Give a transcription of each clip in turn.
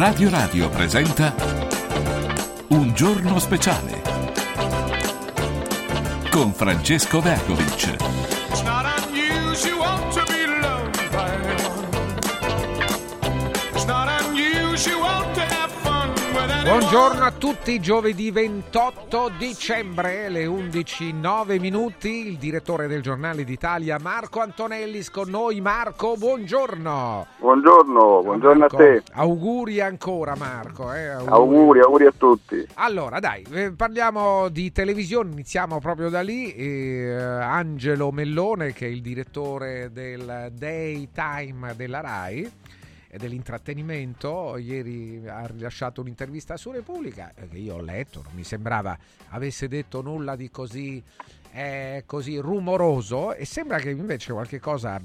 Radio Radio presenta Un giorno speciale con Francesco Vergovic. Buongiorno a tutti, giovedì 28 dicembre, le 11:09. Il direttore del Giornale d'Italia, Marco Antonelli, con noi. Marco, buongiorno. Buongiorno Marco, a te. Auguri ancora, Marco. Auguri a tutti. Allora, dai, parliamo di televisione, iniziamo proprio da lì. Angelo Mellone, che è il direttore del Daytime della RAI e dell'intrattenimento, ieri ha rilasciato un'intervista su Repubblica che io ho letto, non mi sembrava avesse detto nulla di così rumoroso, e sembra che invece qualche cosa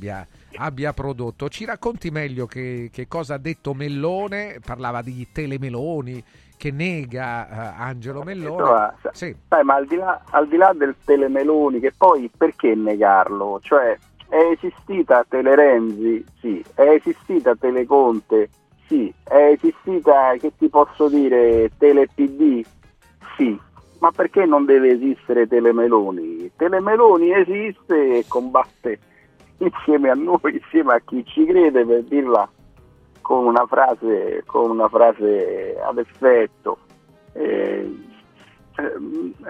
abbia prodotto. Ci racconti meglio che cosa ha detto Mellone? Parlava di telemeloni, che nega Angelo Mellone. Sì. Ma al di là del telemeloni, che poi perché negarlo? Cioè, è esistita Telerenzi? Sì. È esistita Teleconte? Sì. È esistita, che ti posso dire, TelePD? Sì. Ma perché non deve esistere Telemeloni? Telemeloni esiste e combatte insieme a noi, insieme a chi ci crede, per dirla con una frase ad effetto.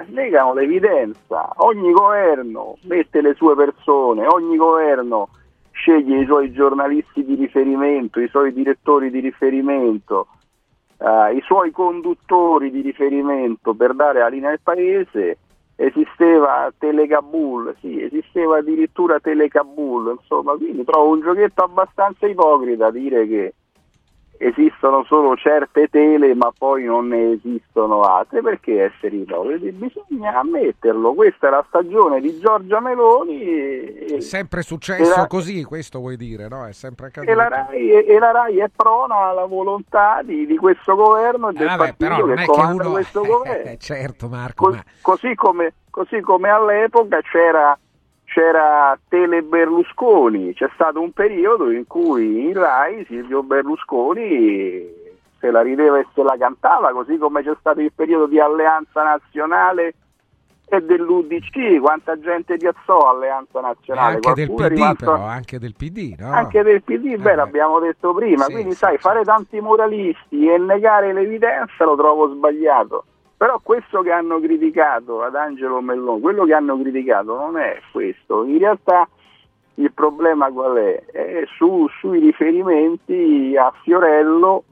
Negano l'evidenza, ogni governo mette le sue persone, ogni governo sceglie i suoi giornalisti di riferimento, i suoi direttori di riferimento, i suoi conduttori di riferimento per dare la linea al paese. Esisteva Telecabul, sì, esisteva addirittura Telecabul, insomma, quindi trovo un giochetto abbastanza ipocrita dire che esistono solo certe tele ma poi non ne esistono altre. Perché essere ipocriti? Bisogna ammetterlo, questa è la stagione di Giorgia Meloni è sempre successo così, questo vuoi dire, no? È sempre accaduto. E la RAI è prona alla volontà di questo governo e del partito che comanda questo governo. Certo, Marco, così come all'epoca c'era Tele Berlusconi, c'è stato un periodo in cui in RAI Silvio Berlusconi se la rideva e se la cantava, così come c'è stato il periodo di Alleanza Nazionale e dell'UDC, quanta gente piazzò Alleanza Nazionale. Anche del PD, no? Anche del PD, l'abbiamo detto prima, sì, quindi sì, sai, fare tanti moralisti e negare l'evidenza lo trovo sbagliato. Però questo che hanno criticato ad Angelo Melloni, quello che hanno criticato non è questo. In realtà il problema qual è? È sui riferimenti a Fiorello,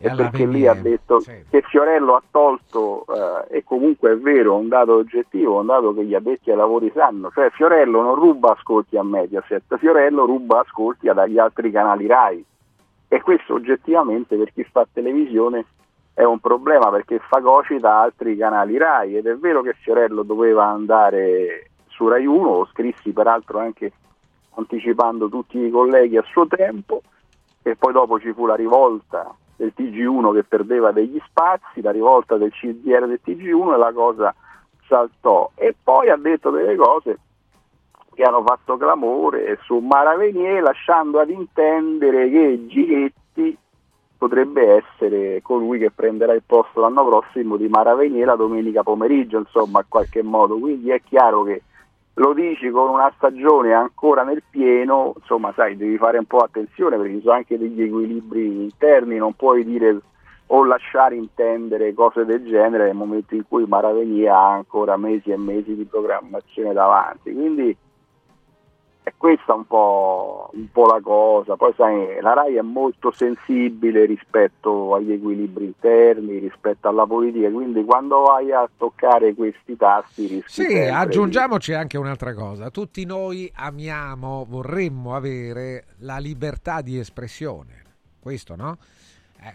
e perché lì ha detto che Fiorello ha tolto, e comunque è vero, un dato oggettivo, un dato che gli addetti ai lavori sanno, cioè Fiorello non ruba ascolti a Mediaset, Fiorello ruba ascolti agli altri canali RAI, e questo oggettivamente per chi fa televisione è un problema, perché fagocita altri canali RAI, ed è vero che Fiorello doveva andare su Rai 1, lo scrissi peraltro anche anticipando tutti i colleghi a suo tempo, e poi dopo ci fu la rivolta del TG1 che perdeva degli spazi, la rivolta del CDR del TG1, e la cosa saltò. E poi ha detto delle cose che hanno fatto clamore su Mara Venier, lasciando ad intendere che Giorgetti potrebbe essere colui che prenderà il posto l'anno prossimo di Mara Venier la domenica pomeriggio, insomma, in qualche modo. Quindi è chiaro che lo dici con una stagione ancora nel pieno, insomma, sai, devi fare un po' attenzione, perché ci sono anche degli equilibri interni, non puoi dire o lasciare intendere cose del genere nel momento in cui Mara Venier ha ancora mesi e mesi di programmazione davanti. Quindi è questa un po' la cosa. Poi sai, la RAI è molto sensibile rispetto agli equilibri interni, rispetto alla politica, quindi quando vai a toccare questi tasti rischi. Sì, aggiungiamoci anche un'altra cosa, tutti noi vorremmo avere la libertà di espressione, questo, no?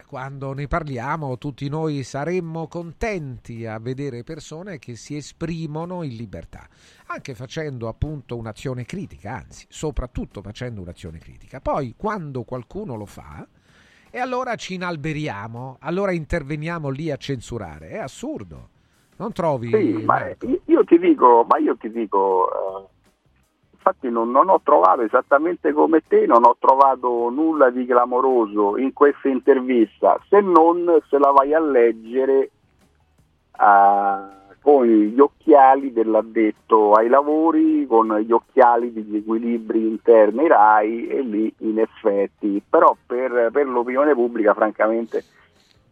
Quando ne parliamo tutti noi saremmo contenti a vedere persone che si esprimono in libertà, anche facendo appunto un'azione critica, anzi soprattutto facendo un'azione critica. Poi quando qualcuno lo fa, e allora ci inalberiamo, allora interveniamo lì a censurare, è assurdo, non trovi? Sì, ma io ti dico infatti non ho trovato, esattamente come te, non ho trovato nulla di clamoroso in questa intervista, se non se la vai a leggere con gli occhiali dell'addetto ai lavori, con gli occhiali degli equilibri interni RAI, e lì in effetti, però per l'opinione pubblica francamente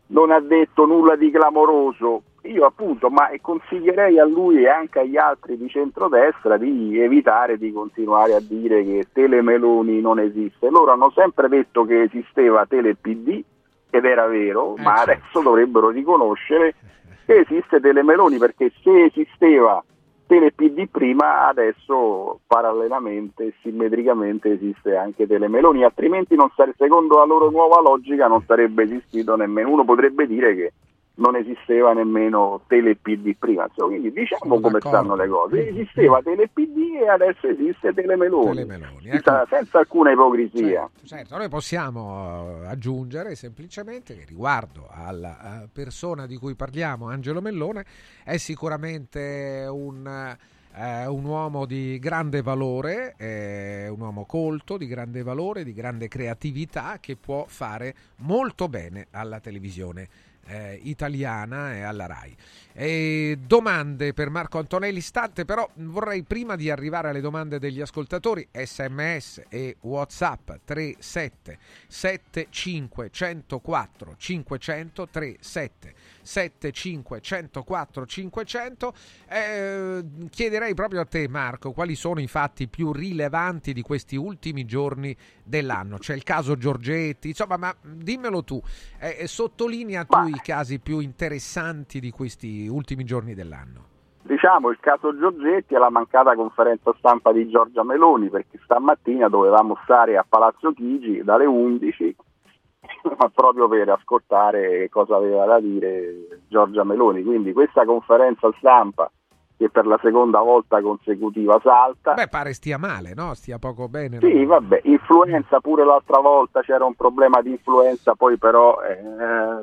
non ha detto nulla di clamoroso. Io appunto, ma consiglierei a lui e anche agli altri di centrodestra di evitare di continuare a dire che Tele Meloni non esiste. Loro hanno sempre detto che esisteva Tele PD, ed era vero, ma adesso dovrebbero riconoscere che esiste Tele Meloni, perché se esisteva Tele PD prima, adesso parallelamente, simmetricamente esiste anche Tele Meloni, altrimenti non sarebbe, secondo la loro nuova logica, non sarebbe esistito nemmeno, uno potrebbe dire che non esisteva nemmeno TelePD prima, quindi diciamo come stanno le cose: esisteva TelePD e adesso esiste Tele Meloni. Ecco. Senza alcuna ipocrisia. Certo, noi possiamo aggiungere semplicemente che riguardo alla persona di cui parliamo, Angelo Mellone, è sicuramente un uomo di grande valore, un uomo colto, di grande valore, di grande creatività, che può fare molto bene alla televisione italiana e alla RAI. Domande per Marco Antonelli istante, però vorrei, prima di arrivare alle domande degli ascoltatori, SMS e WhatsApp 37 75 104 500, 37 75 104 500, chiederei proprio a te, Marco, quali sono i fatti più rilevanti di questi ultimi giorni dell'anno. C'è il caso Giorgetti, insomma, ma dimmelo tu, sottolinea tu i casi più interessanti di questi ultimi giorni dell'anno. Diciamo il caso Giorgetti è la mancata conferenza stampa di Giorgia Meloni, perché stamattina dovevamo stare a Palazzo Chigi dalle 11 proprio per ascoltare cosa aveva da dire Giorgia Meloni, quindi questa conferenza stampa che per la seconda volta consecutiva salta. Beh, pare stia male, no? Stia poco bene. Sì, no? Vabbè, influenza pure l'altra volta, c'era un problema di influenza, poi però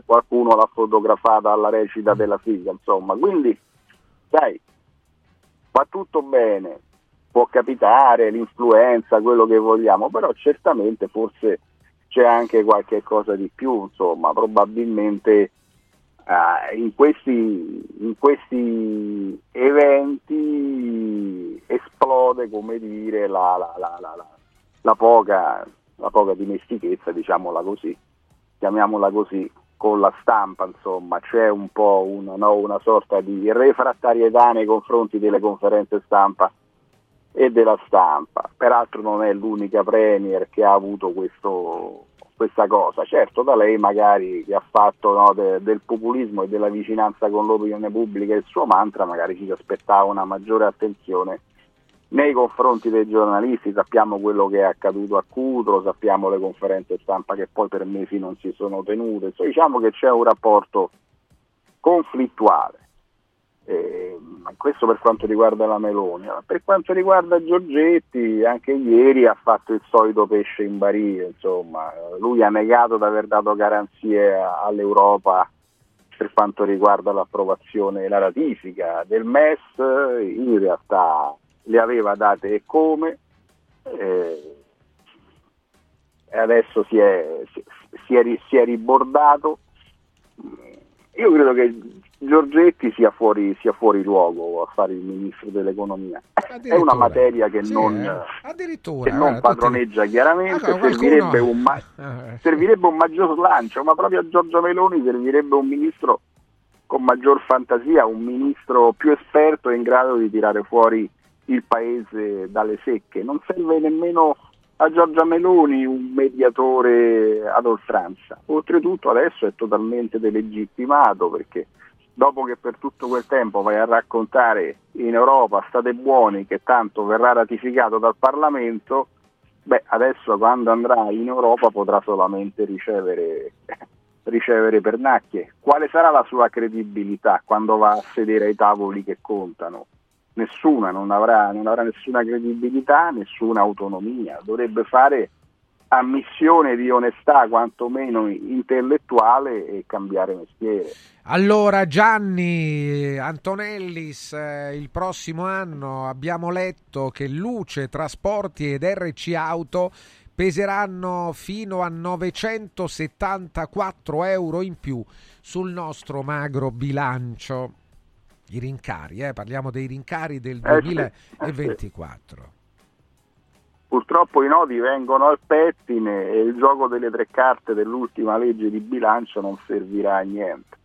qualcuno l'ha fotografata alla recita della figlia, insomma. Quindi, sai, va tutto bene, può capitare l'influenza, quello che vogliamo, però certamente forse c'è anche qualche cosa di più, insomma, probabilmente... In questi eventi esplode, come dire, la poca dimestichezza, chiamiamola così, con la stampa, insomma. C'è un po' una sorta di refrattarietà nei confronti delle conferenze stampa e della stampa. Peraltro non è l'unica premier che ha avuto questa cosa, certo, da lei magari, che ha fatto del populismo e della vicinanza con l'opinione pubblica il suo mantra, magari ci si aspettava una maggiore attenzione nei confronti dei giornalisti. Sappiamo quello che è accaduto a Cutro, sappiamo le conferenze stampa che poi per mesi non si sono tenute, diciamo che c'è un rapporto conflittuale, questo per quanto riguarda la Meloni. Per quanto riguarda Giorgetti, anche ieri ha fatto il solito pesce in barile, insomma. Lui ha negato di aver dato garanzie all'Europa per quanto riguarda l'approvazione e la ratifica del MES, in realtà le aveva date e come, e adesso si è ribordato. Io credo che Giorgetti sia fuori luogo a fare il ministro dell'economia. È una materia che non padroneggia chiaramente, servirebbe un maggior slancio, ma proprio a Giorgia Meloni servirebbe un ministro con maggior fantasia, un ministro più esperto e in grado di tirare fuori il paese dalle secche. Non serve nemmeno a Giorgia Meloni un mediatore ad oltranza. Oltretutto adesso è totalmente delegittimato, perché dopo che per tutto quel tempo vai a raccontare in Europa state buoni che tanto verrà ratificato dal Parlamento, adesso quando andrà in Europa potrà solamente ricevere pernacchie. Quale sarà la sua credibilità quando va a sedere ai tavoli che contano? Nessuna, non avrà nessuna credibilità, nessuna autonomia. Dovrebbe fare ammissione di onestà quantomeno intellettuale e cambiare mestiere. Allora Gianni Antonellis, il prossimo anno abbiamo letto che Luce, Trasporti ed RC Auto peseranno fino a 974 euro in più sul nostro magro bilancio. I rincari, parliamo dei rincari del 2024. Sì. Purtroppo i nodi vengono al pettine e il gioco delle tre carte dell'ultima legge di bilancio non servirà a niente.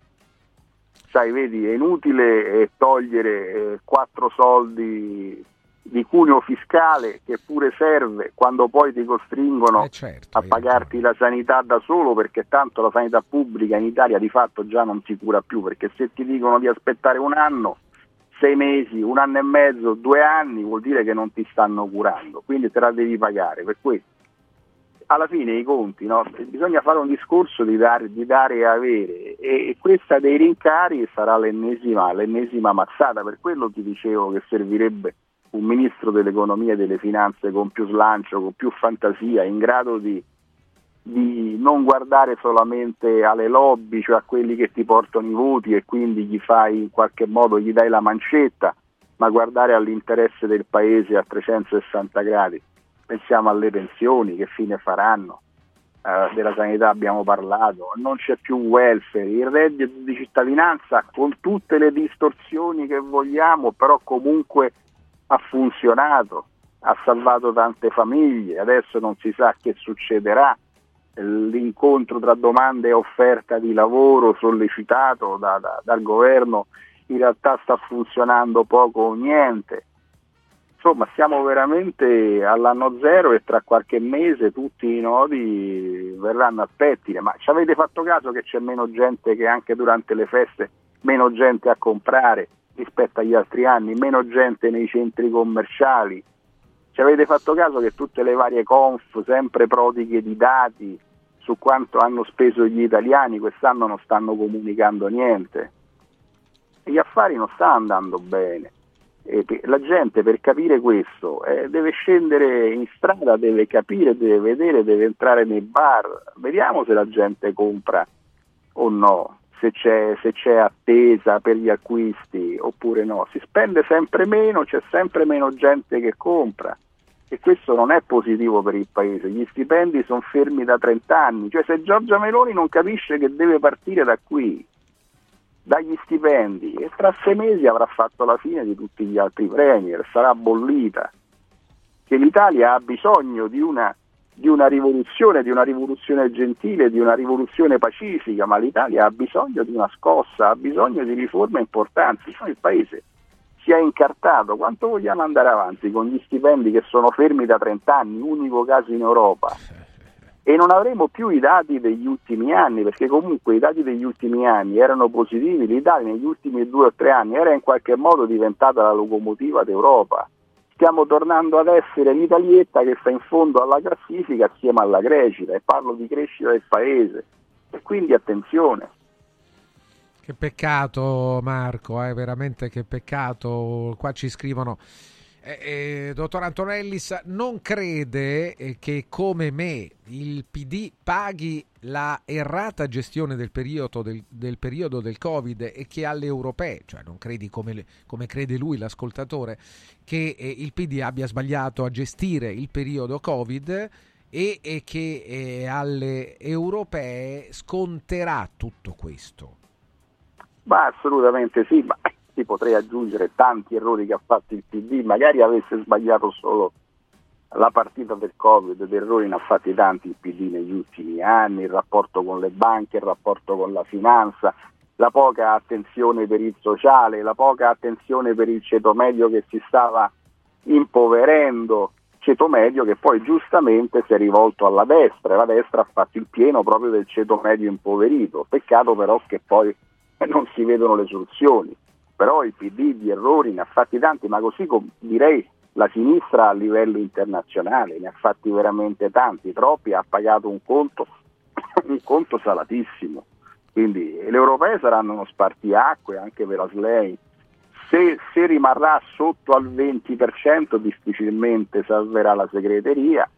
Sai, vedi, è inutile togliere 4 soldi di cuneo fiscale che pure serve quando poi ti costringono a pagarti la sanità da solo, perché tanto la sanità pubblica in Italia di fatto già non si cura più, perché se ti dicono di aspettare un anno, 6 mesi, un anno e mezzo, 2 anni, vuol dire che non ti stanno curando, quindi te la devi pagare. Per questo alla fine i conti, no? Bisogna fare un discorso di dare e avere, e questa dei rincari sarà l'ennesima mazzata. Per quello ti dicevo che servirebbe un ministro dell'economia e delle finanze con più slancio, con più fantasia, in grado di non guardare solamente alle lobby, cioè a quelli che ti portano i voti e quindi gli fai in qualche modo, gli dai la mancetta, ma guardare all'interesse del paese a 360 gradi. Pensiamo alle pensioni, che fine faranno, della sanità abbiamo parlato, non c'è più welfare, il reddito di cittadinanza con tutte le distorsioni che vogliamo, però comunque ha funzionato, ha salvato tante famiglie, adesso non si sa che succederà. L'incontro tra domanda e offerta di lavoro sollecitato dal governo in realtà sta funzionando poco o niente. Insomma, siamo veramente all'anno zero e tra qualche mese tutti i nodi verranno a pettine. Ma ci avete fatto caso che c'è meno gente, che anche durante le feste meno gente a comprare rispetto agli altri anni, meno gente nei centri commerciali? Ci avete fatto caso che tutte le varie conf, sempre prodighe di dati su quanto hanno speso gli italiani, quest'anno non stanno comunicando niente? E gli affari non stanno andando bene. E la gente, per capire questo, deve scendere in strada, deve capire, deve vedere, deve entrare nei bar. Vediamo se la gente compra o no, se c'è attesa per gli acquisti oppure no. Si spende sempre meno, c'è sempre meno gente che compra e questo non è positivo per il paese. Gli stipendi sono fermi da 30 anni, cioè se Giorgia Meloni non capisce che deve partire da qui, dagli stipendi, e tra 6 mesi avrà fatto la fine di tutti gli altri premier, sarà bollita. Che l'Italia ha bisogno di una rivoluzione, di una rivoluzione gentile, di una rivoluzione pacifica, ma l'Italia ha bisogno di una scossa, ha bisogno di riforme importanti. Il paese si è incartato, quanto vogliamo andare avanti con gli stipendi che sono fermi da 30 anni, unico caso in Europa, e non avremo più i dati degli ultimi anni, perché comunque i dati degli ultimi anni erano positivi. L'Italia negli ultimi 2 o 3 anni era in qualche modo diventata la locomotiva d'Europa. Stiamo tornando ad essere l'Italietta che sta in fondo alla classifica assieme alla Grecia, e parlo di crescita del paese, e quindi attenzione. Che peccato Marco, veramente che peccato. Qua ci scrivono, dottor Antonellis non crede che come me il PD paghi la errata gestione del periodo del Covid e che alle europee, cioè non credi come crede lui l'ascoltatore che il PD abbia sbagliato a gestire il periodo Covid e che alle europee sconterà tutto questo? Ma assolutamente sì, ma ti potrei aggiungere tanti errori che ha fatto il PD, magari avesse sbagliato solo la partita del Covid, di errori ne ha fatti tanti il PD negli ultimi anni, il rapporto con le banche, il rapporto con la finanza, la poca attenzione per il sociale, la poca attenzione per il ceto medio che si stava impoverendo, ceto medio che poi giustamente si è rivolto alla destra, e la destra ha fatto il pieno proprio del ceto medio impoverito. Peccato però che poi non si vedono le soluzioni. Però il PD di errori ne ha fatti tanti, ma così direi la sinistra a livello internazionale ne ha fatti veramente tanti, troppi, ha pagato un conto salatissimo. Quindi le europee saranno uno spartiacque anche per la Slay. Se rimarrà sotto al 20% difficilmente salverà la segreteria.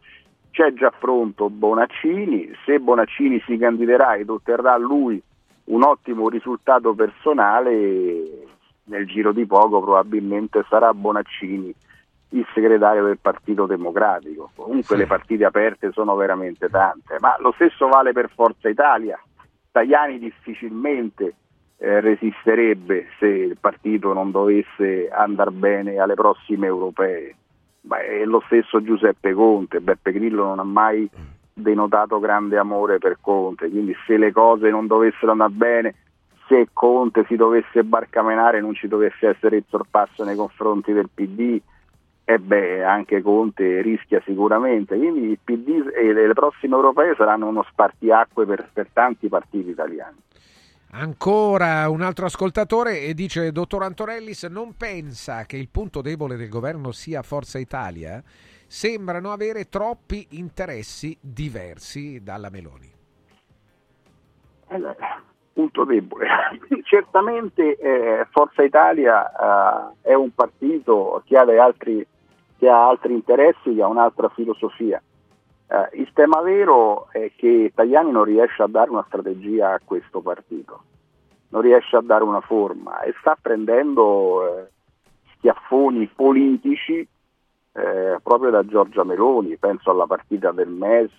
c'è già pronto Bonaccini, se Bonaccini si candiderà ed otterrà lui un ottimo risultato personale, nel giro di poco probabilmente sarà Bonaccini il segretario del Partito Democratico. Comunque sì, le partite aperte sono veramente tante, ma lo stesso vale per Forza Italia. Tajani difficilmente resisterebbe se il partito non dovesse andar bene alle prossime europee. Beh, lo stesso Giuseppe Conte, Beppe Grillo non ha mai denotato grande amore per Conte, quindi se le cose non dovessero andare bene, se Conte si dovesse barcamenare, non ci dovesse essere il sorpasso nei confronti del PD, e beh, anche Conte rischia sicuramente, quindi il PD e le prossime europee saranno uno spartiacque per tanti partiti italiani. Ancora un altro ascoltatore e dice: dottor Antonellis, non pensa che il punto debole del governo sia Forza Italia? Sembrano avere troppi interessi diversi dalla Meloni. Punto debole. Certamente Forza Italia è un partito che ha altri interessi, che ha un'altra filosofia. Il tema vero è che Tajani non riesce a dare una strategia a questo partito, non riesce a dare una forma e sta prendendo schiaffoni politici proprio da Giorgia Meloni. Penso alla partita del MES,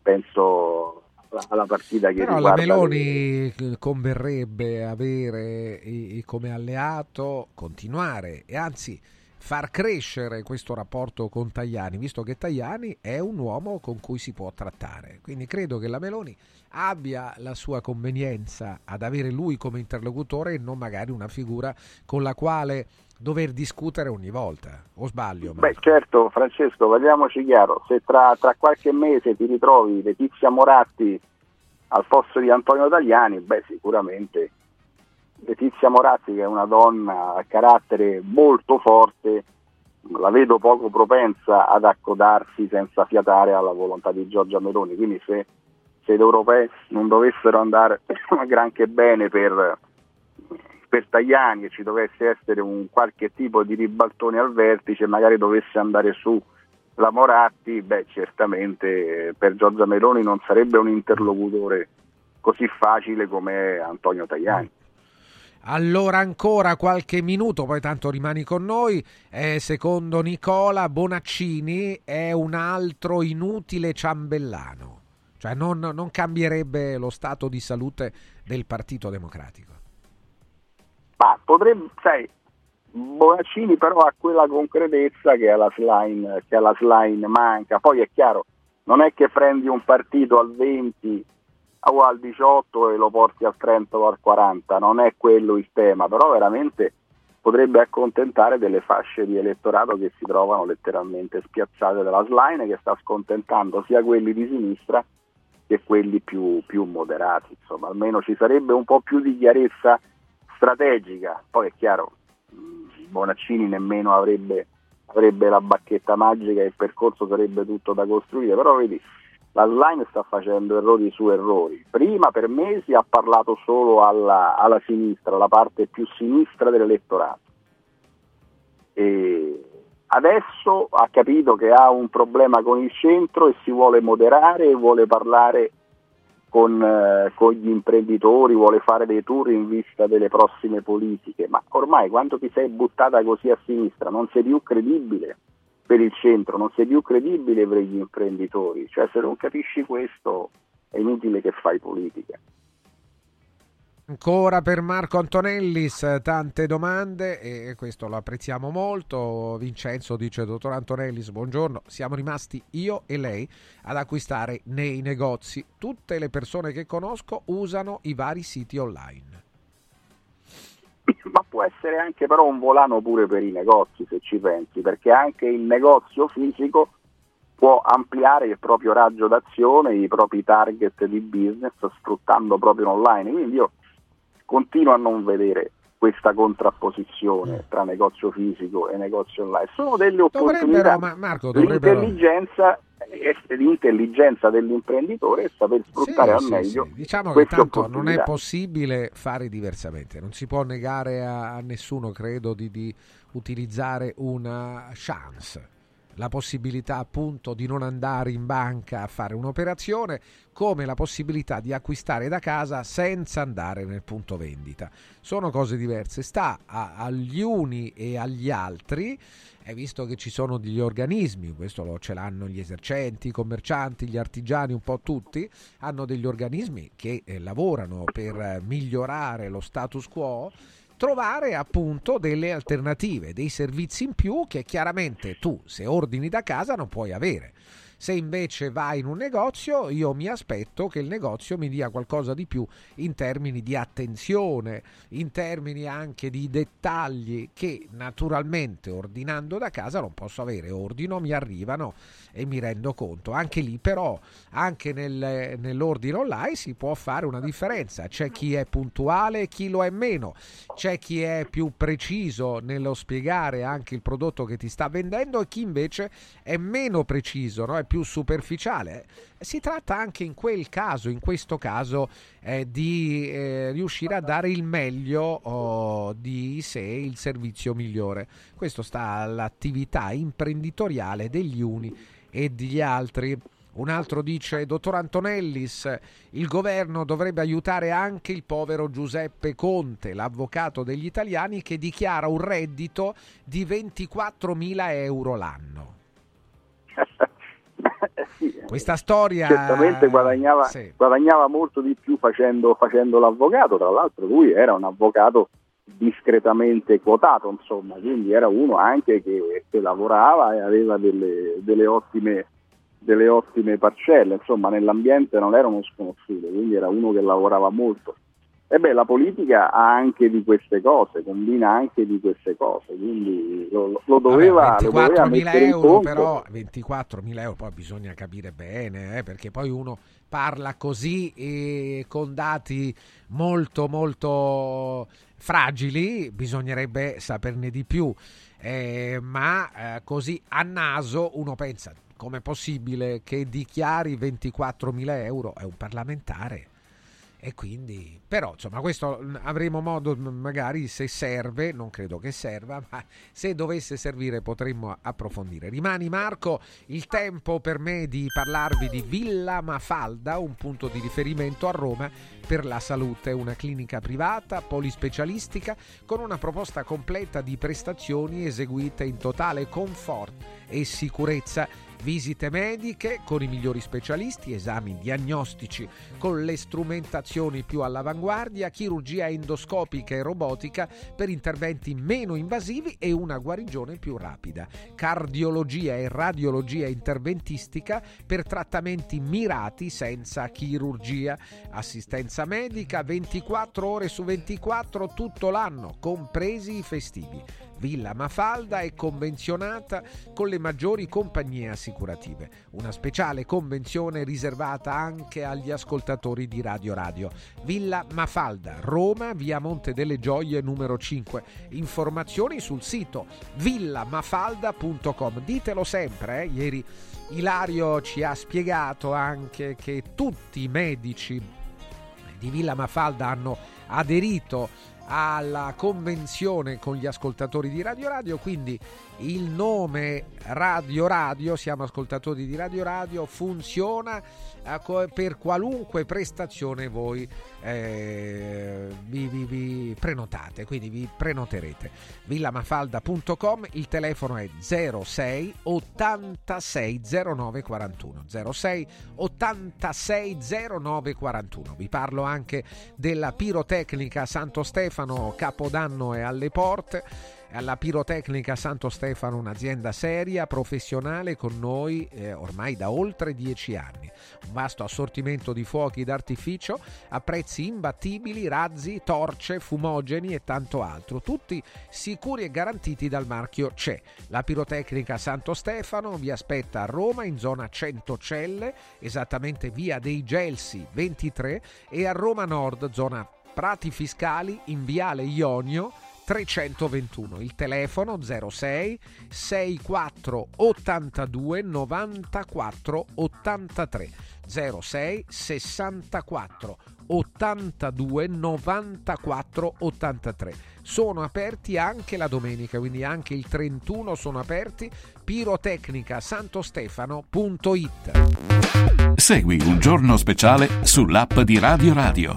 penso alla partita che però riguarda... Però la Meloni converrebbe avere come alleato, continuare e anzi... far crescere questo rapporto con Tajani, visto che Tajani è un uomo con cui si può trattare. Quindi credo che la Meloni abbia la sua convenienza ad avere lui come interlocutore e non magari una figura con la quale dover discutere ogni volta. O sbaglio, Marco? Beh, certo, Francesco, parliamoci chiaro. Se tra qualche mese ti ritrovi Letizia Moratti al posto di Antonio Tajani, beh, sicuramente... Letizia Moratti, che è una donna a carattere molto forte, la vedo poco propensa ad accodarsi senza fiatare alla volontà di Giorgia Meloni, quindi se gli europei non dovessero andare granché bene per Tajani e ci dovesse essere un qualche tipo di ribaltone al vertice, magari dovesse andare su la Moratti, beh, certamente per Giorgia Meloni non sarebbe un interlocutore così facile come Antonio Tajani. Allora ancora qualche minuto, poi tanto rimani con noi. Secondo Nicola Bonaccini è un altro inutile ciambellano, cioè non cambierebbe lo stato di salute del Partito Democratico. Ma potrebbe, sai, Bonaccini però ha quella concretezza che alla slime manca. Poi è chiaro, non è che prendi un partito al 20 o al 18 e lo porti al 30 o al 40, non è quello il tema, però veramente potrebbe accontentare delle fasce di elettorato che si trovano letteralmente spiazzate dalla slime, che sta scontentando sia quelli di sinistra che quelli più moderati. Insomma, almeno ci sarebbe un po' più di chiarezza strategica. Poi è chiaro, Bonaccini nemmeno avrebbe la bacchetta magica e il percorso sarebbe tutto da costruire, però vedi, la slime sta facendo errori su errori. Prima per mesi ha parlato solo alla sinistra, la parte più sinistra dell'elettorato, e adesso ha capito che ha un problema con il centro e si vuole moderare e vuole parlare con gli imprenditori, vuole fare dei tour in vista delle prossime politiche. Ma ormai quando ti sei buttata così a sinistra non sei più credibile per il centro, non sei più credibile per gli imprenditori, cioè se non capisci questo è inutile che fai politica. Ancora per Marco Antonellis tante domande e questo lo apprezziamo molto. Vincenzo dice: dottor Antonellis, buongiorno, siamo rimasti io e lei ad acquistare nei negozi, tutte le persone che conosco usano i vari siti online. Ma può essere anche però un volano pure per i negozi, se ci pensi, perché anche il negozio fisico può ampliare il proprio raggio d'azione, i propri target di business sfruttando proprio online. Quindi io continuo a non vedere questa contrapposizione tra negozio fisico e negozio online. Sono delle opportunità. L'intelligenza dell'imprenditore è saper sfruttare al meglio. Diciamo che tanto non è possibile fare diversamente, non si può negare a nessuno, credo, di utilizzare una chance. la possibilità appunto di non andare in banca a fare un'operazione, come la possibilità di acquistare da casa senza andare nel punto vendita. Sono cose diverse, sta agli uni e agli altri, visto che ci sono degli organismi, questo ce l'hanno gli esercenti, i commercianti, gli artigiani, un po' tutti, hanno degli organismi che lavorano per migliorare lo status quo, trovare appunto delle alternative, dei servizi in più che chiaramente tu, se ordini da casa, non puoi avere. Se invece vai in un negozio, io mi aspetto che il negozio mi dia qualcosa di più in termini di attenzione, in termini anche di dettagli che naturalmente ordinando da casa non posso avere. Ordino, mi arrivano e mi rendo conto. Anche lì però, anche nell'ordine online si può fare una differenza. C'è chi è puntuale e chi lo è meno. C'è chi è più preciso nello spiegare anche il prodotto che ti sta vendendo e chi invece è meno preciso, no? È più superficiale. Si tratta anche in questo caso, di riuscire a dare il meglio di sé, il servizio migliore. Questo sta all'attività imprenditoriale degli uni e degli altri. Un altro dice: dottor Antonellis, il governo dovrebbe aiutare anche il povero Giuseppe Conte, l'avvocato degli italiani, che dichiara un reddito di 24.000 euro l'anno. Sì, questa storia certamente guadagnava molto di più facendo l'avvocato. Tra l'altro lui era un avvocato discretamente quotato, insomma, quindi era uno anche che lavorava e aveva delle ottime parcelle, insomma, nell'ambiente non era uno sconosciuto, quindi era uno che lavorava molto. La politica ha anche di queste cose, combina anche di queste cose, quindi lo doveva mettere in conto. Però 24.000 euro poi bisogna capire bene, perché poi uno parla così e con dati molto molto fragili, bisognerebbe saperne di più, ma così a naso uno pensa: com'è possibile che dichiari 24.000 euro? È un parlamentare. E quindi, però, insomma, questo avremo modo, magari, se serve, non credo che serva, ma se dovesse servire potremmo approfondire. Rimani, Marco, il tempo per me di parlarvi di Villa Mafalda, un punto di riferimento a Roma per la salute, una clinica privata polispecialistica con una proposta completa di prestazioni eseguite in totale comfort e sicurezza. Visite mediche con i migliori specialisti, esami diagnostici con le strumentazioni più all'avanguardia, chirurgia endoscopica e robotica per interventi meno invasivi e una guarigione più rapida, cardiologia e radiologia interventistica per trattamenti mirati senza chirurgia, assistenza medica 24 ore su 24 tutto l'anno, compresi i festivi. Villa Mafalda è convenzionata con le maggiori compagnie assicurative. Una speciale convenzione riservata anche agli ascoltatori di Radio Radio. Villa Mafalda, Roma, via Monte delle Gioie numero 5. Informazioni sul sito villamafalda.com. Ditelo sempre, ieri Ilario ci ha spiegato anche che tutti i medici di Villa Mafalda hanno aderito alla convenzione con gli ascoltatori di Radio Radio, quindi il nome Radio Radio, siamo ascoltatori di Radio Radio, funziona per qualunque prestazione voi vi prenotate, quindi vi prenoterete. villamafalda.com, il telefono è 06 86 09 41, 06 86 09 41. Vi parlo anche della Pirotecnica Santo Stefano, Capodanno è alle porte. Alla Pirotecnica Santo Stefano, un'azienda seria, professionale, con noi ormai da oltre 10 anni. Un vasto assortimento di fuochi d'artificio a prezzi imbattibili, razzi, torce, fumogeni e tanto altro, tutti sicuri e garantiti dal marchio CE. La Pirotecnica Santo Stefano vi aspetta a Roma in zona Centocelle, esattamente via dei Gelsi 23, e a Roma Nord, zona Prati Fiscali, in viale Ionio 321, il telefono 06 64 82 94 83 06 64 82 94 83. Sono aperti anche la domenica, quindi anche il 31 sono aperti. Pirotecnica Santo Stefano.it. Segui Un Giorno Speciale sull'app di Radio Radio.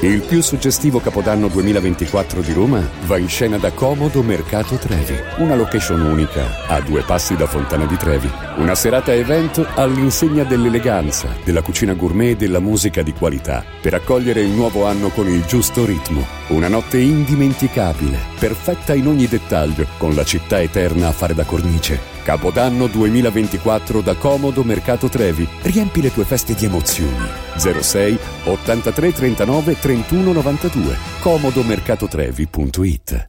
Il più suggestivo Capodanno 2024 di Roma va in scena da Comodo Mercato Trevi, una location unica a due passi da Fontana di Trevi. Una serata evento all'insegna dell'eleganza, della cucina gourmet e della musica di qualità per accogliere il nuovo anno con il giusto ritmo. Una notte indimenticabile, perfetta in ogni dettaglio, con la città eterna a fare da cornice. Capodanno 2024 da Comodo Mercato Trevi. Riempi le tue feste di emozioni. 06 83 39 30 3192 comodomercatotrevi.it.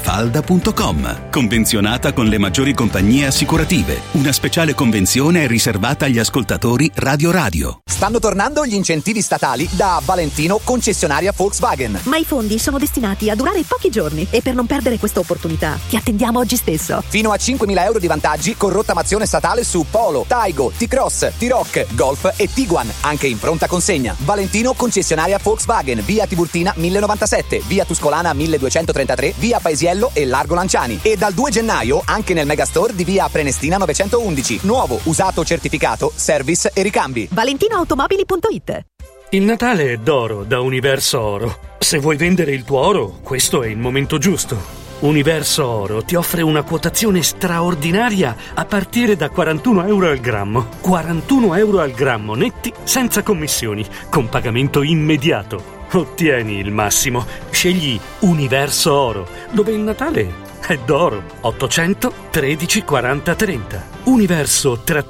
Falda.com, convenzionata con le maggiori compagnie assicurative. Una speciale convenzione è riservata agli ascoltatori Radio Radio. Stanno tornando gli incentivi statali da Valentino Concessionaria Volkswagen. Ma i fondi sono destinati a durare pochi giorni e per non perdere questa opportunità ti attendiamo oggi stesso. Fino a 5.000 euro di vantaggi con rottamazione statale su Polo, Taigo, T-Cross, T-Roc, Golf e Tiguan, anche in pronta consegna. Valentino Concessionaria Volkswagen, via Tiburtina 1097, via Tuscolana 1233, via Paesiello e Largo Lanciani, e dal 2 gennaio anche nel megastore di via Prenestina 911. Nuovo, usato, certificato, service e ricambi. ValentinoAutomobili.it. Il Natale è d'oro da Universo Oro. Se vuoi vendere il tuo oro, questo è il momento giusto. Universo Oro ti offre una quotazione straordinaria a partire da 41 euro al grammo. 41 euro al grammo netti, senza commissioni, con pagamento immediato. Ottieni il massimo. Scegli Universo Oro, dove il Natale è d'oro. 800 13 40 30. Universo-oro.it.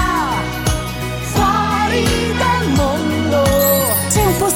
fuori dal mondo.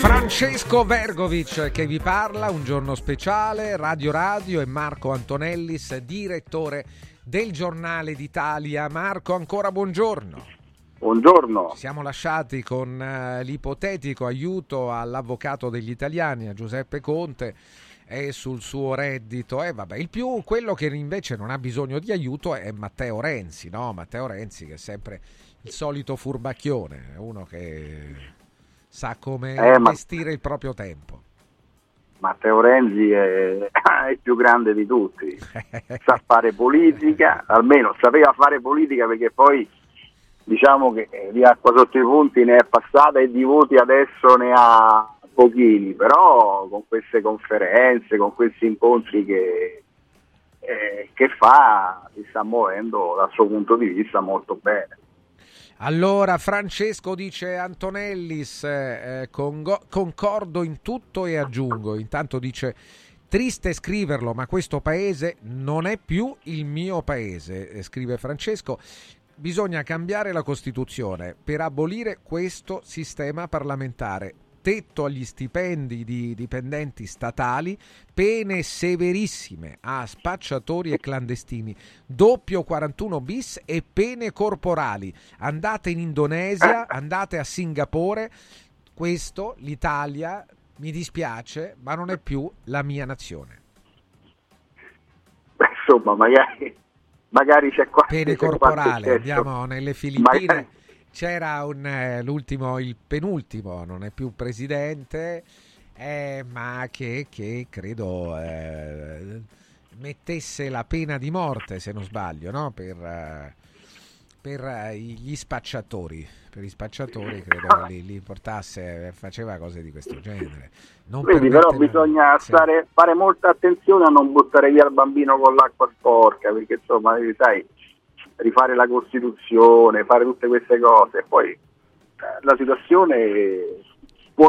Francesco Vergovic che vi parla, Un Giorno Speciale, Radio Radio, e Marco Antonelli, direttore del Giornale d'Italia. Marco, ancora buongiorno. Buongiorno. Ci siamo lasciati con l'ipotetico aiuto all'avvocato degli italiani, a Giuseppe Conte, e sul suo reddito. Il più, quello che invece non ha bisogno di aiuto è Matteo Renzi, no? Matteo Renzi che è sempre il solito furbacchione, uno che sa come investire il proprio tempo. Matteo Renzi è il più grande di tutti, sa fare politica, almeno sapeva fare politica, perché poi diciamo che di acqua sotto i ponti ne è passata e di voti adesso ne ha pochini, però con queste conferenze, con questi incontri che fa, si sta muovendo dal suo punto di vista molto bene. Allora, Francesco dice: Antonellis, concordo in tutto e aggiungo. Intanto dice: triste scriverlo, ma questo paese non è più il mio paese, scrive Francesco. Bisogna cambiare la Costituzione per abolire questo sistema parlamentare. Tetto agli stipendi di dipendenti statali, pene severissime a spacciatori e clandestini, doppio 41 bis e pene corporali. Andate in Indonesia, andate a Singapore. Questo, l'Italia, mi dispiace, ma non è più la mia nazione. Insomma, magari c'è qualche... Pene corporale, andiamo nelle Filippine. C'era il penultimo, non è più presidente, ma che credo mettesse la pena di morte, se non sbaglio, no? Per gli spacciatori. Per gli spacciatori credo li portasse, faceva cose di questo genere. Quindi però bisogna fare molta attenzione a non buttare via il bambino con l'acqua sporca, perché insomma, sai, rifare la Costituzione, fare tutte queste cose, poi la situazione può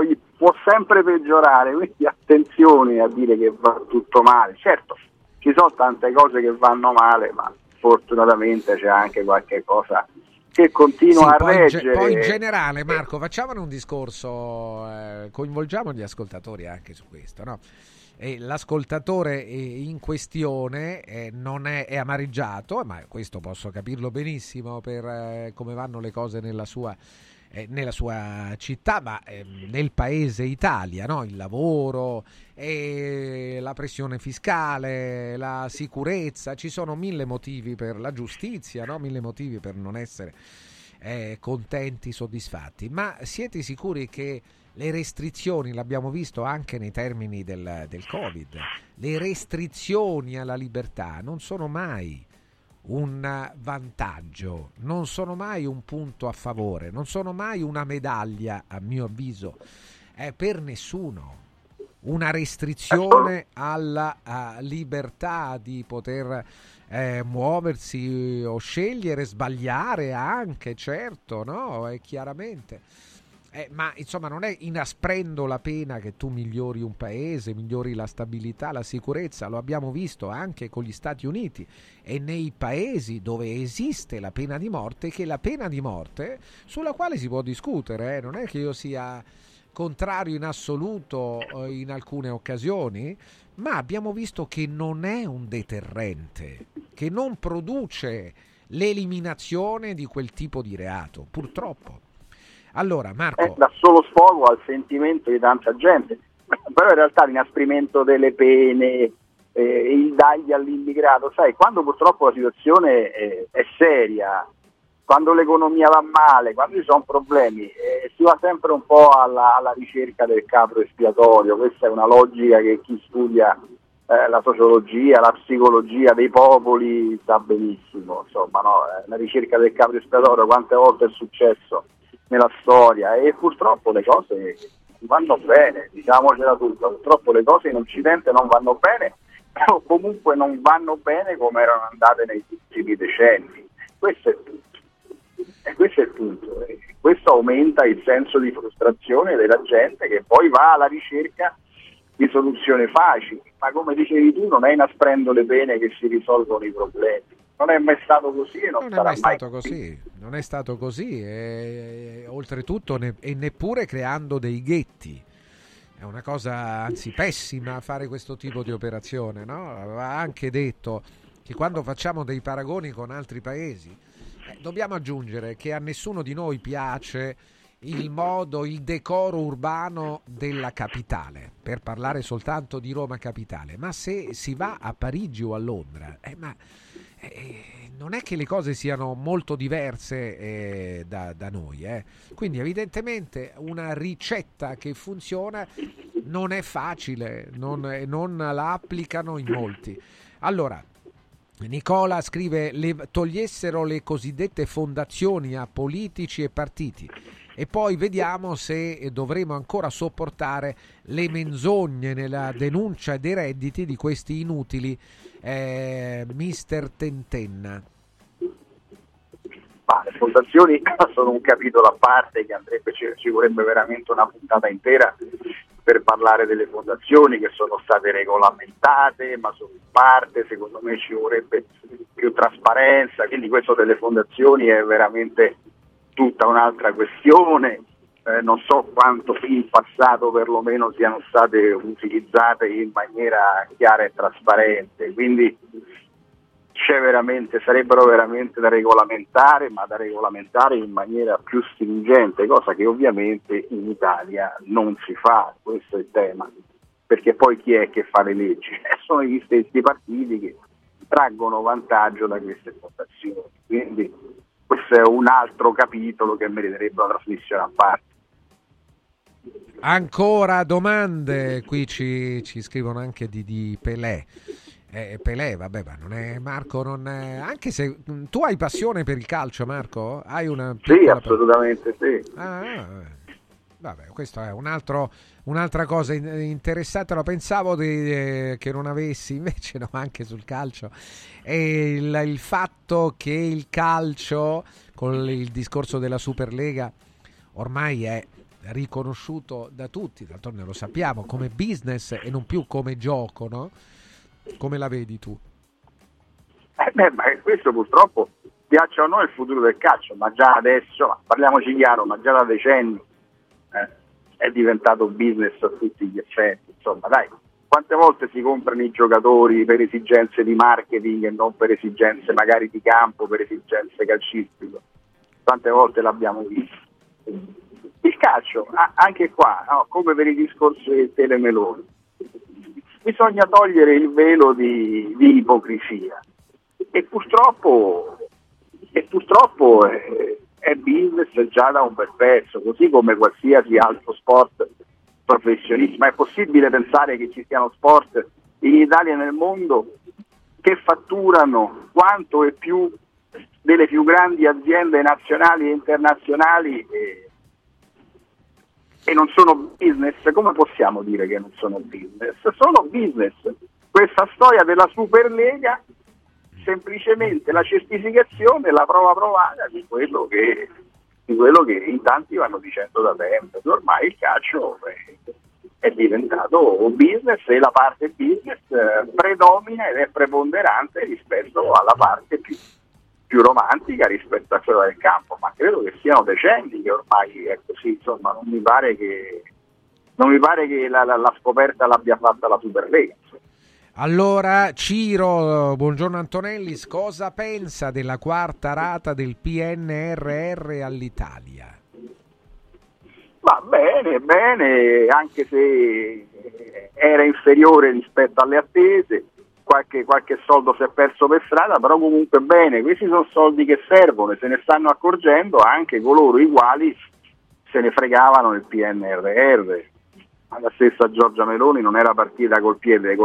sempre peggiorare, quindi attenzione a dire che va tutto male. Certo, ci sono tante cose che vanno male, ma fortunatamente c'è anche qualche cosa che continua a reggere. Poi in generale, Marco, facciamone un discorso, coinvolgiamo gli ascoltatori anche su questo, no? E l'ascoltatore in questione non è amareggiato, ma questo posso capirlo benissimo per come vanno le cose nella sua città, ma nel paese Italia, no? Il lavoro, la pressione fiscale, la sicurezza, ci sono mille motivi per la giustizia, no? Mille motivi per non essere contenti, soddisfatti. Ma siete sicuri che le restrizioni, l'abbiamo visto anche nei termini del Covid, le restrizioni alla libertà non sono mai un vantaggio, non sono mai un punto a favore, non sono mai una medaglia, a mio avviso, è per nessuno. Una restrizione alla libertà di poter muoversi o scegliere, sbagliare anche, certo, no? Chiaramente. Ma insomma, non è inasprendo la pena che tu migliori un paese, migliori la stabilità, la sicurezza. Lo abbiamo visto anche con gli Stati Uniti e nei paesi dove esiste la pena di morte, che è la pena di morte sulla quale si può discutere, non è che io sia contrario in assoluto in alcune occasioni, ma abbiamo visto che non è un deterrente, che non produce l'eliminazione di quel tipo di reato, purtroppo. Allora, Marco, dà solo sfogo al sentimento di tanta gente, però in realtà l'inasprimento delle pene, il dagli all'immigrato, sai, quando purtroppo la situazione è seria, quando l'economia va male, quando ci sono problemi, si va sempre un po' alla ricerca del capro espiatorio. Questa è una logica che chi studia la sociologia, la psicologia dei popoli sa benissimo, insomma, no? La ricerca del capro espiatorio quante volte è successo nella storia, e purtroppo le cose vanno bene, diciamocela tutta, purtroppo le cose in Occidente non vanno bene, o comunque non vanno bene come erano andate negli ultimi decenni. Questo è tutto. E questo è il punto. E questo aumenta il senso di frustrazione della gente, che poi va alla ricerca di soluzioni facili, ma come dicevi tu non è inasprendo le pene che si risolvono i problemi. Non è mai stato così e non sarà mai stato così. Non è stato così, e oltretutto neppure creando dei ghetti. È una cosa, anzi, pessima fare questo tipo di operazione, no? Aveva anche detto che quando facciamo dei paragoni con altri paesi dobbiamo aggiungere che a nessuno di noi piace il modo, il decoro urbano della capitale, per parlare soltanto di Roma capitale, ma se si va a Parigi o a Londra, non è che le cose siano molto diverse da noi, Quindi evidentemente una ricetta che funziona non è facile, non la applicano in molti. Allora Nicola scrive: togliessero le cosiddette fondazioni a politici e partiti e poi vediamo se dovremo ancora sopportare le menzogne nella denuncia dei redditi di questi inutili, mister Tentenna. Ma le fondazioni sono un capitolo a parte che andrebbe, ci vorrebbe veramente una puntata intera per parlare delle fondazioni, che sono state regolamentate, ma sono in parte, secondo me ci vorrebbe più trasparenza, quindi questo delle fondazioni è veramente tutta un'altra questione, non so quanto in passato perlomeno siano state utilizzate in maniera chiara e trasparente, quindi c'è veramente, sarebbero veramente da regolamentare, ma da regolamentare in maniera più stringente, cosa che ovviamente in Italia non si fa, questo è il tema, perché poi chi è che fa le leggi? Sono gli stessi partiti che traggono vantaggio da queste votazioni, quindi questo è un altro capitolo che meriterebbe una trasmissione a parte. Ancora domande, qui ci scrivono anche di Pelé. Pelé, vabbè, ma non è Marco, non è... anche se tu hai passione per il calcio, Marco, hai una piccola... Sì, assolutamente sì. Vabbè, questo è un'altra cosa interessante, lo pensavo che non avessi, invece no, anche sul calcio. E il fatto che il calcio, con il discorso della Superlega, ormai è riconosciuto da tutti, d'altronde lo sappiamo, come business e non più come gioco, no? Come la vedi tu? Ma questo purtroppo piaccia o no è il futuro del calcio, ma già adesso, parliamoci chiaro, ma già da decenni è diventato business a tutti gli effetti, insomma, dai, quante volte si comprano i giocatori per esigenze di marketing e non per esigenze magari di campo, per esigenze calcistiche, tante volte l'abbiamo visto. Il calcio, anche qua, no, come per i discorsi del Telemeloni, bisogna togliere il velo di ipocrisia, e purtroppo è business già da un bel pezzo, così come qualsiasi altro sport professionistico. Ma è possibile pensare che ci siano sport in Italia e nel mondo che fatturano quanto e più delle più grandi aziende nazionali e internazionali e non sono business? Come possiamo dire che non sono business? Sono business. Questa storia della Superlega, semplicemente la certificazione, la prova provata di quello che in tanti vanno dicendo da tempo. Ormai il calcio è diventato business e la parte business predomina ed è preponderante rispetto alla parte più romantica, rispetto a quella del campo, ma credo che siano decenni che ormai è così, insomma, non mi pare che la scoperta l'abbia fatta la Superlega. Allora Ciro, buongiorno Antonelli, cosa pensa della quarta rata del PNRR all'Italia? Va bene, anche se era inferiore rispetto alle attese, qualche soldo si è perso per strada, però comunque bene, questi sono soldi che servono e se ne stanno accorgendo anche coloro i quali se ne fregavano il PNRR. alla stessa Giorgia Meloni non era partita col piede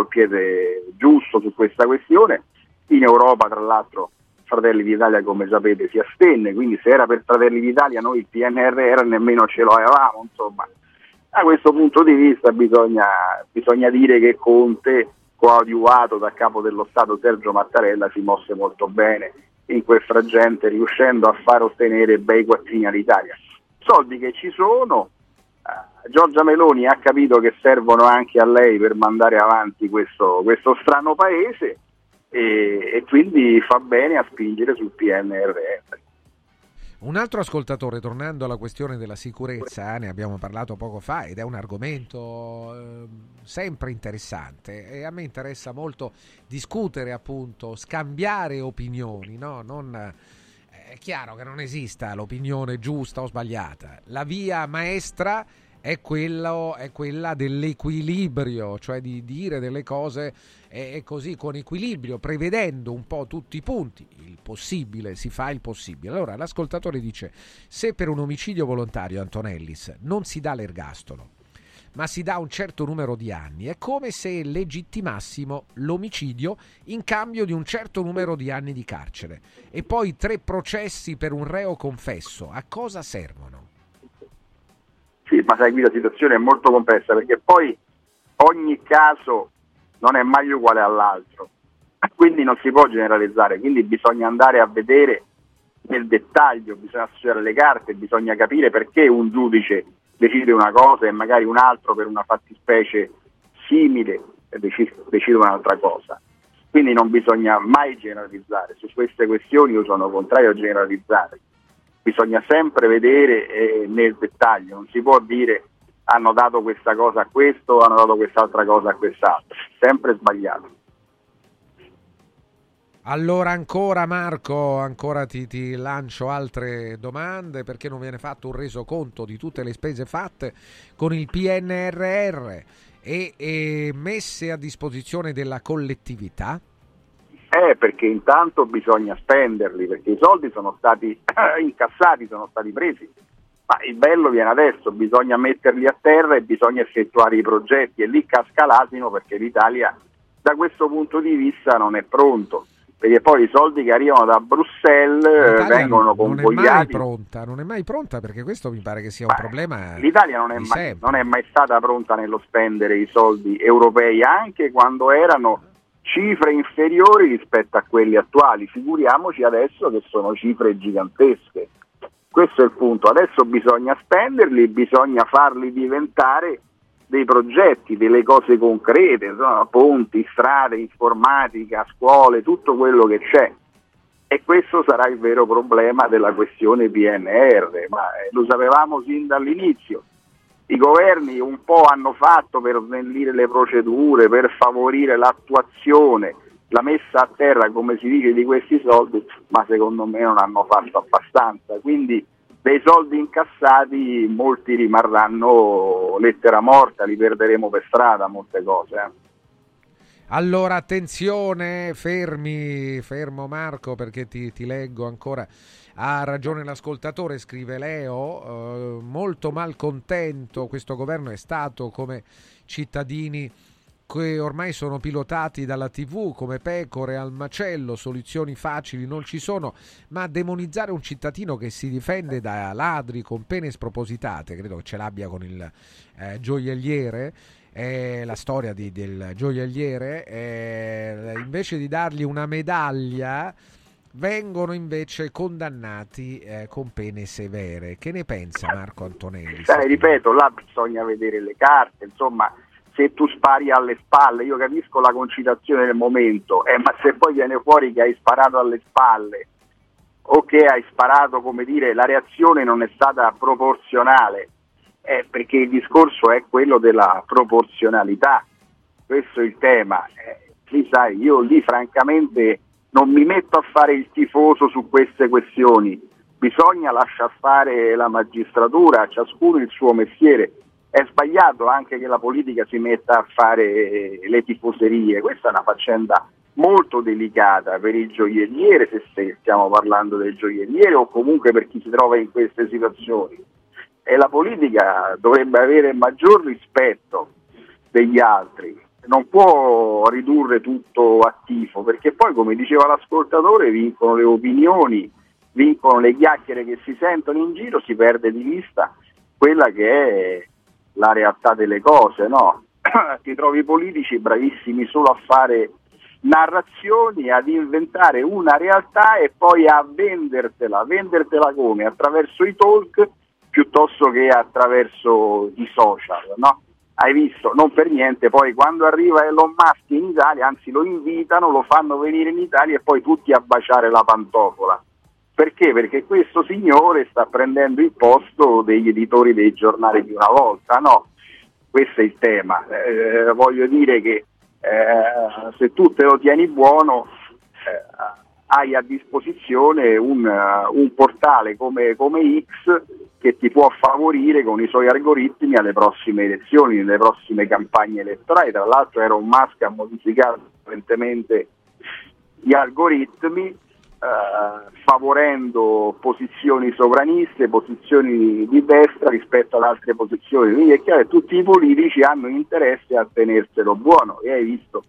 giusto su questa questione. In Europa, tra l'altro, Fratelli d'Italia, come sapete, si astenne, quindi se era per Fratelli d'Italia noi il PNRR nemmeno ce lo avevamo, insomma. A questo punto di vista bisogna dire che Conte, coadiuvato dal capo dello Stato Sergio Mattarella, si mosse molto bene in quel frangente, riuscendo a far ottenere bei quattrini all'Italia. Soldi che ci sono, Giorgia Meloni ha capito che servono anche a lei per mandare avanti questo strano paese e quindi fa bene a spingere sul PNRR. Un altro ascoltatore, tornando alla questione della sicurezza, ne abbiamo parlato poco fa ed è un argomento sempre interessante e a me interessa molto discutere, appunto, scambiare opinioni, no? È chiaro che non esista l'opinione giusta o sbagliata, la via maestra è quella dell'equilibrio, cioè di dire delle cose e così con equilibrio, prevedendo un po' tutti i punti, il possibile, si fa il possibile. Allora l'ascoltatore dice: se per un omicidio volontario, Antonellis, non si dà l'ergastolo, ma si dà un certo numero di anni, è come se legittimassimo l'omicidio in cambio di un certo numero di anni di carcere e poi 3 processi per un reo confesso, a cosa servono? Sì, ma sai, qui la situazione è molto complessa, perché poi ogni caso non è mai uguale all'altro, quindi non si può generalizzare, quindi bisogna andare a vedere nel dettaglio, bisogna studiare le carte, bisogna capire perché un giudice decide una cosa e magari un altro, per una fattispecie simile, decide un'altra cosa. Quindi non bisogna mai generalizzare, su queste questioni io sono contrario a generalizzare. Bisogna sempre vedere nel dettaglio, non si può dire hanno dato questa cosa a questo, hanno dato quest'altra cosa a quest'altro, sempre sbagliato. Allora ancora Marco, ti lancio altre domande, perché non viene fatto un resoconto di tutte le spese fatte con il PNRR e messe a disposizione della collettività? Perché intanto bisogna spenderli, perché i soldi sono stati incassati, sono stati presi, ma il bello viene adesso, bisogna metterli a terra e bisogna effettuare i progetti e lì casca l'asino, perché l'Italia da questo punto di vista non è pronto, perché poi i soldi che arrivano da Bruxelles vengono convogliati. Non è mai pronta, perché questo mi pare che sia un problema. L'Italia non è mai stata pronta nello spendere i soldi europei, anche quando erano cifre inferiori rispetto a quelli attuali, figuriamoci adesso che sono cifre gigantesche. Questo è il punto, adesso bisogna spenderli, bisogna farli diventare dei progetti, delle cose concrete, insomma, ponti, strade, informatica, scuole, tutto quello che c'è. E questo sarà il vero problema della questione PNR, ma lo sapevamo sin dall'inizio. I governi un po' hanno fatto per snellire le procedure, per favorire l'attuazione, la messa a terra, come si dice, di questi soldi, ma secondo me non hanno fatto abbastanza. Quindi dei soldi incassati molti rimarranno lettera morta, li perderemo per strada, molte cose. Allora attenzione, fermo Marco, perché ti leggo ancora. Ha ragione l'ascoltatore, scrive Leo, molto malcontento questo governo è stato, come cittadini che ormai sono pilotati dalla TV come pecore al macello, soluzioni facili non ci sono, ma demonizzare un cittadino che si difende da ladri con pene spropositate, credo che ce l'abbia con il gioielliere, la storia del gioielliere, invece di dargli una medaglia vengono invece condannati con pene severe. Che ne pensa Marco Antonelli? Ripeto, là bisogna vedere le carte, insomma, se tu spari alle spalle, io capisco la concitazione del momento, ma se poi viene fuori che hai sparato alle spalle o che hai sparato, come dire, la reazione non è stata proporzionale, perché il discorso è quello della proporzionalità, questo è il tema. Sai, io lì francamente non mi metto a fare il tifoso su queste questioni, bisogna lasciar fare la magistratura, ciascuno il suo mestiere. È sbagliato anche che la politica si metta a fare le tifoserie, questa è una faccenda molto delicata per il gioielliere, se stiamo parlando del gioielliere, o comunque per chi si trova in queste situazioni. e la politica dovrebbe avere maggior rispetto degli altri, non può ridurre tutto a tifo, perché poi, come diceva l'ascoltatore, vincono le opinioni, vincono le chiacchiere che si sentono in giro, si perde di vista quella che è la realtà delle cose, no? Ti trovi politici bravissimi solo a fare narrazioni, ad inventare una realtà e poi a vendertela come? Attraverso i talk piuttosto che attraverso i social, no? Hai visto? Non per niente poi quando arriva Elon Musk in Italia, anzi lo invitano, lo fanno venire in Italia e poi tutti a baciare la pantofola. Perché? Perché questo signore sta prendendo il posto degli editori dei giornali di una volta, no? Questo è il tema. Voglio dire che se tu te lo tieni buono, hai a disposizione un portale come X che ti può favorire con i suoi algoritmi alle prossime elezioni, nelle prossime campagne elettorali. Tra l'altro Elon Musk ha modificato recentemente gli algoritmi, favorendo posizioni sovraniste, posizioni di destra rispetto ad altre posizioni. Quindi è chiaro che tutti i politici hanno interesse a tenerselo buono, e hai visto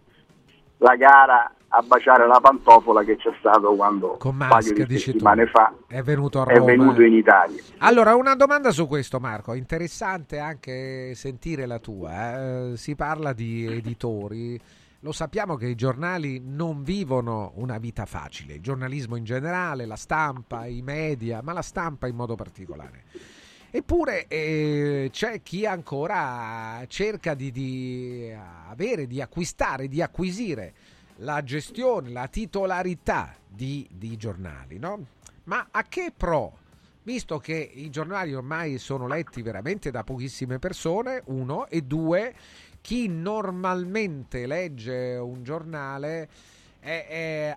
la gara a baciare la pantofola che c'è stato quando un paio di settimane fa è venuto a Roma, è venuto in Italia. Allora, una domanda su questo, Marco, interessante anche sentire la tua. Si parla di editori. Lo sappiamo che i giornali non vivono una vita facile, il giornalismo in generale, la stampa, i media, ma la stampa in modo particolare. Eppure c'è chi ancora cerca di acquisire la gestione, la titolarità di giornali, no? Ma a che pro? Visto che i giornali ormai sono letti veramente da pochissime persone, uno, e due, chi normalmente legge un giornale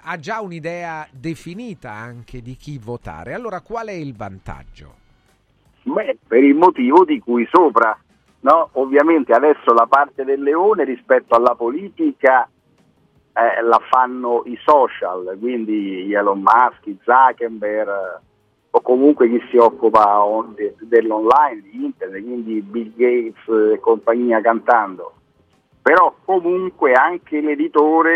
ha già un'idea definita anche di chi votare. Allora, qual è il vantaggio? Beh, per il motivo di cui sopra, no? Ovviamente adesso la parte del leone rispetto alla politica la fanno i social, quindi Elon Musk, Zuckerberg, o comunque chi si occupa dell'online, di internet, quindi Bill Gates e compagnia cantando. Però comunque anche l'editore,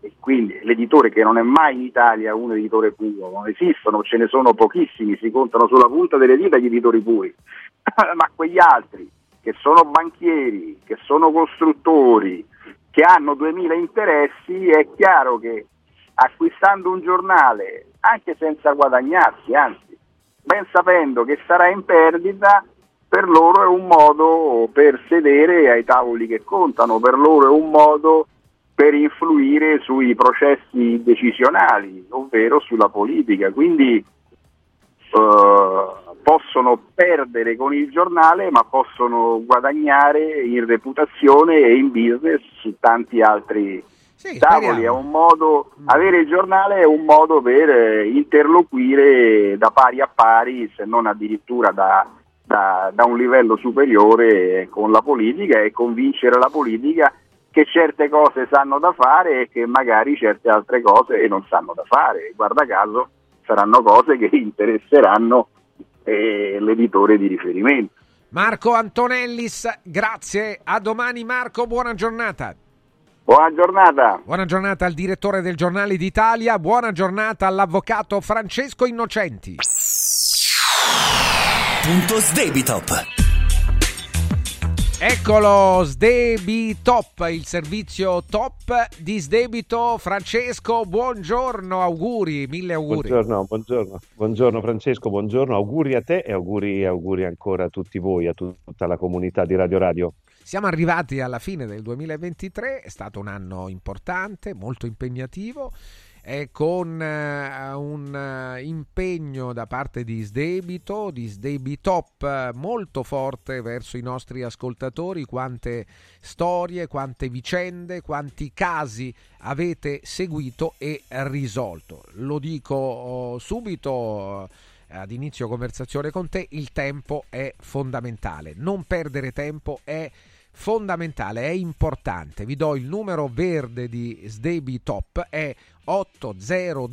e quindi l'editore che non è mai in Italia un editore puro, non esistono, ce ne sono pochissimi, si contano sulla punta delle dita gli editori puri, ma quegli altri che sono banchieri, che sono costruttori, che hanno 2000 interessi, è chiaro che acquistando un giornale, anche senza guadagnarsi, anzi, ben sapendo che sarà in perdita, per loro è un modo per sedere ai tavoli che contano, per loro è un modo per influire sui processi decisionali, ovvero sulla politica. Quindi possono perdere con il giornale, ma possono guadagnare in reputazione e in business su tanti altri tavoli. È un modo, avere il giornale è un modo per interloquire da pari a pari, se non addirittura da un livello superiore con la politica, e convincere la politica che certe cose sanno da fare e che magari certe altre cose non sanno da fare. Guarda caso saranno cose che interesseranno l'editore di riferimento. Marco Antonellis, grazie, a domani Marco, buona giornata. Buona giornata. Buona giornata al direttore del Giornale d'Italia, buona giornata all'avvocato Francesco Innocenti. Punto Sdebitop. Eccolo, Sdebitop, il servizio top di Sdebito. Francesco, buongiorno, auguri, mille auguri. Buongiorno Francesco, buongiorno, auguri a te e auguri ancora a tutti voi, a tutta la comunità di Radio Radio. Siamo arrivati alla fine del 2023, è stato un anno importante, molto impegnativo, con un impegno da parte di Sdebito, di Sdebitop, molto forte verso i nostri ascoltatori. Quante storie, quante vicende, quanti casi avete seguito e risolto. Lo dico subito ad inizio conversazione con te, il tempo è fondamentale, non perdere tempo è fondamentale, è importante. Vi do il numero verde di Sdebitop, è 800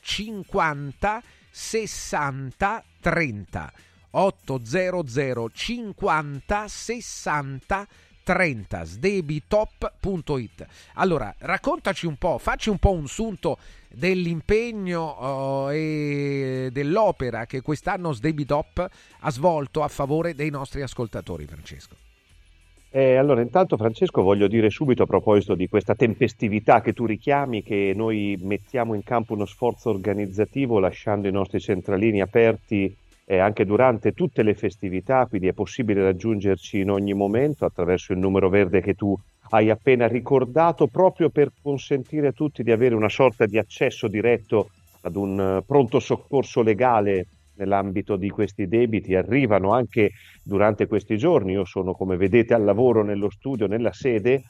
50 60 30. 800 50 60 30 sdebitop.it. Allora, raccontaci un po', facci un po' un sunto dell'impegno e dell'opera che quest'anno Sdebitop ha svolto a favore dei nostri ascoltatori, Francesco. Allora, intanto, Francesco, voglio dire subito a proposito di questa tempestività che tu richiami, che noi mettiamo in campo uno sforzo organizzativo lasciando i nostri centralini aperti anche durante tutte le festività, quindi è possibile raggiungerci in ogni momento attraverso il numero verde che tu hai appena ricordato, proprio per consentire a tutti di avere una sorta di accesso diretto ad un pronto soccorso legale. Nell'ambito di questi debiti arrivano anche durante questi giorni, io sono, come vedete, al lavoro nello studio, nella sede,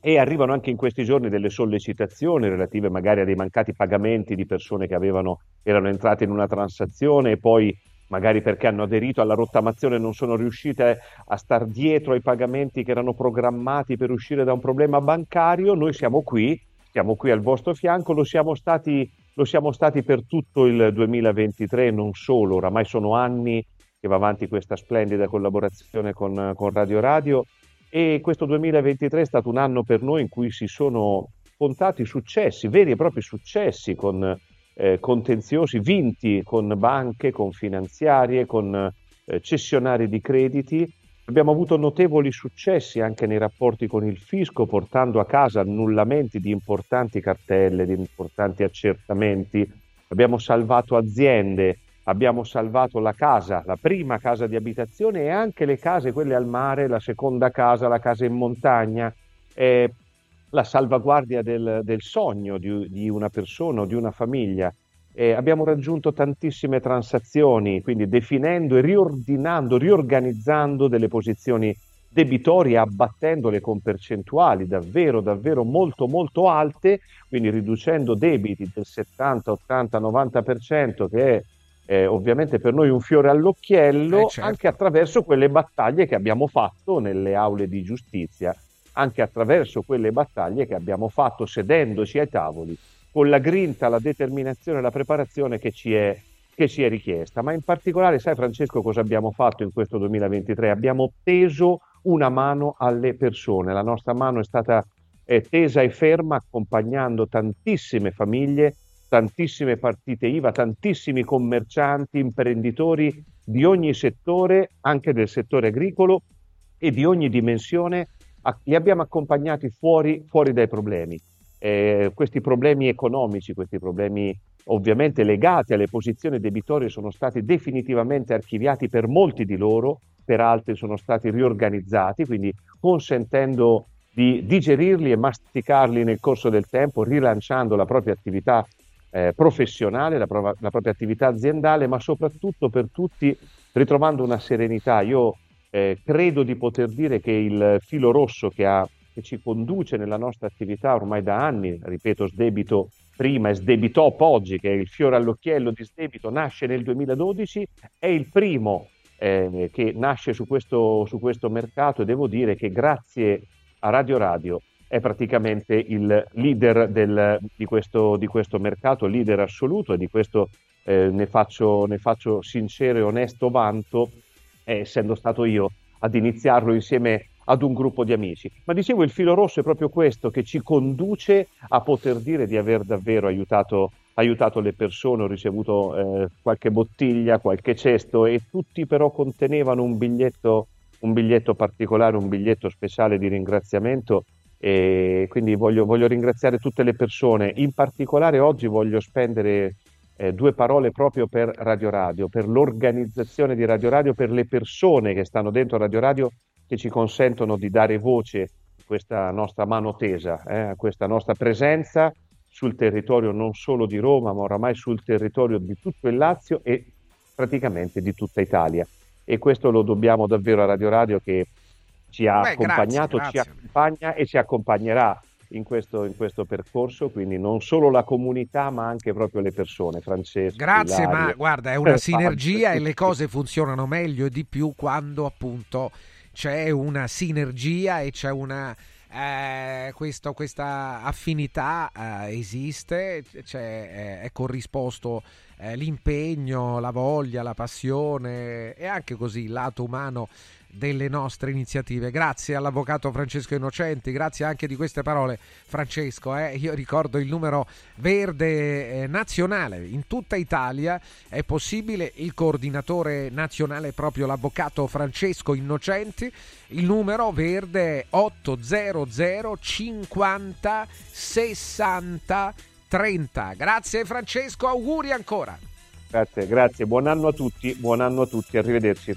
e arrivano anche in questi giorni delle sollecitazioni relative magari a dei mancati pagamenti di persone che erano entrate in una transazione e poi magari perché hanno aderito alla rottamazione non sono riuscite a star dietro ai pagamenti che erano programmati per uscire da un problema bancario. Noi siamo qui al vostro fianco, lo siamo stati per tutto il 2023, non solo, oramai sono anni che va avanti questa splendida collaborazione con Radio Radio, e questo 2023 è stato un anno per noi in cui si sono contati successi, veri e propri successi, con contenziosi vinti con banche, con finanziarie, con cessionari di crediti. Abbiamo avuto notevoli successi anche nei rapporti con il fisco, portando a casa annullamenti di importanti cartelle, di importanti accertamenti. Abbiamo salvato aziende, abbiamo salvato la casa, la prima casa di abitazione, e anche le case, quelle al mare, la seconda casa, la casa in montagna, la salvaguardia del sogno di una persona o di una famiglia. Abbiamo raggiunto tantissime transazioni, quindi definendo e riorganizzando delle posizioni debitorie, abbattendole con percentuali davvero molto molto alte, quindi riducendo debiti del 70, 80, 90%, che è ovviamente per noi un fiore all'occhiello, certo. Anche attraverso quelle battaglie che abbiamo fatto nelle aule di giustizia, anche attraverso quelle battaglie che abbiamo fatto sedendoci ai tavoli, con la grinta, la determinazione, la preparazione che ci è richiesta. Ma in particolare, sai Francesco, cosa abbiamo fatto in questo 2023? Abbiamo teso una mano alle persone, la nostra mano è stata tesa e ferma, accompagnando tantissime famiglie, tantissime partite IVA, tantissimi commercianti, imprenditori di ogni settore, anche del settore agricolo e di ogni dimensione, li abbiamo accompagnati fuori dai problemi. Questi problemi economici, questi problemi ovviamente legati alle posizioni debitorie sono stati definitivamente archiviati per molti di loro, per altri sono stati riorganizzati, quindi consentendo di digerirli e masticarli nel corso del tempo, rilanciando la propria attività professionale, la propria attività aziendale, ma soprattutto per tutti ritrovando una serenità. Io credo di poter dire che il filo rosso che ci conduce nella nostra attività ormai da anni, ripeto, Sdebito prima e Sdebitop oggi, che è il fiore all'occhiello di Sdebito, nasce nel 2012, è il primo che nasce su questo mercato, e devo dire che grazie a Radio Radio è praticamente il leader di questo mercato, leader assoluto, e di questo ne faccio sincero e onesto vanto, essendo stato io ad iniziarlo insieme ad un gruppo di amici. Ma dicevo, il filo rosso è proprio questo che ci conduce a poter dire di aver davvero aiutato le persone. Ho ricevuto qualche bottiglia, qualche cesto, e tutti però contenevano un biglietto particolare, un biglietto speciale di ringraziamento, e quindi voglio ringraziare tutte le persone. In particolare oggi voglio spendere due parole proprio per Radio Radio, per l'organizzazione di Radio Radio, per le persone che stanno dentro Radio Radio, che ci consentono di dare voce a questa nostra mano tesa, a questa nostra presenza sul territorio non solo di Roma, ma oramai sul territorio di tutto il Lazio e praticamente di tutta Italia. E questo lo dobbiamo davvero a Radio Radio, che ci ha accompagnato, grazie. Ci accompagna e ci accompagnerà in questo percorso, quindi non solo la comunità ma anche proprio le persone. Francesco, grazie, Ilario. Ma guarda, è una sinergia, e le cose funzionano meglio e di più quando appunto c'è una sinergia e c'è una questa affinità esiste, cioè, è corrisposto l'impegno, la voglia, la passione e anche così il lato umano delle nostre iniziative. Grazie all'avvocato Francesco Innocenti, grazie anche di queste parole, Francesco. Io ricordo il numero verde nazionale in tutta Italia, è possibile il coordinatore nazionale proprio l'avvocato Francesco Innocenti, il numero verde 800 50 60 30. Grazie Francesco, auguri ancora. Grazie, buon anno a tutti, arrivederci.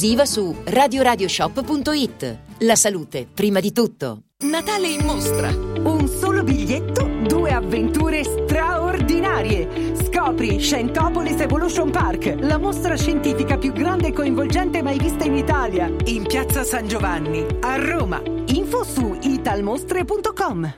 su radioradioshop.it. La salute prima di tutto. Natale in mostra. Un solo biglietto, 2 avventure straordinarie. Scopri Scientopolis Evolution Park, la mostra scientifica più grande e coinvolgente mai vista in Italia, in Piazza San Giovanni a Roma. Info su italmostre.com.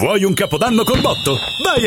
Vuoi un capodanno col botto? Vai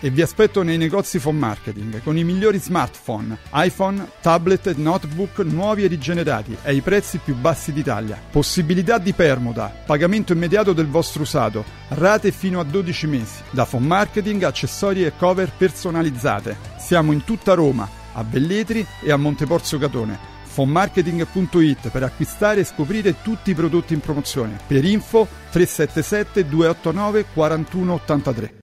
e vi aspetto nei negozi Phone Marketing con i migliori smartphone, iPhone, tablet e notebook nuovi e rigenerati ai prezzi più bassi d'Italia. Possibilità di permuta, pagamento immediato del vostro usato, rate fino a 12 mesi. Da Phone Marketing accessori e cover personalizzate. Siamo in tutta Roma, a Velletri e a Monteporzio Catone. Fonmarketing.it per acquistare e scoprire tutti i prodotti in promozione. Per info 377 289 4183.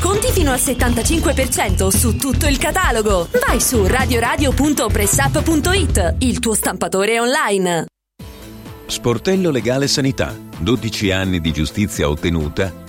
Sconti fino al 75% su tutto il catalogo. Vai su radioradio.pressup.it, il tuo stampatore online. Sportello Legale Sanità. 12 anni di giustizia ottenuta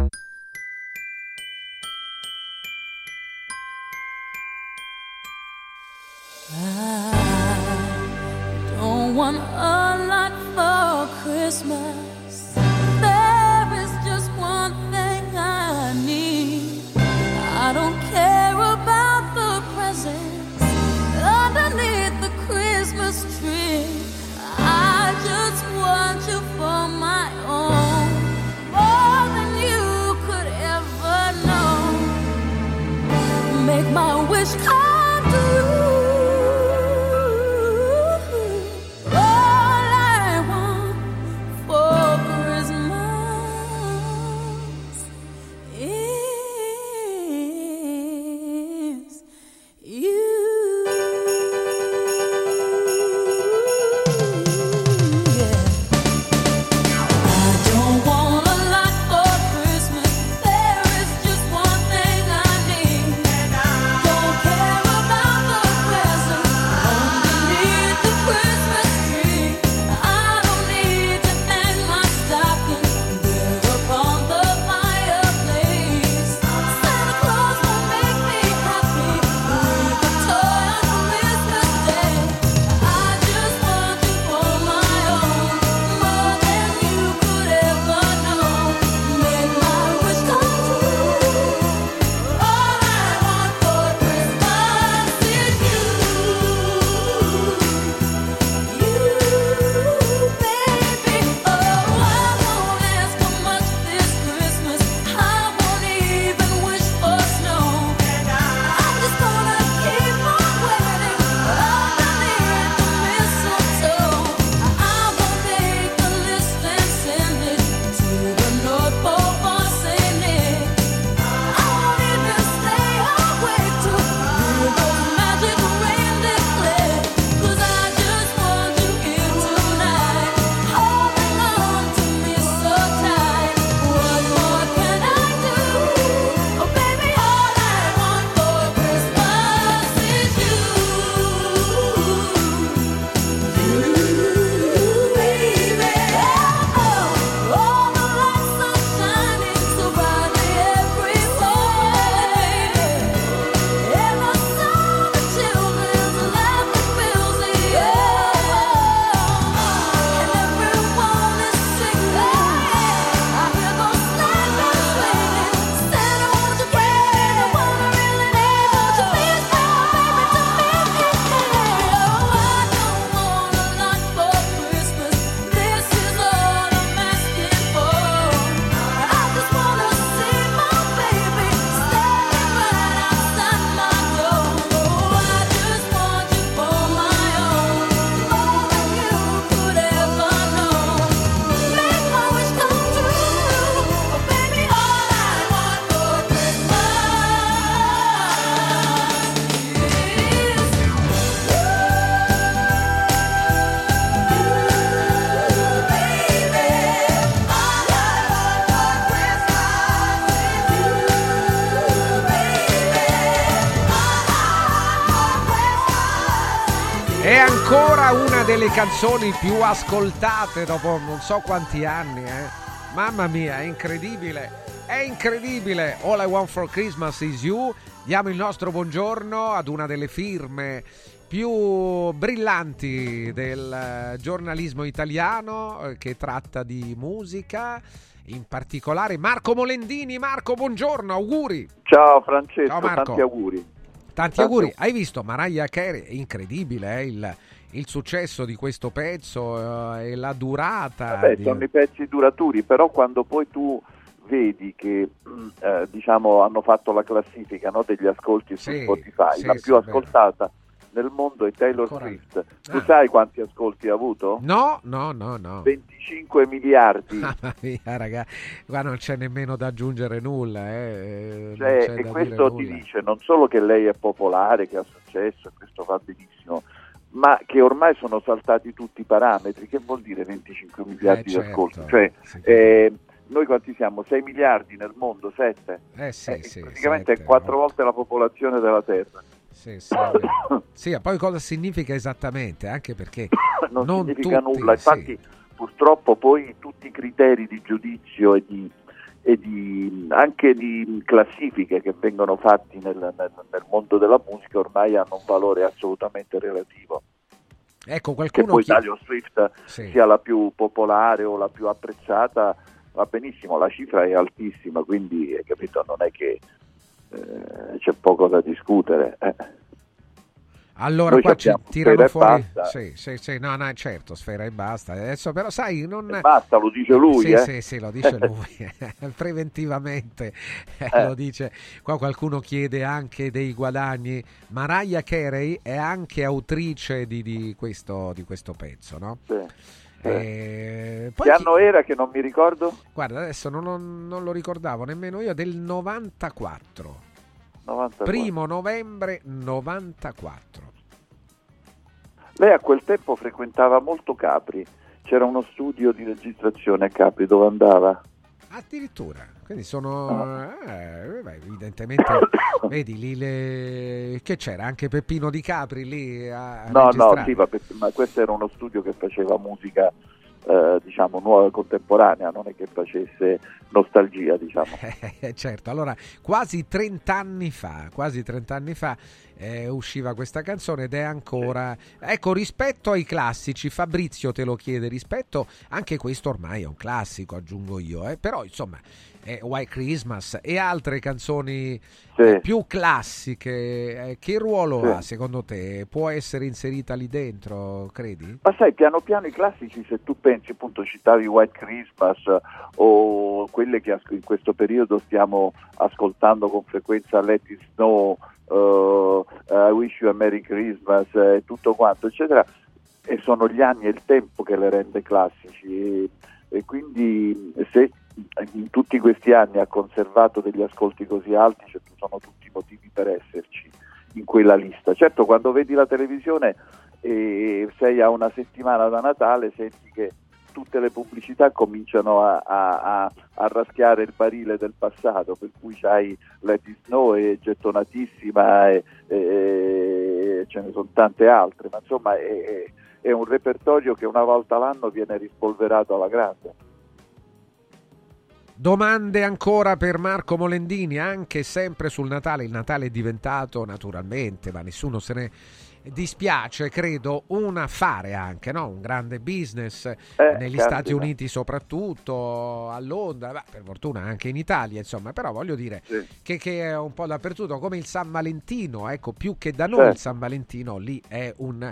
I don't want a lot for Christmas. There is just one thing I need. I don't care about the presents underneath the Christmas tree. I just want you for my own, more than you could ever know. Make my wish come true. All I want for Christmas is you. Le canzoni più ascoltate dopo non so quanti anni, Mamma mia, è incredibile, è incredibile. All I Want for Christmas is You. Diamo il nostro buongiorno ad una delle firme più brillanti del giornalismo italiano che tratta di musica, in particolare Marco Molendini. Marco, buongiorno, auguri. Ciao Francesco, ciao Marco. Tanti auguri. Hai visto Mariah Carey? È incredibile il successo di questo pezzo e la durata. Sono i pezzi duraturi, però quando poi tu vedi che hanno fatto la classifica, no, degli ascolti su Spotify, la più ascoltata nel mondo è Taylor Swift. Tu sai quanti ascolti ha avuto? No. 25 miliardi. Mamma mia, raga, qua non c'è nemmeno da aggiungere nulla. E questo ti dice non solo che lei è popolare, che ha successo, e questo va benissimo, ma che ormai sono saltati tutti i parametri. Che vuol dire 25 miliardi di ascolti? Cioè, noi quanti siamo? 6 miliardi nel mondo? 7? Praticamente 7, è 4 volte la popolazione della Terra. Sì, poi cosa significa esattamente? Anche perché non significa tutti, nulla. Infatti, purtroppo poi tutti i criteri di giudizio e di anche di classifiche che vengono fatti nel mondo della musica ormai hanno un valore assolutamente relativo. Ecco, qualcuno che poi Taylor Swift sia la più popolare o la più apprezzata, va benissimo, la cifra è altissima, quindi hai capito, non è che c'è poco da discutere. Allora noi qua ci tirano fuori no, certo, sfera e basta. Adesso però sai, non basta, lo dice lui, lo dice lui preventivamente lo dice. Qua qualcuno chiede anche dei guadagni. Mariah Carey è anche autrice di questo pezzo, no? Sì. Poi che anno era che non mi ricordo? Guarda, adesso non lo ricordavo nemmeno io, del 94. Primo novembre 94. Lei a quel tempo frequentava molto Capri, c'era uno studio di registrazione a Capri dove andava. Addirittura, quindi sono evidentemente vedi lì che c'era anche Peppino Di Capri lì a registrare. Ma questo era uno studio che faceva musica nuova, contemporanea, non è che facesse nostalgia, diciamo. Certo, allora quasi 30 anni fa usciva questa canzone ed è ancora ecco, rispetto ai classici, Fabrizio te lo chiede, rispetto anche questo ormai è un classico, aggiungo io, però insomma White Christmas e altre canzoni più classiche, che ruolo ha secondo te? Può essere inserita lì dentro, credi? Ma sai, piano piano i classici, se tu pensi, appunto citavi White Christmas o quelle che in questo periodo stiamo ascoltando con frequenza, Let It Snow, I Wish You a Merry Christmas e tutto quanto eccetera, e sono gli anni e il tempo che le rende classici, e quindi se in tutti questi anni ha conservato degli ascolti così alti, ci sono tutti i motivi per esserci in quella lista. Certo, quando vedi la televisione e sei a una settimana da Natale, senti che tutte le pubblicità cominciano a raschiare il barile del passato, per cui c'hai Let It Snow e Gettonatissima e ce ne sono tante altre, ma insomma è un repertorio che una volta l'anno viene rispolverato alla grande. Domande ancora per Marco Molendini, anche sempre sul Natale. Il Natale è diventato naturalmente, ma nessuno se ne dispiace, credo, un affare anche, no? Un grande business negli Stati Uniti soprattutto, a Londra, per fortuna anche in Italia, insomma, però voglio dire che è un po' dappertutto, come il San Valentino, ecco, più che da noi il San Valentino lì è un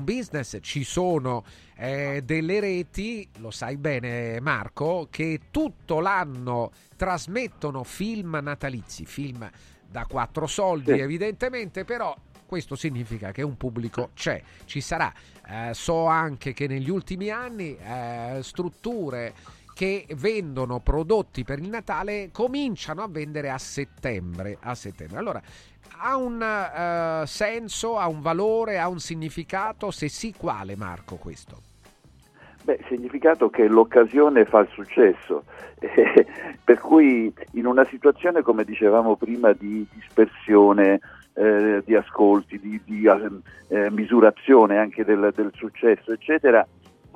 business. Ci sono delle reti, lo sai bene Marco, che tutto l'anno trasmettono film natalizi, film da 4 soldi evidentemente, però questo significa che un pubblico c'è, ci sarà. So anche che negli ultimi anni strutture che vendono prodotti per il Natale cominciano a vendere a settembre. Allora, ha un senso, ha un valore, ha un significato? Se sì, quale, Marco, questo? Significato che l'occasione fa il successo, per cui in una situazione, come dicevamo prima, di dispersione, di ascolti, di misurazione anche del successo eccetera,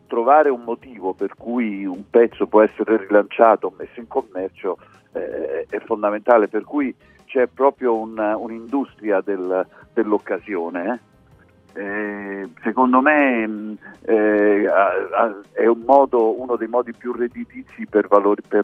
trovare un motivo per cui un pezzo può essere rilanciato, messo in commercio, è fondamentale, per cui c'è proprio un'industria dell'occasione Secondo me è un modo, uno dei modi più redditizi per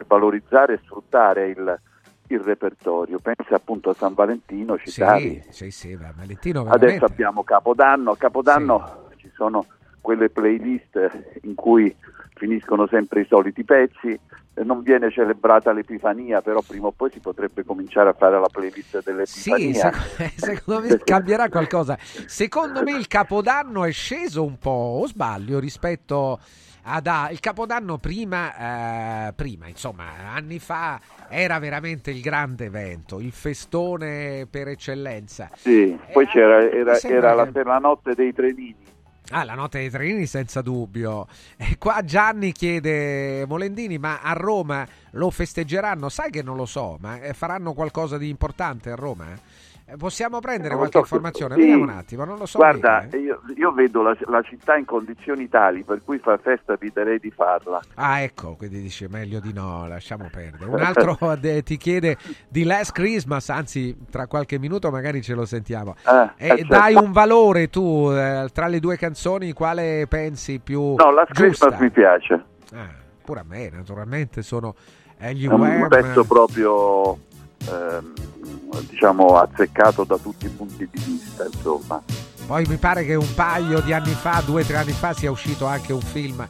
valorizzare e sfruttare il repertorio. Pensa appunto a San Valentino, citavi. Sì, Valentino veramente. Adesso abbiamo Capodanno, a Capodanno sì. Ci sono quelle playlist in cui finiscono sempre i soliti pezzi, non viene celebrata l'Epifania, però prima o poi si potrebbe cominciare a fare la playlist dell'Epifania. Sì, secondo me cambierà qualcosa. Secondo me il Capodanno è sceso un po', o sbaglio, rispetto il Capodanno prima, insomma, anni fa era veramente il grande evento, il festone per eccellenza. Sì, poi era per la notte dei trenini. La notte dei trenini senza dubbio. E qua Gianni chiede, Molendini, ma a Roma lo festeggeranno? Sai che non lo so, ma faranno qualcosa di importante a Roma? Possiamo prendere qualche informazione? Sì. Vediamo un attimo, non lo so. Guarda, io vedo la città in condizioni tali per cui fa festa, eviterei di farla. Ecco, quindi dice meglio di no, lasciamo perdere. Un altro ti chiede di Last Christmas, anzi tra qualche minuto magari ce lo sentiamo. Dai un valore tu tra le due canzoni, quale pensi più giusta? No, Last Christmas mi piace. Pure a me, naturalmente, sono gli Wham. Un pezzo proprio... diciamo azzeccato da tutti i punti di vista, insomma. Poi mi pare che un paio di anni fa, 2 o 3 anni fa, sia uscito anche un film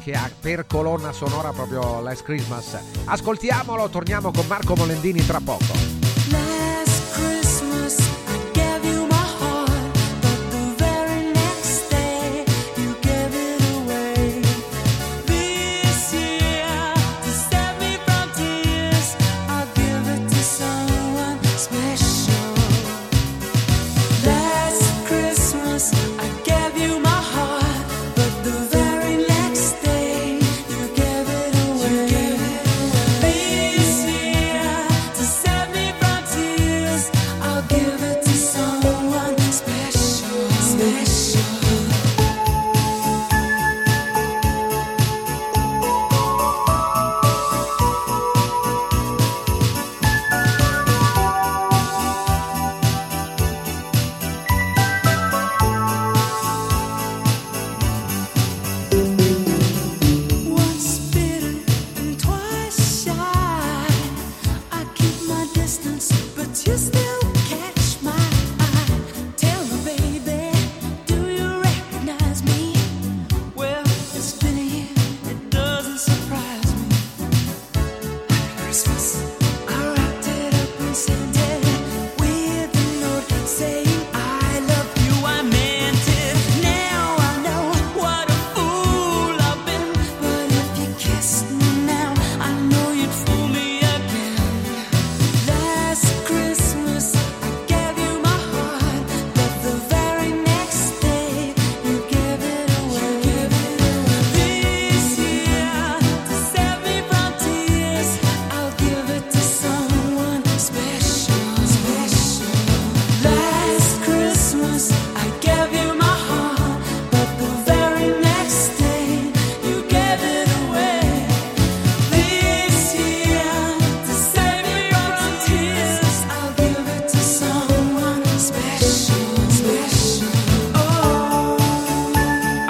che ha per colonna sonora proprio Last Christmas. Ascoltiamolo, torniamo con Marco Molendini tra poco.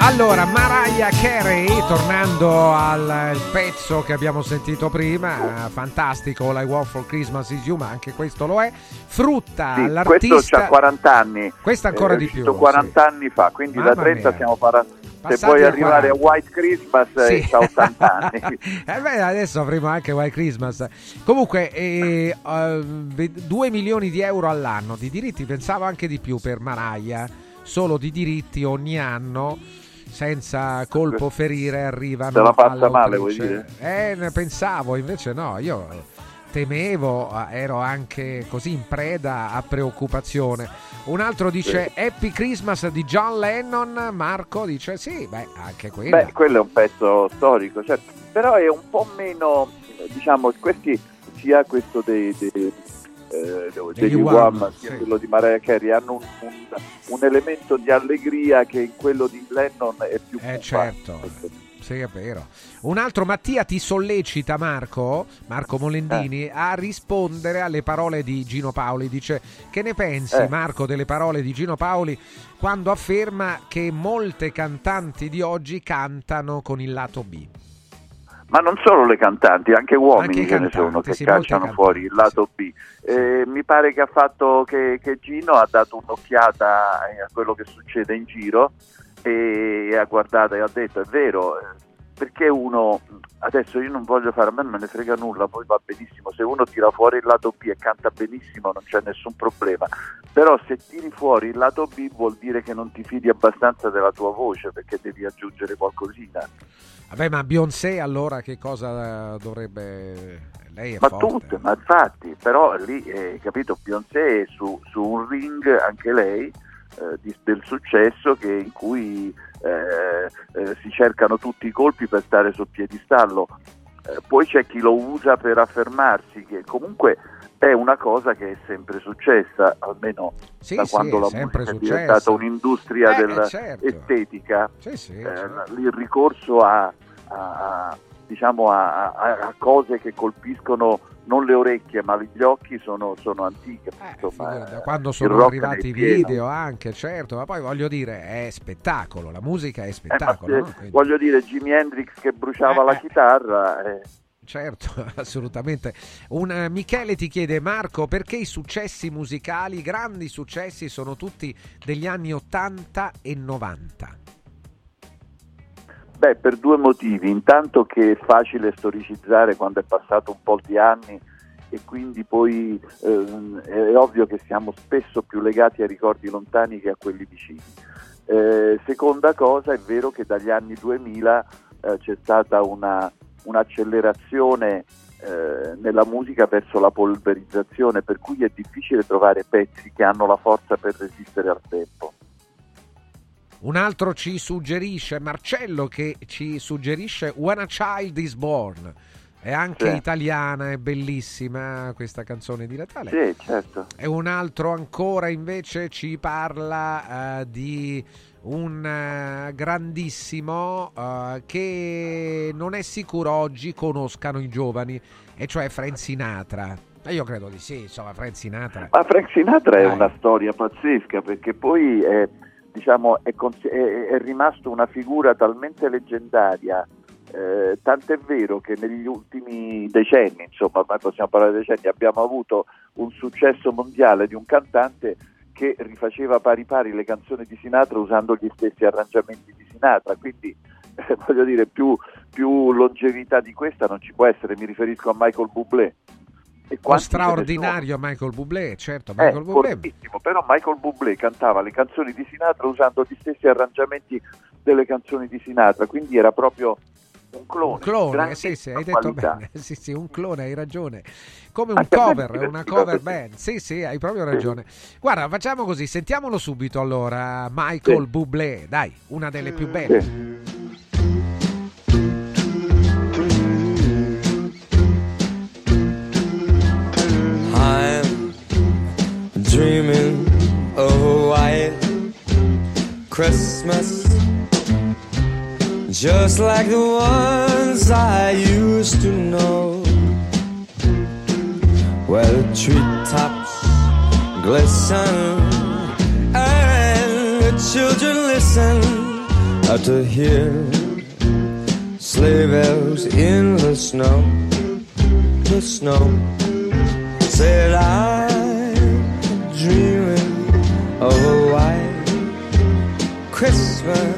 Allora, Mariah Carey, tornando al pezzo che abbiamo sentito prima, fantastico, All I Want for Christmas Is You, ma anche questo lo è, frutta sì, l'artista. Questo c'ha 40 anni. Questo ancora di più. 40 sì. anni fa, quindi mamma da 30 mia. Siamo se puoi arrivare 40. A White Christmas sì. Sta 80 anni. Beh, adesso avremo anche White Christmas. Comunque, 2 milioni di euro all'anno di diritti, pensavo anche di più per Mariah, solo di diritti ogni anno. Senza colpo ferire arrivano. Se la passa male, vuoi dire? Ne pensavo, invece no, io temevo, ero anche così in preda a preoccupazione. Un altro dice sì. Happy Christmas di John Lennon. Marco dice sì, anche quello. Quello è un pezzo storico, certo. Però è un po' meno, diciamo, questi si ha questo degli Wham, sì. Quello di Mariah Carey, hanno un elemento di allegria che in quello di Lennon è più certo. Sì, è vero. Un altro Mattia ti sollecita, Marco Molendini, a rispondere alle parole di Gino Paoli. Dice: che ne pensi, Marco, delle parole di Gino Paoli quando afferma che molte cantanti di oggi cantano con il lato B? Ma non solo le cantanti, anche uomini, anche ce ne sono che cacciano fuori il lato B. Mi pare che Gino ha dato un'occhiata a quello che succede in giro e ha guardato e ha detto: è vero, perché uno, adesso io non voglio fare, a me non ne frega nulla, poi va benissimo, se uno tira fuori il lato B e canta benissimo non c'è nessun problema, però se tiri fuori il lato B vuol dire che non ti fidi abbastanza della tua voce, perché devi aggiungere qualcosina. Vabbè, ma Beyoncé allora che cosa dovrebbe... Lei è ma forte. Tutte, ma infatti, però lì, capito, Beyoncé su un ring, anche lei, del successo, che in cui si cercano tutti i colpi per stare sul piedistallo, poi c'è chi lo usa per affermarsi, che comunque è una cosa che è sempre successa, almeno sì, da quando la musica è diventata un'industria dell'estetica, certo. Certo. Il ricorso a cose che colpiscono non le orecchie ma gli occhi sono antiche, insomma, da quando sono arrivati i video anche, certo, ma poi voglio dire è spettacolo, la musica è spettacolo, no? Quindi... voglio dire, Jimi Hendrix che bruciava la chitarra Certo, assolutamente. Un Michele ti chiede: Marco, perché i successi musicali, i grandi successi, sono tutti degli anni 80 e 90? Beh, per due motivi. Intanto che è facile storicizzare quando è passato un po' di anni e quindi poi è ovvio che siamo spesso più legati ai ricordi lontani che a quelli vicini. Seconda cosa, è vero che dagli anni 2000 c'è stata un'accelerazione nella musica verso la polverizzazione, per cui è difficile trovare pezzi che hanno la forza per resistere al tempo. Un altro ci suggerisce, Marcello, che ci suggerisce When a Child is Born. È anche italiana, è bellissima questa canzone di Natale. Sì, certo. E un altro ancora invece ci parla di un grandissimo che non è sicuro oggi conoscano i giovani, e cioè Frank Sinatra. Io credo di sì, insomma, Frank Sinatra. Ma Frank Sinatra è una storia pazzesca, perché poi è rimasto una figura talmente leggendaria, tant'è vero che negli ultimi decenni, insomma, ma possiamo parlare di decenni, abbiamo avuto un successo mondiale di un cantante che rifaceva pari pari le canzoni di Sinatra usando gli stessi arrangiamenti di Sinatra, quindi voglio dire, più longevità di questa non ci può essere. Mi riferisco a Michael Bublé. Lo straordinario Michael Bublé, certo, Michael Bublé. Però Michael Bublé cantava le canzoni di Sinatra usando gli stessi arrangiamenti delle canzoni di Sinatra, quindi era proprio un clone, sì, hai detto bene, sì, un clone, hai ragione, come un cover, una cover band, sì, hai proprio ragione. Guarda, facciamo così, sentiamolo subito allora, Michael Bublé, dai, una delle più belle. I'm dreaming of a white Christmas, just like the ones I used to know, where the treetops glisten and the children listen to hear sleigh bells in the snow. The snow said, I'm dreaming of a white Christmas.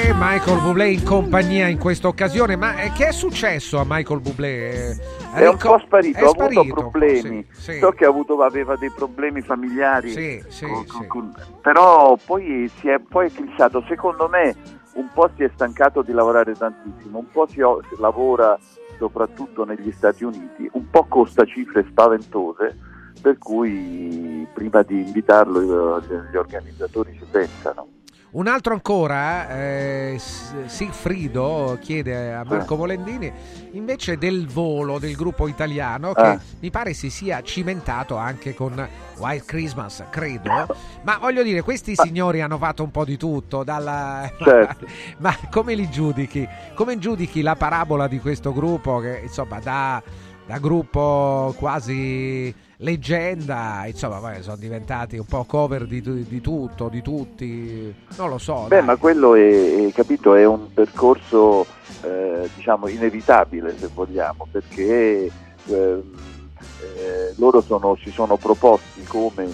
Bublé in compagnia in questa occasione. Ma che è successo a Michael Bublé? È un po' sparito, ha avuto problemi, sì. So che aveva dei problemi familiari, però poi si è eclissato, secondo me un po' si è stancato di lavorare tantissimo, un po' lavora soprattutto negli Stati Uniti, un po' costa cifre spaventose, per cui prima di invitarlo gli organizzatori ci pensano. Un altro ancora, Sigfrido chiede a Marco Volendini invece del volo del gruppo italiano che mi pare si sia cimentato anche con White Christmas, credo, ma voglio dire, questi signori hanno fatto un po' di tutto dalla... Certo. Ma come li giudichi? Come giudichi la parabola di questo gruppo che, insomma, da gruppo quasi leggenda, insomma, vabbè, sono diventati un po' cover di tutto, di tutti, non lo so. Beh, dai. Ma quello è, capito, è un percorso diciamo inevitabile, se vogliamo, perché loro si sono proposti come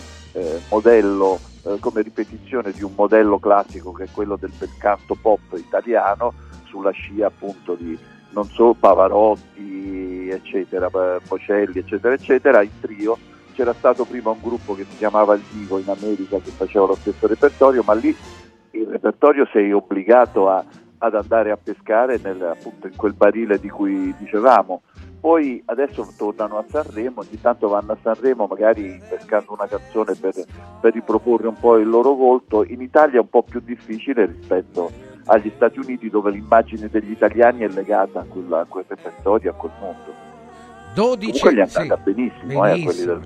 modello, come ripetizione di un modello classico che è quello del canto pop italiano, sulla scia appunto di non so Pavarotti, eccetera, Bocelli, eccetera, eccetera, in trio. C'era stato prima un gruppo che si chiamava il Divo in America che faceva lo stesso repertorio, ma lì il repertorio sei obbligato ad andare a pescare appunto in quel barile di cui dicevamo. Poi adesso tornano a Sanremo, ogni tanto vanno a Sanremo magari pescando una canzone per riproporre un po' il loro volto. In Italia è un po' più difficile rispetto agli Stati Uniti, dove l'immagine degli italiani è legata a quel repertorio, a quel mondo. 12, comunque gli è andata benissimo, quelli del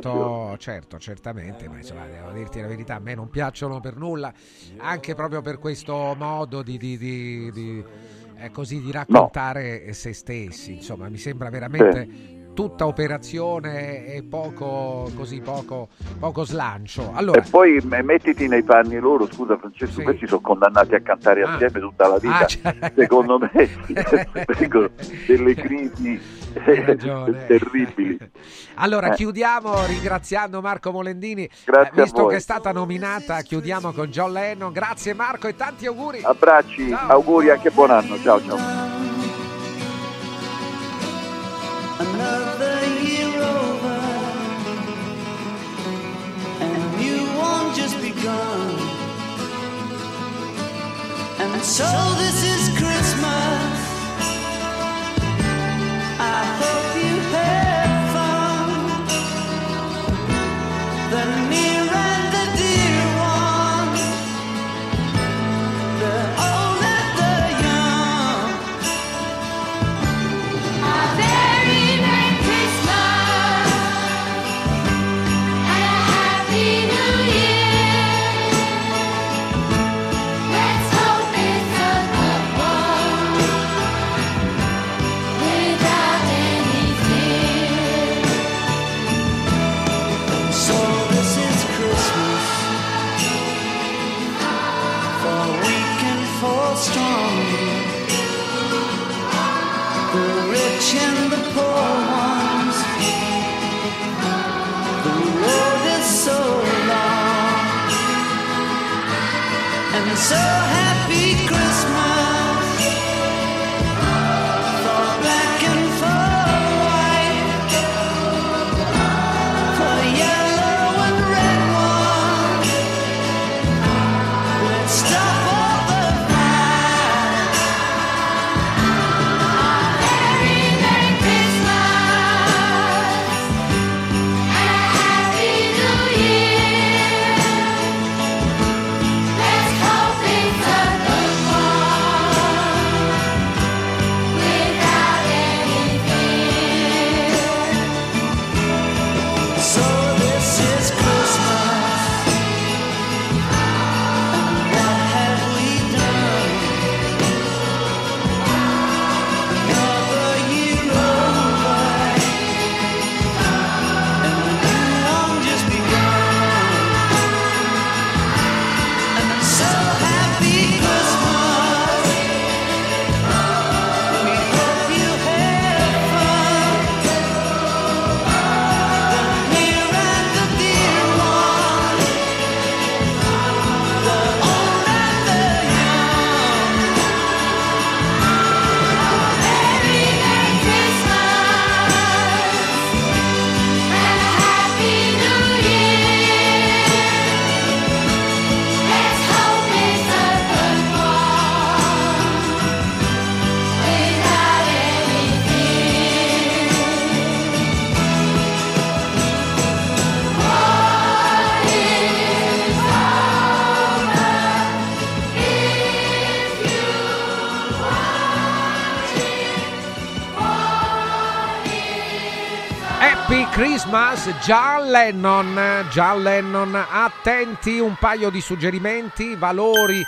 volo, certo, certamente, ma insomma, devo dirti la verità, a me non piacciono per nulla, anche proprio per questo modo di raccontare se stessi, insomma, mi sembra veramente tutta operazione e poco slancio. Allora, e poi mettiti nei panni loro, scusa Francesco, questi sono condannati a cantare assieme tutta la vita, secondo me vengono delle crisi terribili. Allora chiudiamo ringraziando Marco Molendini, visto che è stata nominata, chiudiamo con John Lennon. Grazie Marco e tanti auguri, abbracci, ciao. Auguri, anche buon anno, ciao. Another year over, and you won't just begun. And so this is Christmas. I hope you have fun. The near and the dear one, the old and the young. Let's hope it's a Happy Christmas, John Lennon, attenti, un paio di suggerimenti, Valori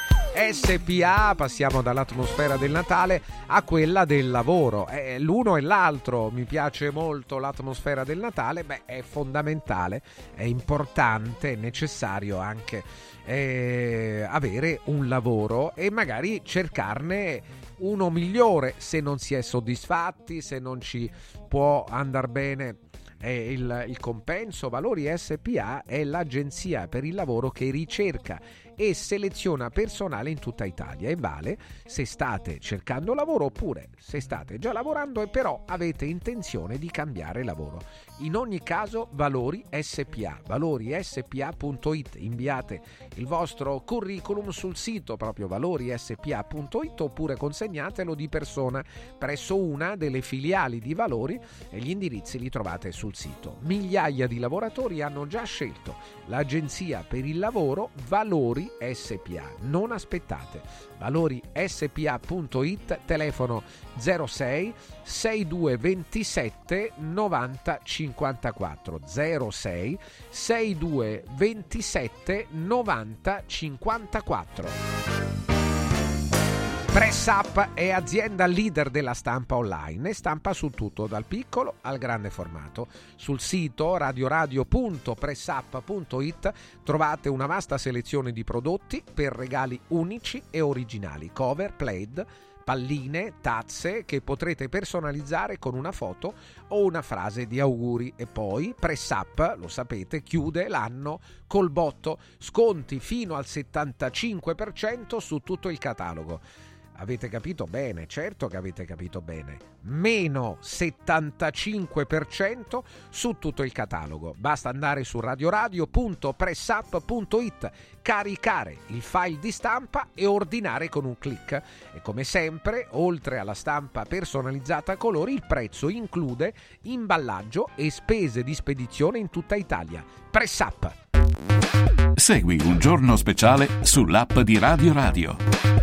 SPA, passiamo dall'atmosfera del Natale a quella del lavoro, l'uno e l'altro, mi piace molto l'atmosfera del Natale, è fondamentale, è importante, è necessario anche avere un lavoro e magari cercarne uno migliore se non si è soddisfatti, se non ci può andar bene il compenso. Valori SPA è l'agenzia per il lavoro che ricerca e seleziona personale in tutta Italia e vale se state cercando lavoro oppure se state già lavorando e però avete intenzione di cambiare lavoro. In ogni caso Valori SPA, valorispa.it, inviate il vostro curriculum sul sito proprio valorispa.it oppure consegnatelo di persona presso una delle filiali di Valori e gli indirizzi li trovate sul sito. Migliaia di lavoratori hanno già scelto l'agenzia per il lavoro Valori SPA. Non aspettate. valorispa.it, telefono 06 6227 90 54 06 6227 90 54. Pressup è azienda leader della stampa online e stampa su tutto, dal piccolo al grande formato. Sul sito radioradio.pressup.it trovate una vasta selezione di prodotti per regali unici e originali, cover, plaid, palline, tazze che potrete personalizzare con una foto o una frase di auguri. E poi Pressup, lo sapete, chiude l'anno col botto, sconti fino al 75% su tutto il catalogo. Avete capito bene? Certo che avete capito bene. Meno 75% su tutto il catalogo. Basta andare su radioradio.pressup.it, caricare il file di stampa e ordinare con un click. E come sempre, oltre alla stampa personalizzata a colori, il prezzo include imballaggio e spese di spedizione in tutta Italia. Pressup. Segui Un Giorno Speciale sull'app di Radio Radio.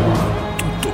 Tutto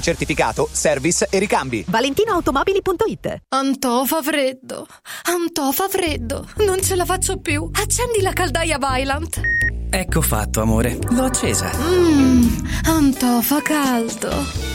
certificato, service e ricambi. Valentino Automobili.it. Antò fa freddo, non ce la faccio più. Accendi la caldaia Vaillant. Ecco fatto, amore, l'ho accesa. Antò fa caldo.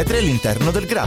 all'interno del GRA.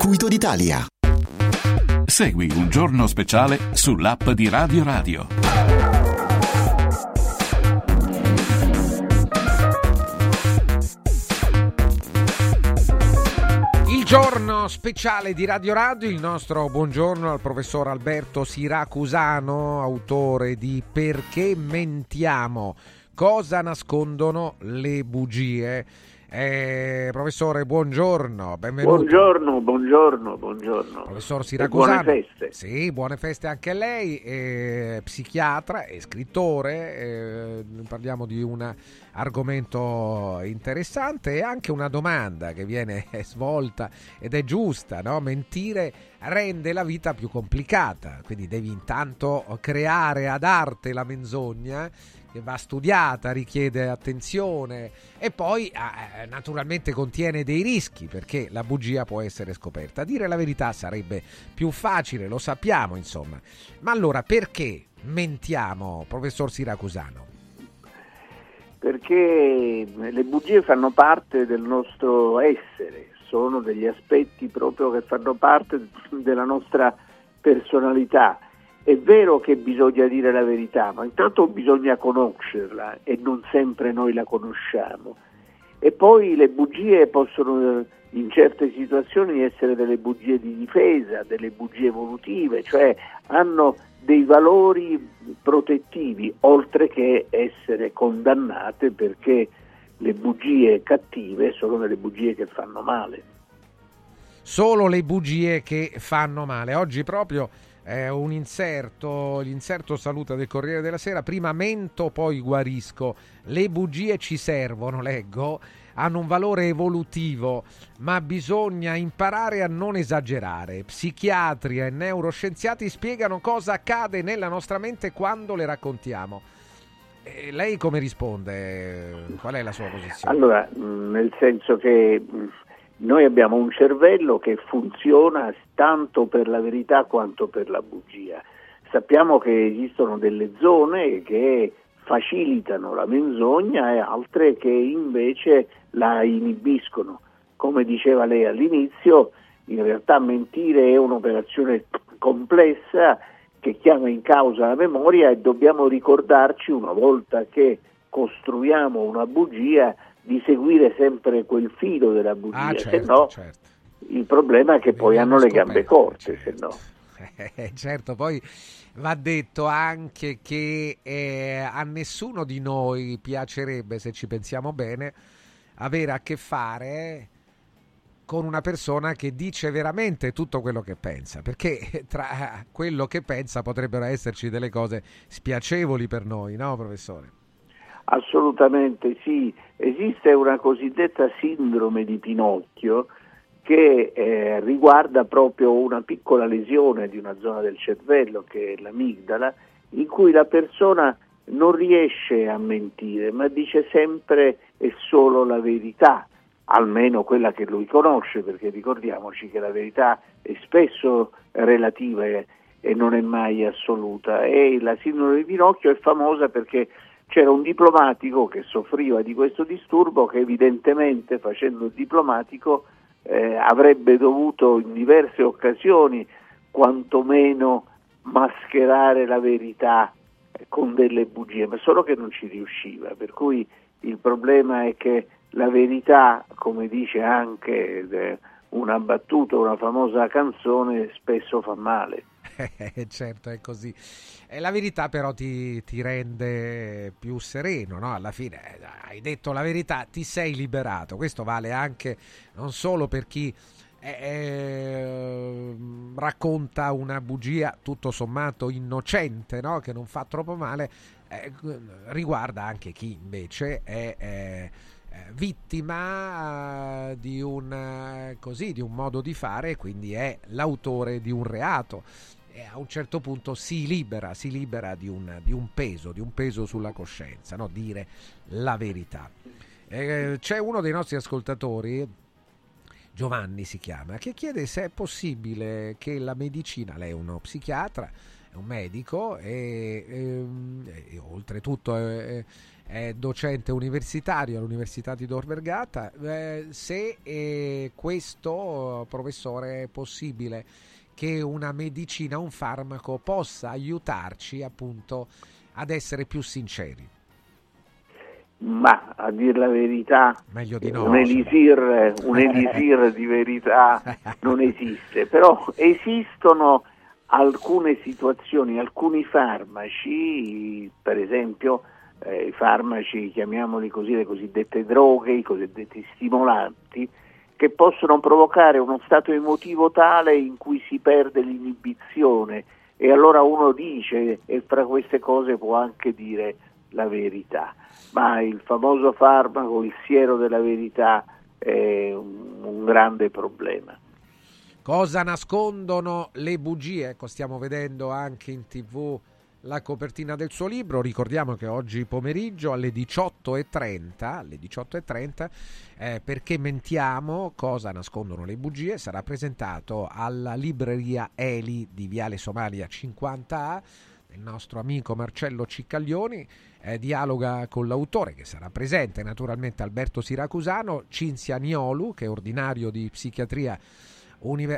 d'Italia. Segui Un Giorno Speciale sull'app di Radio Radio. Il giorno speciale di Radio Radio, il nostro buongiorno al professor Alberto Siracusano, autore di Perché mentiamo? Cosa nascondono le bugie? Professore, buongiorno, benvenuto. Buongiorno. Professor Siracusano. Buone feste. Sì, buone feste anche a lei, psichiatra e scrittore. Parliamo di un argomento interessante e anche una domanda che viene svolta ed è giusta, no? Mentire rende la vita più complicata, quindi devi intanto creare ad arte la menzogna, che va studiata, richiede attenzione e poi naturalmente contiene dei rischi, perché la bugia può essere scoperta. Dire la verità sarebbe più facile, lo sappiamo, insomma. Ma allora perché mentiamo, professor Siracusano? Perché le bugie fanno parte del nostro essere, sono degli aspetti proprio che fanno parte della nostra personalità. È vero che bisogna dire la verità, ma intanto bisogna conoscerla e non sempre noi la conosciamo. E poi le bugie possono in certe situazioni essere delle bugie di difesa, delle bugie evolutive, cioè hanno dei valori protettivi, oltre che essere condannate, perché le bugie cattive sono delle bugie che fanno male. Solo le bugie che fanno male. Oggi proprio un inserto, l'inserto saluta del Corriere della Sera: prima mento, poi guarisco. Le bugie ci servono, leggo, hanno un valore evolutivo, ma bisogna imparare a non esagerare. Psichiatri e neuroscienziati spiegano cosa accade nella nostra mente quando le raccontiamo. E lei come risponde? Qual è la sua posizione? Allora, nel senso che noi abbiamo un cervello che funziona tanto per la verità quanto per la bugia. Sappiamo che esistono delle zone che facilitano la menzogna e altre che invece la inibiscono. Come diceva lei all'inizio, in realtà mentire è un'operazione complessa che chiama in causa la memoria e dobbiamo ricordarci, una volta che costruiamo una bugia, di seguire sempre quel filo della bugia, certo. Il problema è che poi hanno le gambe corte, certo. Certo, poi va detto anche che a nessuno di noi piacerebbe, se ci pensiamo bene, avere a che fare con una persona che dice veramente tutto quello che pensa, perché tra quello che pensa potrebbero esserci delle cose spiacevoli per noi, no, professore? Assolutamente sì, esiste una cosiddetta sindrome di Pinocchio che riguarda proprio una piccola lesione di una zona del cervello che è l'amigdala, in cui la persona non riesce a mentire, ma dice sempre e solo la verità, almeno quella che lui conosce, perché ricordiamoci che la verità è spesso relativa e non è mai assoluta. E la sindrome di Pinocchio è famosa perché c'era un diplomatico che soffriva di questo disturbo, che evidentemente, facendo il diplomatico, avrebbe dovuto in diverse occasioni quantomeno mascherare la verità con delle bugie, ma solo che non ci riusciva. Per cui il problema è che la verità, come dice anche una battuta, una famosa canzone, spesso fa male. Certo, è così. E la verità però ti rende più sereno, no? Alla fine hai detto la verità, ti sei liberato. Questo vale anche non solo per chi racconta una bugia tutto sommato innocente, no? Che non fa troppo male, riguarda anche chi invece è vittima di un modo di fare, quindi è l'autore di un reato. E a un certo punto si libera di un peso sulla coscienza, no? Dire la verità. C'è uno dei nostri ascoltatori, Giovanni si chiama, che chiede se è possibile che la medicina, lei è uno psichiatra, è un medico e oltretutto è docente universitario all'Università di Tor Vergata, se questo, professore, è possibile che una medicina, un farmaco possa aiutarci appunto ad essere più sinceri. Ma a dire la verità, meglio di no, un elisir di verità non esiste, però esistono alcune situazioni, alcuni farmaci, per esempio i farmaci, chiamiamoli così, le cosiddette droghe, i cosiddetti stimolanti, che possono provocare uno stato emotivo tale in cui si perde l'inibizione e allora uno dice, e fra queste cose può anche dire la verità. Ma il famoso farmaco, il siero della verità, è un grande problema. Cosa nascondono le bugie? Ecco, stiamo vedendo anche in TV la copertina del suo libro. Ricordiamo che oggi pomeriggio alle 18:30, perché mentiamo, cosa nascondono le bugie, sarà presentato alla libreria Eli di Viale Somalia 50A. Il nostro amico Marcello Ciccaglioni dialoga con l'autore, che sarà presente naturalmente Alberto Siracusano, Cinzia Niolu, che è ordinario di psichiatria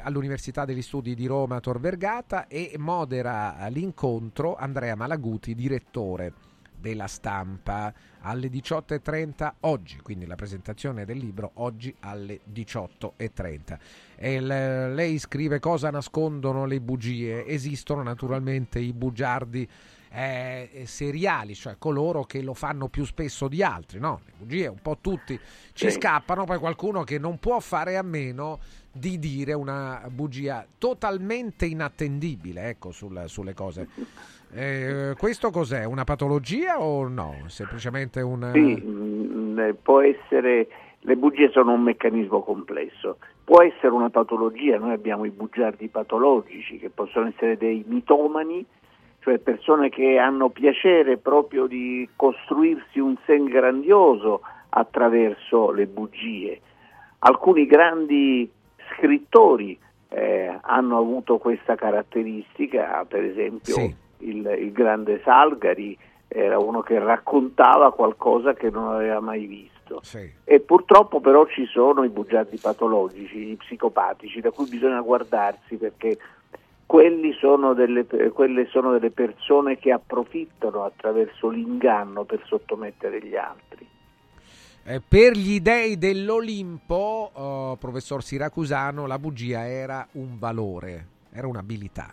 all'Università degli Studi di Roma Tor Vergata, e modera l'incontro Andrea Malaguti, direttore della Stampa, alle 18:30 oggi, quindi la presentazione del libro oggi alle 18:30. Lei scrive cosa nascondono le bugie. Esistono naturalmente i bugiardi seriali, cioè coloro che lo fanno più spesso di altri, no? Le bugie un po' tutti ci scappano, poi qualcuno che non può fare a meno di dire una bugia totalmente inattendibile, ecco, sulle cose. Questo cos'è? Una patologia o no? Semplicemente una... Sì, può essere... Le bugie sono un meccanismo complesso. Può essere una patologia, noi abbiamo i bugiardi patologici, che possono essere dei mitomani, cioè persone che hanno piacere proprio di costruirsi un sen grandioso attraverso le bugie. Alcuni grandi scrittori hanno avuto questa caratteristica, per esempio il grande Salgari era uno che raccontava qualcosa che non aveva mai visto. Sì. E purtroppo però ci sono i bugiardi patologici, i psicopatici, da cui bisogna guardarsi, perché quelle sono delle persone che approfittano attraverso l'inganno per sottomettere gli altri. Per gli dei dell'Olimpo, professor Siracusano, la bugia era un valore, era un'abilità.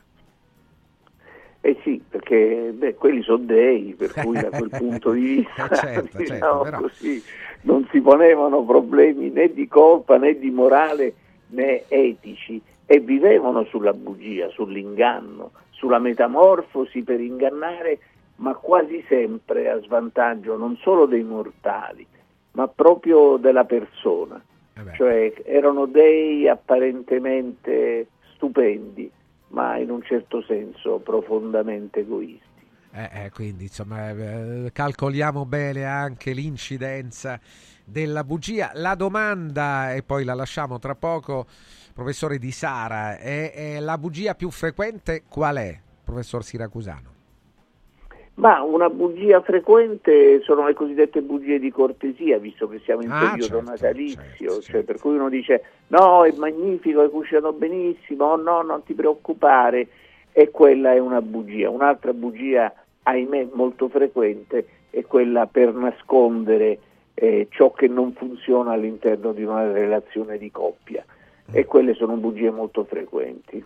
Sì, perché quelli sono dei, per cui da quel punto di vista certo, però... così, non si ponevano problemi né di colpa né di morale né etici, e vivevano sulla bugia, sull'inganno, sulla metamorfosi per ingannare, ma quasi sempre a svantaggio non solo dei mortali, ma proprio della persona. Cioè erano dei apparentemente stupendi, ma in un certo senso profondamente egoisti. Quindi insomma calcoliamo bene anche l'incidenza della bugia. La domanda, e poi la lasciamo tra poco, professore, Di Sara, è la bugia più frequente qual è, professor Siracusano? Ma una bugia frequente sono le cosiddette bugie di cortesia, visto che siamo in periodo natalizio, certo. Per cui uno dice no, è magnifico, hai cucinato benissimo, oh no, non ti preoccupare, e quella è una bugia. Un'altra bugia, ahimè, molto frequente è quella per nascondere ciò che non funziona all'interno di una relazione di coppia, e quelle sono bugie molto frequenti.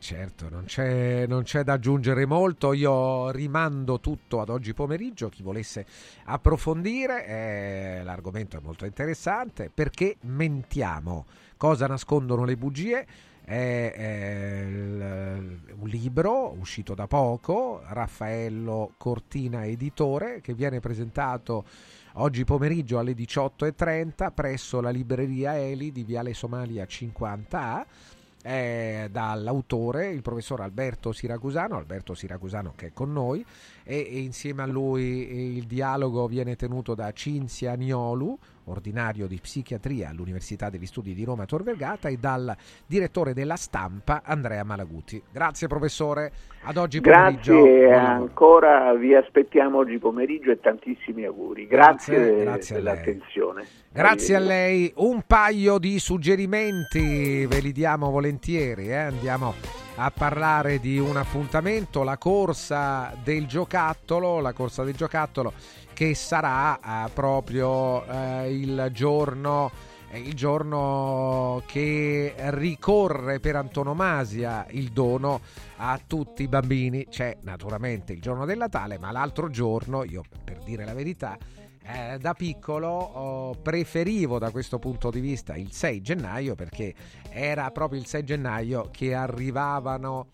Certo, non c'è da aggiungere molto. Io rimando tutto ad oggi pomeriggio, chi volesse approfondire, l'argomento è molto interessante. Perché mentiamo? Cosa nascondono le bugie? Un libro uscito da poco, Raffaello Cortina editore, che viene presentato oggi pomeriggio alle 18:30 presso la libreria Eli di Viale Somalia 50A. Dall'autore, il professor Alberto Siracusano, che è con noi, e insieme a lui il dialogo viene tenuto da Cinzia Niolu, ordinario di psichiatria all'Università degli Studi di Roma Tor Vergata, e dal direttore della stampa Andrea Malaguti. Grazie professore, ad oggi pomeriggio. Grazie, ancora vi aspettiamo oggi pomeriggio e tantissimi auguri. Grazie dell'attenzione. Grazie a lei. Un paio di suggerimenti ve li diamo volentieri, andiamo a parlare di un appuntamento, la corsa del giocattolo che sarà proprio il giorno che ricorre per antonomasia il dono a tutti i bambini. C'è naturalmente il giorno del Natale, ma l'altro giorno, io per dire la verità, da piccolo preferivo da questo punto di vista il 6 gennaio, perché era proprio il 6 gennaio che arrivavano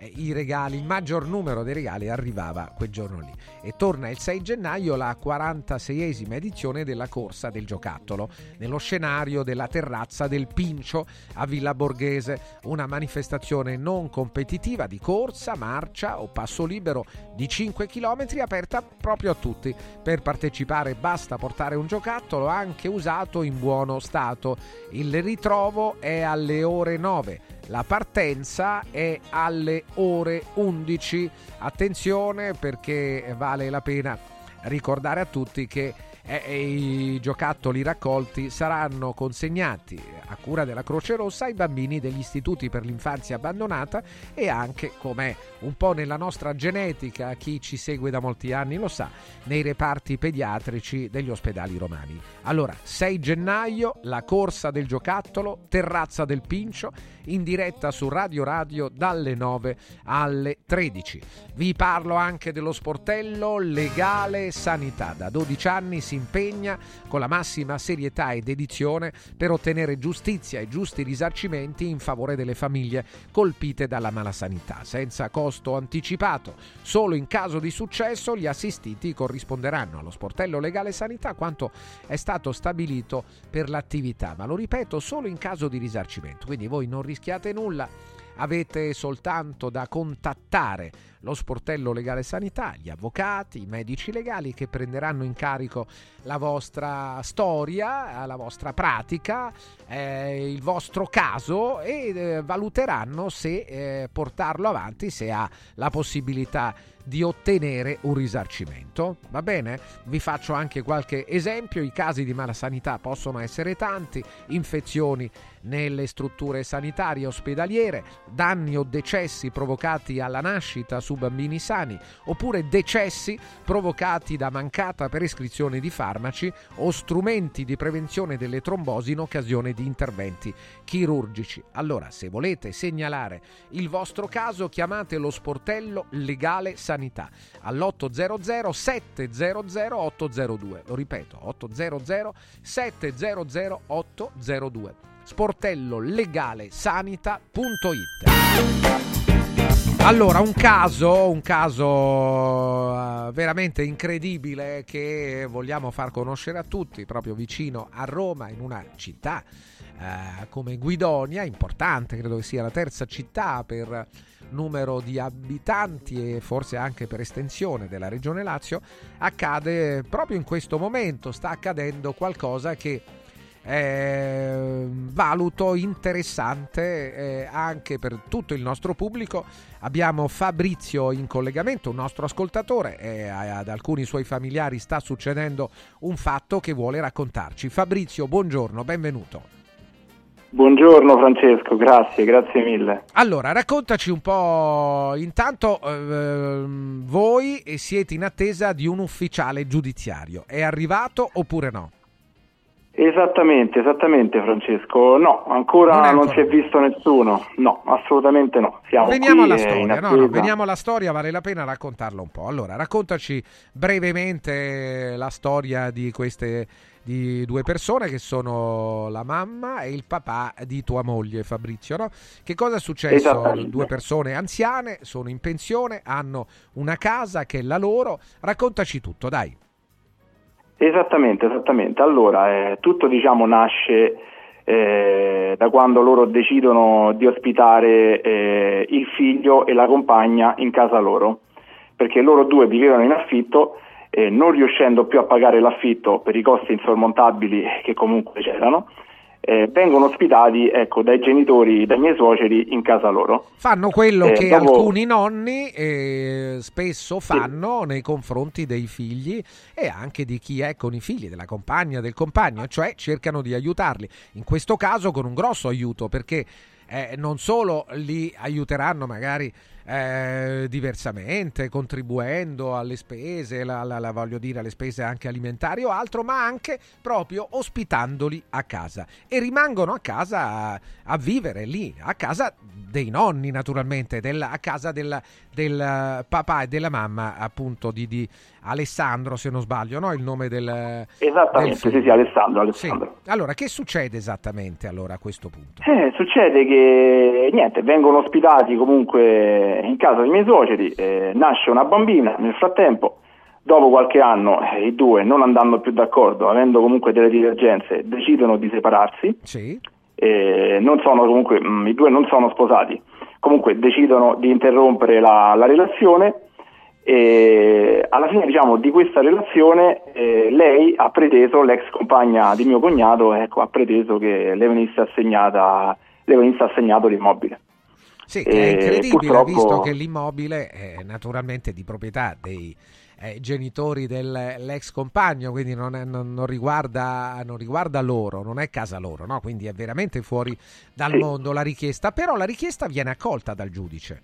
i regali, il maggior numero dei regali arrivava quel giorno lì. E torna il 6 gennaio la 46esima edizione della corsa del giocattolo nello scenario della terrazza del Pincio a Villa Borghese, una manifestazione non competitiva di corsa, marcia o passo libero di 5 km aperta proprio a tutti. Per partecipare basta portare un giocattolo anche usato in buono stato. Il ritrovo è alle ore 9. La partenza è alle ore 11. Attenzione, perché vale la pena ricordare a tutti che i giocattoli raccolti saranno consegnati a cura della Croce Rossa ai bambini degli istituti per l'infanzia abbandonata, e anche, com'è un po' nella nostra genetica, chi ci segue da molti anni lo sa, nei reparti pediatrici degli ospedali romani. Allora, 6 gennaio, la corsa del giocattolo, terrazza del Pincio, in diretta su Radio Radio dalle 9 alle 13. Vi parlo anche dello sportello Legale Sanità. Da 12 anni si impegna con la massima serietà ed dedizione per ottenere giustizia e giusti risarcimenti in favore delle famiglie colpite dalla malasanità, senza costo anticipato. Solo in caso di successo gli assistiti corrisponderanno allo sportello Legale Sanità quanto è stato stabilito per l'attività, ma lo ripeto, solo in caso di risarcimento, quindi voi non rischiate nulla, avete soltanto da contattare lo sportello Legale Sanità, gli avvocati, i medici legali che prenderanno in carico la vostra storia, la vostra pratica, il vostro caso, e valuteranno se portarlo avanti, se ha la possibilità di ottenere un risarcimento. Va bene? Vi faccio anche qualche esempio. I casi di malasanità possono essere tanti: infezioni nelle strutture sanitarie ospedaliere, danni o decessi provocati alla nascita su bambini sani, oppure decessi provocati da mancata prescrizione di farmaci o strumenti di prevenzione delle trombosi in occasione di interventi chirurgici. Allora, se volete segnalare il vostro caso, chiamate lo Sportello Legale Sanità all'800 700 802. Lo ripeto, 800 700 802. sportellolegalesanita.it. Allora, un caso veramente incredibile che vogliamo far conoscere a tutti, proprio vicino a Roma, in una città come Guidonia, importante, credo che sia la terza città per numero di abitanti e forse anche per estensione della regione Lazio. Accade proprio in questo momento, sta accadendo qualcosa che valuto interessante anche per tutto il nostro pubblico. Abbiamo Fabrizio in collegamento, un nostro ascoltatore, e ad alcuni suoi familiari sta succedendo un fatto che vuole raccontarci. Fabrizio, buongiorno, benvenuto. Buongiorno Francesco, grazie mille. Allora, raccontaci un po', intanto voi siete in attesa di un ufficiale giudiziario, è arrivato oppure no? Esattamente Francesco, no, ancora non si è visto nessuno, no, assolutamente no. Veniamo alla storia, vale la pena raccontarla un po'. Allora, raccontaci brevemente la storia di due persone che sono la mamma e il papà di tua moglie, Fabrizio, no? Che cosa è successo? Due persone anziane, sono in pensione, hanno una casa che è la loro, raccontaci tutto, dai. Esattamente. Allora, tutto nasce da quando loro decidono di ospitare il figlio e la compagna in casa loro, perché loro due vivevano in affitto, non riuscendo più a pagare l'affitto per i costi insormontabili che comunque c'erano, vengono ospitati dai genitori, dai miei suoceri, in casa loro. Fanno quello che alcuni nonni spesso fanno, sì, nei confronti dei figli e anche di chi è con i figli, della compagna, del compagno, cioè cercano di aiutarli, in questo caso con un grosso aiuto, perché non solo li aiuteranno magari diversamente, contribuendo alle spese, alle spese anche alimentari o altro, ma anche proprio ospitandoli a casa, e rimangono a casa a vivere lì, a casa dei nonni naturalmente, a casa del papà e della mamma, appunto di Alessandro, se non sbaglio, no? Il nome del... Esattamente, del sì, Alessandro. Sì. Allora, che succede esattamente allora a questo punto? Succede che vengono ospitati comunque in casa dei miei suoceri, nasce una bambina, nel frattempo, dopo qualche anno i due, non andando più d'accordo, avendo comunque delle divergenze, decidono di separarsi, sì. I due non sono sposati, comunque decidono di interrompere la relazione. E alla fine di questa relazione lei ha preteso, l'ex compagna di mio cognato ha preteso che le venisse assegnato l'immobile. Sì, che è incredibile, purtroppo... visto che l'immobile è naturalmente di proprietà dei genitori dell'ex compagno, quindi non riguarda loro, non è casa loro, no? Quindi è veramente fuori dal mondo la richiesta, però la richiesta viene accolta dal giudice.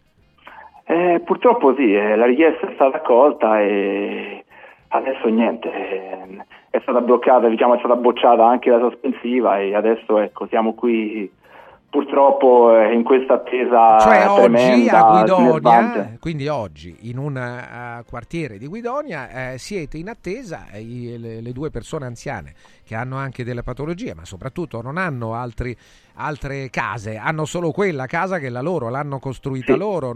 Purtroppo sì, la richiesta è stata accolta e adesso è stata bloccata, è stata bocciata anche la sospensiva e adesso siamo qui purtroppo in questa attesa, cioè, tremenda. Oggi a Guidonia, quindi oggi in un quartiere di Guidonia siete in attesa, le due persone anziane che hanno anche delle patologie, ma soprattutto non hanno altre case, hanno solo quella casa che è la loro, l'hanno costruita, sì, loro,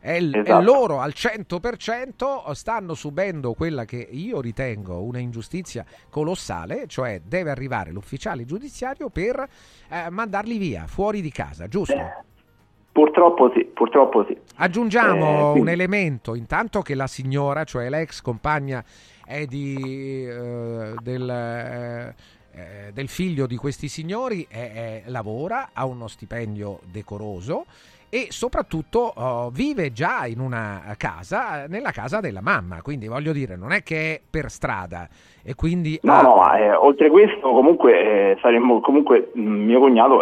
è loro al 100%, stanno subendo quella che io ritengo una ingiustizia colossale, cioè deve arrivare l'ufficiale giudiziario per mandarli via, fuori di casa, giusto? Purtroppo sì. Aggiungiamo un elemento, intanto che la signora, cioè l'ex compagna, è del figlio di questi signori, lavora, ha uno stipendio decoroso e soprattutto vive già in una casa, nella casa della mamma, quindi voglio dire non è che è per strada, e quindi oltre questo comunque saremmo comunque mio cognato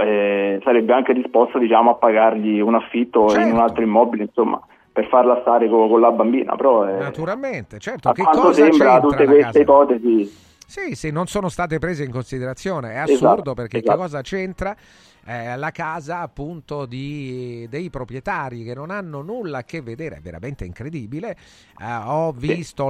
sarebbe anche disposto, diciamo, a pagargli un affitto, certo, in un altro immobile, insomma, per farla stare con la bambina, però naturalmente, certo, che cosa sembra tutte queste ipotesi. Sì, sì, non sono state prese in considerazione, è assurdo, esatto, perché esatto. Che cosa c'entra la casa appunto dei proprietari che non hanno nulla a che vedere, è veramente incredibile. Ho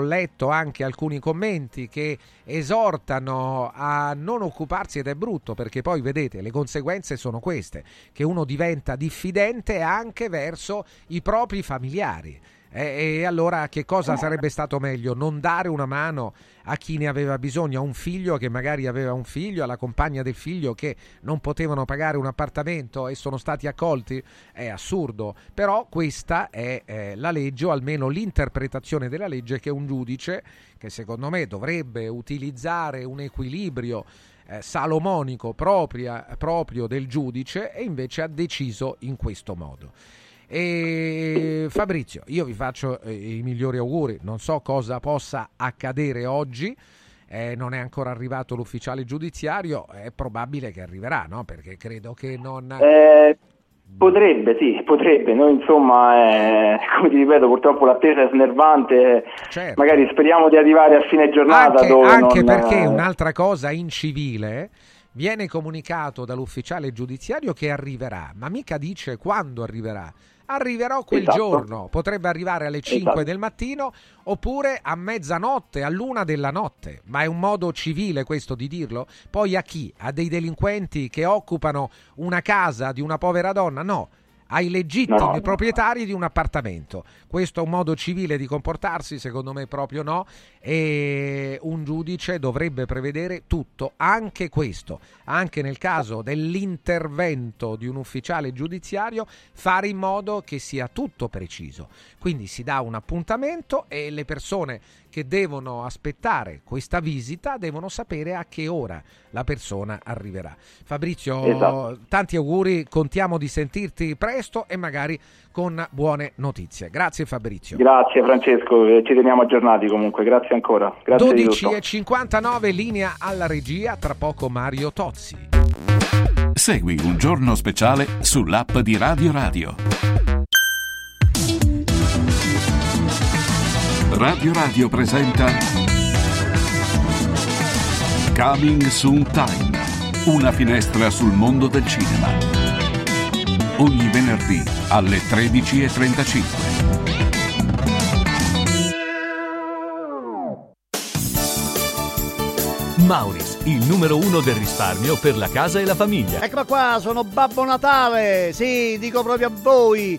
letto anche alcuni commenti che esortano a non occuparsi, ed è brutto perché poi vedete le conseguenze sono queste, che uno diventa diffidente anche verso i propri familiari. E allora che cosa sarebbe stato meglio? Non dare una mano a chi ne aveva bisogno, a un figlio che magari aveva un figlio, alla compagna del figlio che non potevano pagare un appartamento e sono stati accolti? È assurdo, però questa è la legge, o almeno l'interpretazione della legge, che un giudice, che secondo me dovrebbe utilizzare un equilibrio salomonico proprio del giudice, e invece ha deciso in questo modo. E Fabrizio, io vi faccio i migliori auguri, non so cosa possa accadere oggi, non è ancora arrivato l'ufficiale giudiziario, è probabile che arriverà, no? Perché credo che non... Potrebbe, noi insomma, come ti ripeto, purtroppo l'attesa è snervante, certo. Magari speriamo di arrivare a fine giornata. Perché un'altra cosa incivile... Viene comunicato dall'ufficiale giudiziario che arriverà, ma mica dice quando arriverà. Arriverò quel esatto. giorno, potrebbe arrivare alle 5 esatto. del mattino oppure a mezzanotte, all'1 della notte. Ma è un modo civile questo di dirlo? Poi a chi? A dei delinquenti che occupano una casa di una povera donna? No. Ai legittimi proprietari di un appartamento. Questo è un modo civile di comportarsi? Secondo me proprio no, e un giudice dovrebbe prevedere tutto, anche questo, anche nel caso dell'intervento di un ufficiale giudiziario, fare in modo che sia tutto preciso. Quindi si dà un appuntamento e le persone che devono aspettare questa visita devono sapere a che ora la persona arriverà. Fabrizio, esatto. tanti auguri, contiamo di sentirti presto e magari con buone notizie. Grazie Fabrizio. Grazie Francesco, ci teniamo aggiornati comunque, grazie ancora. 12:59, linea alla regia, tra poco Mario Tozzi. Segui Un Giorno Speciale sull'app di Radio Radio. Radio Radio presenta Coming Soon Time, una finestra sul mondo del cinema. Ogni venerdì alle 13:35. Mauris, il numero 1 del risparmio per la casa e la famiglia. Eccola qua, sono Babbo Natale. Sì, dico proprio a voi.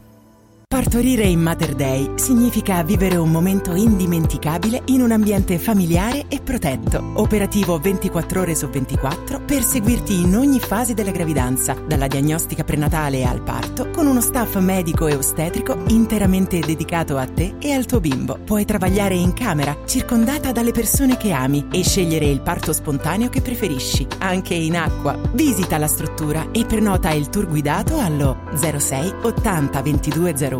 Partorire in Mater Dei significa vivere un momento indimenticabile in un ambiente familiare e protetto, operativo 24 ore su 24 per seguirti in ogni fase della gravidanza, dalla diagnostica prenatale al parto, con uno staff medico e ostetrico interamente dedicato a te e al tuo bimbo. Puoi travagliare in camera, circondata dalle persone che ami, e scegliere il parto spontaneo che preferisci, anche in acqua. Visita la struttura e prenota il tour guidato allo 06 80 22 01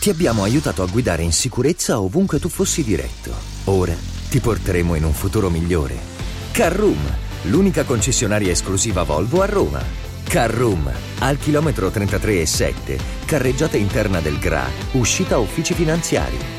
Ti abbiamo aiutato a guidare in sicurezza ovunque tu fossi diretto. Ora ti porteremo in un futuro migliore. Car Room, l'unica concessionaria esclusiva Volvo a Roma. Car Room, al chilometro 33,7, carreggiata interna del GRA, uscita uffici finanziari.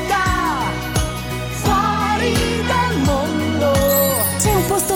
posto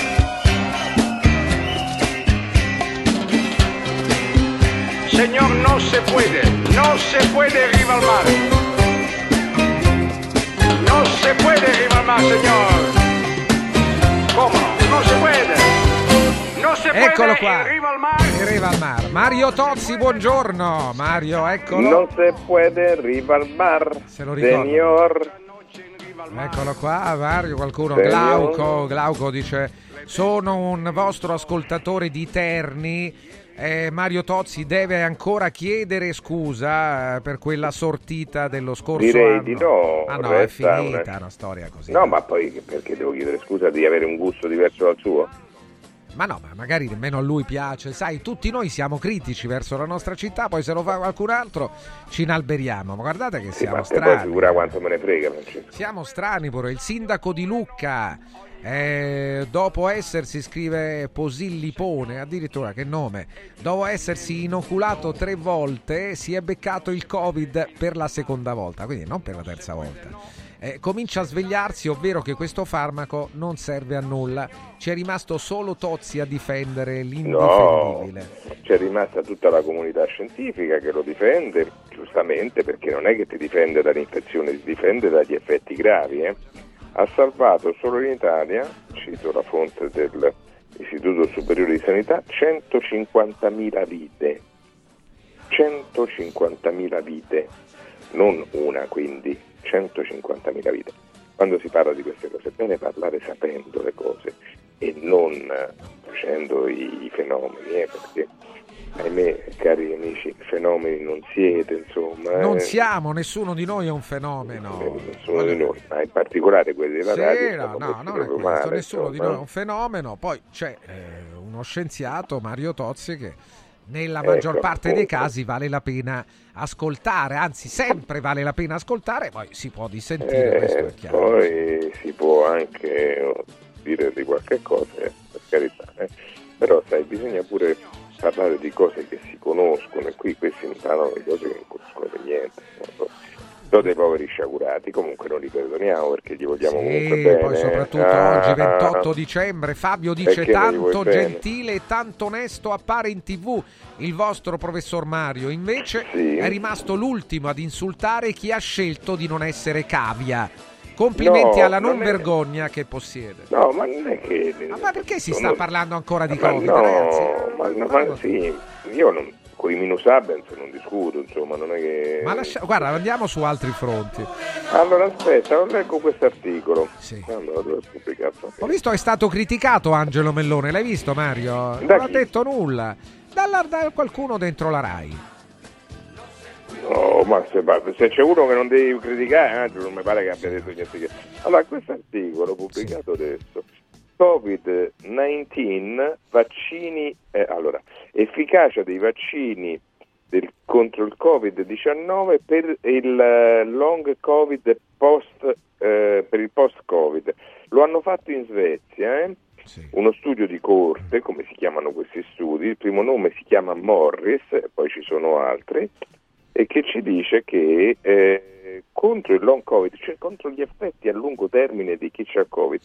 Señor, no se puede rivalmar. No se puede rivalmar, señor. ¿Cómo? No se puede. No se puede. Eccolo qua. Rivalmar. Mario Tozzi, buongiorno. Mario, eccolo. No se puede rivalmar. Se lo ricordo. Señor. Eccolo qua, Mario, qualcuno. Señor. Glauco dice: sono un vostro ascoltatore di Terni. Mario Tozzi deve ancora chiedere scusa per quella sortita dello scorso anno. Direi di no. Ah no, è finita una storia così. No, ma poi perché devo chiedere scusa di avere un gusto diverso dal suo? Ma no, ma magari nemmeno a lui piace. Sai, tutti noi siamo critici verso la nostra città, poi se lo fa qualcun altro ci inalberiamo. Ma guardate che siamo strani. Poi figura quanto me ne frega, Francesco. Siamo strani, però. Il sindaco di Lucca, dopo essersi, scrive Posillipone, addirittura, che nome, dopo essersi inoculato 3 volte si è beccato il Covid per la 2ª volta, quindi non per la 3ª volta. Comincia a svegliarsi, ovvero che questo farmaco non serve a nulla. C'è rimasto solo Tozzi a difendere l'indifendibile. No, c'è rimasta tutta la comunità scientifica che lo difende, giustamente, perché non è che ti difende dall'infezione, ti difende dagli effetti gravi. Ha salvato solo in Italia, cito la fonte dell'Istituto Superiore di Sanità, 150.000 vite. 150.000 vite, non una, quindi 150.000 vite. Quando si parla di queste cose è bene parlare sapendo le cose e non facendo i fenomeni, perché ahimè, cari amici, fenomeni non siete, insomma. Non siamo, nessuno di noi è un fenomeno. Nessuno di noi, ma in particolare quelli della radio. No, non è questo, male, nessuno insomma. Di noi è un fenomeno. Poi c'è uno scienziato, Mario Tozzi, che nella maggior parte appunto. Dei casi vale la pena ascoltare, anzi sempre vale la pena ascoltare, poi si può dissentire, questo è chiaro. Poi si può anche dire di qualche cosa, per carità, però sai, bisogna pure parlare di cose che si conoscono, e qui questi mi parlano di cose che non conoscono per niente, sono dei poveri sciagurati, comunque non li perdoniamo perché gli vogliamo comunque bene. Poi soprattutto oggi 28 dicembre Fabio dice: tanto gentile e tanto onesto appare in TV il vostro professor Mario, invece sì. È rimasto l'ultimo ad insultare chi ha scelto di non essere cavia. Complimenti alla non vergogna che possiede. No, ma non è che... Ma perché si sta parlando ancora di Covid, ragazzi? Ma sì, io non... con i minus abens non discuto, insomma, non è che... Ma guarda, andiamo su altri fronti. Allora aspetta, non leggo questo articolo. Sì. Allora, dove è pubblicato? Ho visto che è stato criticato Angelo Mellone, l'hai visto Mario? Non ha detto nulla. Da qualcuno dentro la RAI. No, ma se c'è uno che non devi criticare, Angelo, non mi pare che abbia detto niente. Allora, questo articolo pubblicato adesso... Covid-19, vaccini, allora, efficacia dei vaccini contro il Covid-19 per il long Covid per il post-Covid. Lo hanno fatto in Svezia, sì. Uno studio di corte, come si chiamano questi studi, il primo nome si chiama Morris, poi ci sono altri, e che ci dice che contro il long Covid, cioè contro gli effetti a lungo termine di chi c'ha Covid,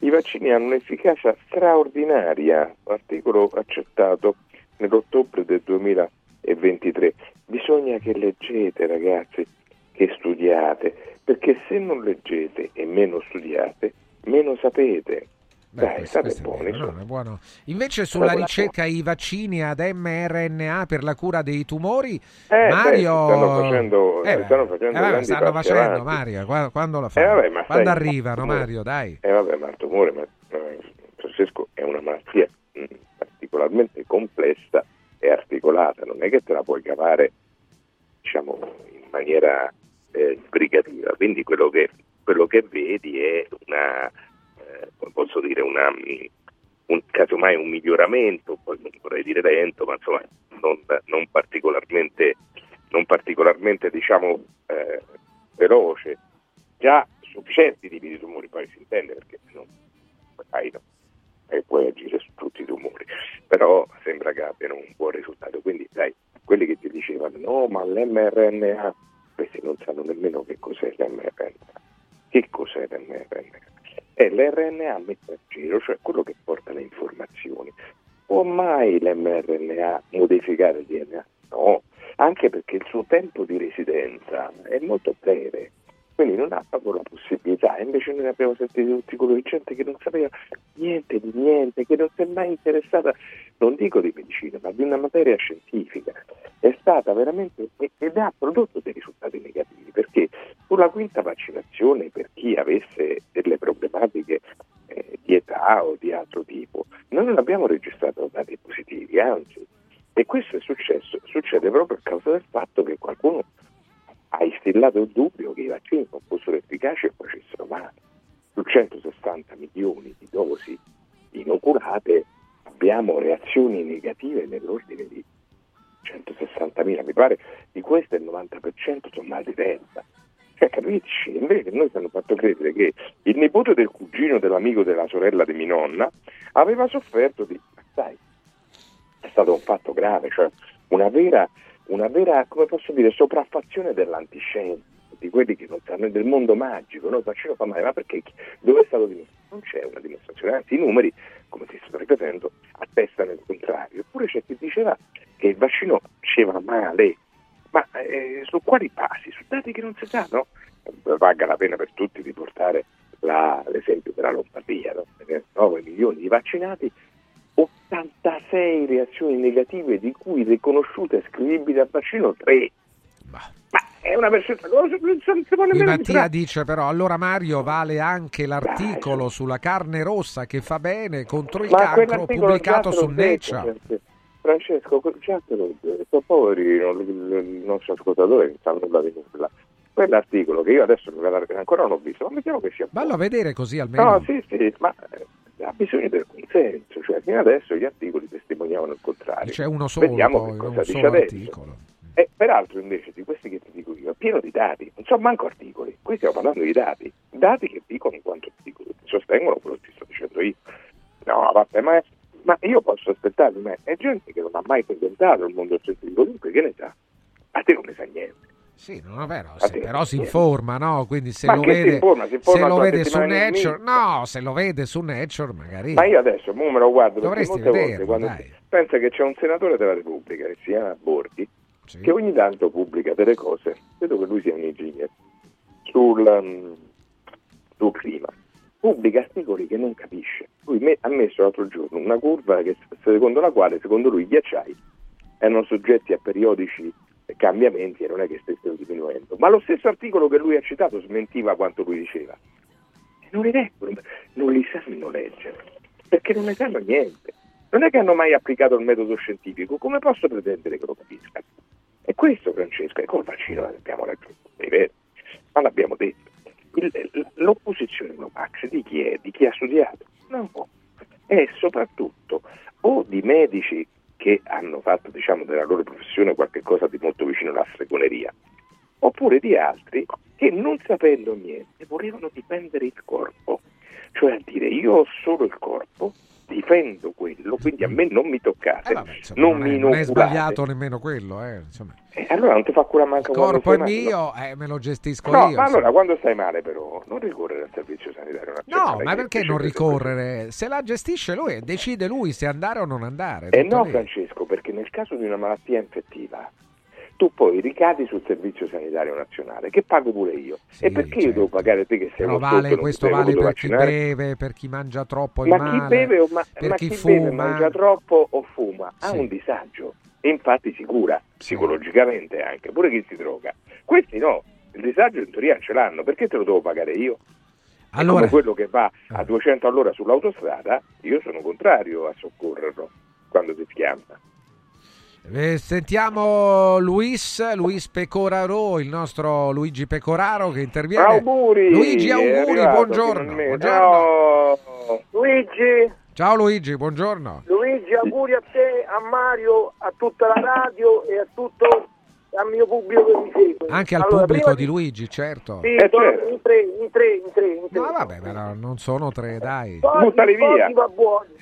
i vaccini hanno un'efficacia straordinaria, articolo accettato nell'ottobre del 2023. Bisogna che leggete, ragazzi, che studiate, perché se non leggete e meno studiate, meno sapete. Beh, dai, questo buoni, no, è buono. Invece sulla ricerca ai vaccini ad mRNA per la cura dei tumori, Mario stanno facendo Mario, quando la fanno? Quando arrivano, Mario, dai. Ma il tumore, Francesco, è una malattia particolarmente complessa e articolata, non è che te la puoi cavare, diciamo, in maniera sbrigativa, quindi quello che vedi è una... posso dire casomai un miglioramento, poi non vorrei dire lento, ma insomma non particolarmente diciamo veloce, già su certi tipi di tumori, poi si intende, perché non puoi agire su tutti i tumori, però sembra che abbiano un buon risultato. Quindi dai, quelli che ti dicevano no, ma l'mRNA, questi non sanno nemmeno che cos'è l'mRNA. Che cos'è l'mRNA? È l'RNA messaggero, cioè quello che porta le informazioni. Può mai l'mRNA modificare il DNA? No, anche perché il suo tempo di residenza è molto breve, quindi non ha proprio la possibilità. Invece noi ne abbiamo sentito tutti quello di gente che non sapeva niente di niente, che non si è mai interessata, non dico di medicina, ma di una materia scientifica. È stata veramente, ed ha prodotto dei risultati negativi, perché sulla quinta vaccinazione, per chi avesse delle problematiche di età o di altro tipo, noi non abbiamo registrato dati positivi, anzi, e questo è successo, succede proprio a causa del fatto che qualcuno ha instillato il dubbio che i vaccini non fossero efficaci e facessero male. Su 160 milioni di dosi inoculate abbiamo reazioni negative nell'ordine di 160.000, mi pare, di queste il 90% sono mal di testa. Cioè, capisci? Invece noi ci hanno fatto credere che il nipote del cugino dell'amico della sorella di mia nonna aveva sofferto di... Sai, è stato un fatto grave, cioè una vera, come posso dire, sopraffazione dell'antiscienza, di quelli che non stanno del mondo magico, no? Il vaccino fa male, ma perché? Dove è stato dimostrato? Non c'è una dimostrazione, anzi i numeri, come si sta ripetendo, attestano il contrario. Eppure c'è chi diceva che il vaccino faceva male, ma su quali basi? Su dati che non si sanno? Valga la pena per tutti riportare l'esempio della Lombardia, no? 9 milioni di vaccinati, 86 reazioni negative, di cui riconosciute ascrivibili al vaccino 3. Ma è una persona, non si può nemmeno. Mattia dice però, allora Mario, vale anche l'articolo sulla carne rossa che fa bene contro il cancro pubblicato su Nature. Francesco, già te lo detto, poveri non nostri ascoltatori non sanno nulla di nulla. Quell'articolo che io adesso ancora non ho visto, ma mettiamo che sia bello a vedere così almeno. No, sì, ma ha bisogno del consenso, cioè fino adesso gli articoli testimoniavano il contrario. C'è uno solo, vediamo poi, che cosa dice adesso. E peraltro invece di questi che ti dico io è pieno di dati, non so manco articoli, qui stiamo parlando di dati che dicono quanto articoli sostengono quello che ti sto dicendo io. No, vabbè, ma io posso aspettarmi, ma è gente che non ha mai frequentato il mondo scientifico, dunque che ne sa? A te non ne sa niente. Sì, non è vero, però si informa, no? Quindi se lo vede su Nature, no, se lo vede su Nature magari. Ma io adesso me lo guardo, dovresti vedere. Pensa che c'è un senatore della Repubblica che si chiama Borghi, sì, che ogni tanto pubblica delle cose, vedo che lui sia un ingegnere, sul clima. Pubblica articoli che non capisce. Lui ha messo l'altro giorno una curva che, secondo la quale, secondo lui, i ghiacciai erano soggetti a periodici cambiamenti e non è che stessero diminuendo. Ma lo stesso articolo che lui ha citato smentiva quanto lui diceva. E non li leggono, non li sanno leggere, perché non ne sanno niente. Non è che hanno mai applicato il metodo scientifico, come posso pretendere che lo capiscano? E questo, Francesco, è col vaccino abbiamo raggiunto il livello, ma l'abbiamo detto. L'opposizione no Max di chi è? Di chi ha studiato? No, è soprattutto o di medici che hanno fatto, diciamo, della loro professione qualche cosa di molto vicino alla stregoneria, oppure di altri che non sapendo niente volevano difendere il corpo, cioè a dire io ho solo il corpo, difendo quello, quindi a me non mi toccate, non è sbagliato nemmeno quello, insomma. Allora non ti fa cura manca il corpo è male, mio, no? Me lo gestisco io. Ma allora quando stai male però non ricorrere al servizio sanitario nazionale. No, ma perché non ricorrere? Se la gestisce lui, decide lui se andare o non andare. E no, lì. Francesco, perché nel caso di una malattia infettiva tu poi ricadi sul servizio sanitario nazionale, che pago pure io. Sì, e perché io devo pagare te che sei uno stolto? Vale, questo vale per vaccinare? Chi beve, per chi mangia troppo e male, chi beve, ma chi beve, mangia troppo o fuma, sì, ha un disagio. E infatti si cura, sì, psicologicamente anche, pure chi si droga. Questi no, il disagio in teoria ce l'hanno, perché te lo devo pagare io? Allora, come quello che va a 200 all'ora sull'autostrada, io sono contrario a soccorrerlo quando ti chiama. Sentiamo Luis Pecoraro, il nostro Luigi Pecoraro che interviene. Auguri, Luigi, auguri, buongiorno. Ciao Luigi. Ciao Luigi, buongiorno. Luigi, auguri a te, a Mario, a tutta la radio e a tutto al mio pubblico che mi segue. Anche al pubblico di Luigi, certo. Sì, certo. In tre. Ma vabbè, però non sono tre, dai. Buttali via.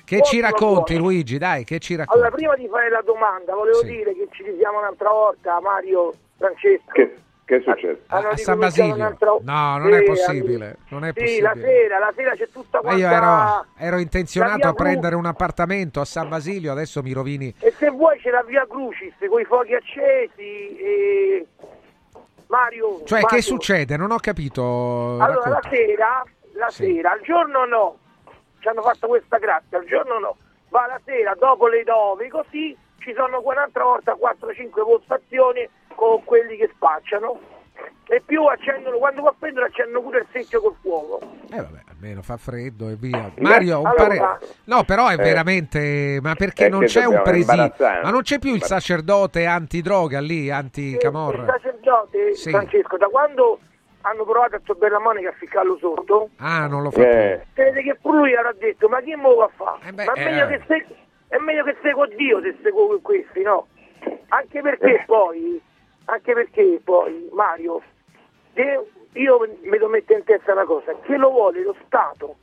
Che ci racconti, Luigi, dai, che ci racconti? Allora, prima di fare la domanda, volevo dire che ci vediamo un'altra volta, Mario, Francesco. Che è successo? A San Basilio. No, non è possibile. Non è possibile. Sì, la sera c'è tutta quanta. Io ero intenzionato a prendere un appartamento a San Basilio, adesso mi rovini. E se vuoi c'è la via Crucis con i fuochi accesi e Mario. Cioè, che succede? Non ho capito. Allora, la sera, al giorno no. Ci hanno fatto questa grazia, al giorno no. Va la sera dopo le 9, così ci sono un'altra volta 4-5 postazioni con quelli che spacciano e più accendono, quando fa freddo accendono pure il secchio col fuoco. Vabbè, almeno fa freddo e via. Mario, un parere. No, però è veramente, ma perché non c'è un presidio? Ma non c'è più il sacerdote antidroga lì, anti-camorra? Il sacerdote, sì. Francesco, da quando hanno provato a Torbella Monica a ficcarlo sotto? Ah, non lo fa più. Crede che pure lui avrà detto, ma chi mo va a fare? Ma è meglio che seguo Dio se seguo questi, no? Anche perché poi, Mario, io mi devo mettere in testa una cosa, che lo vuole lo Stato,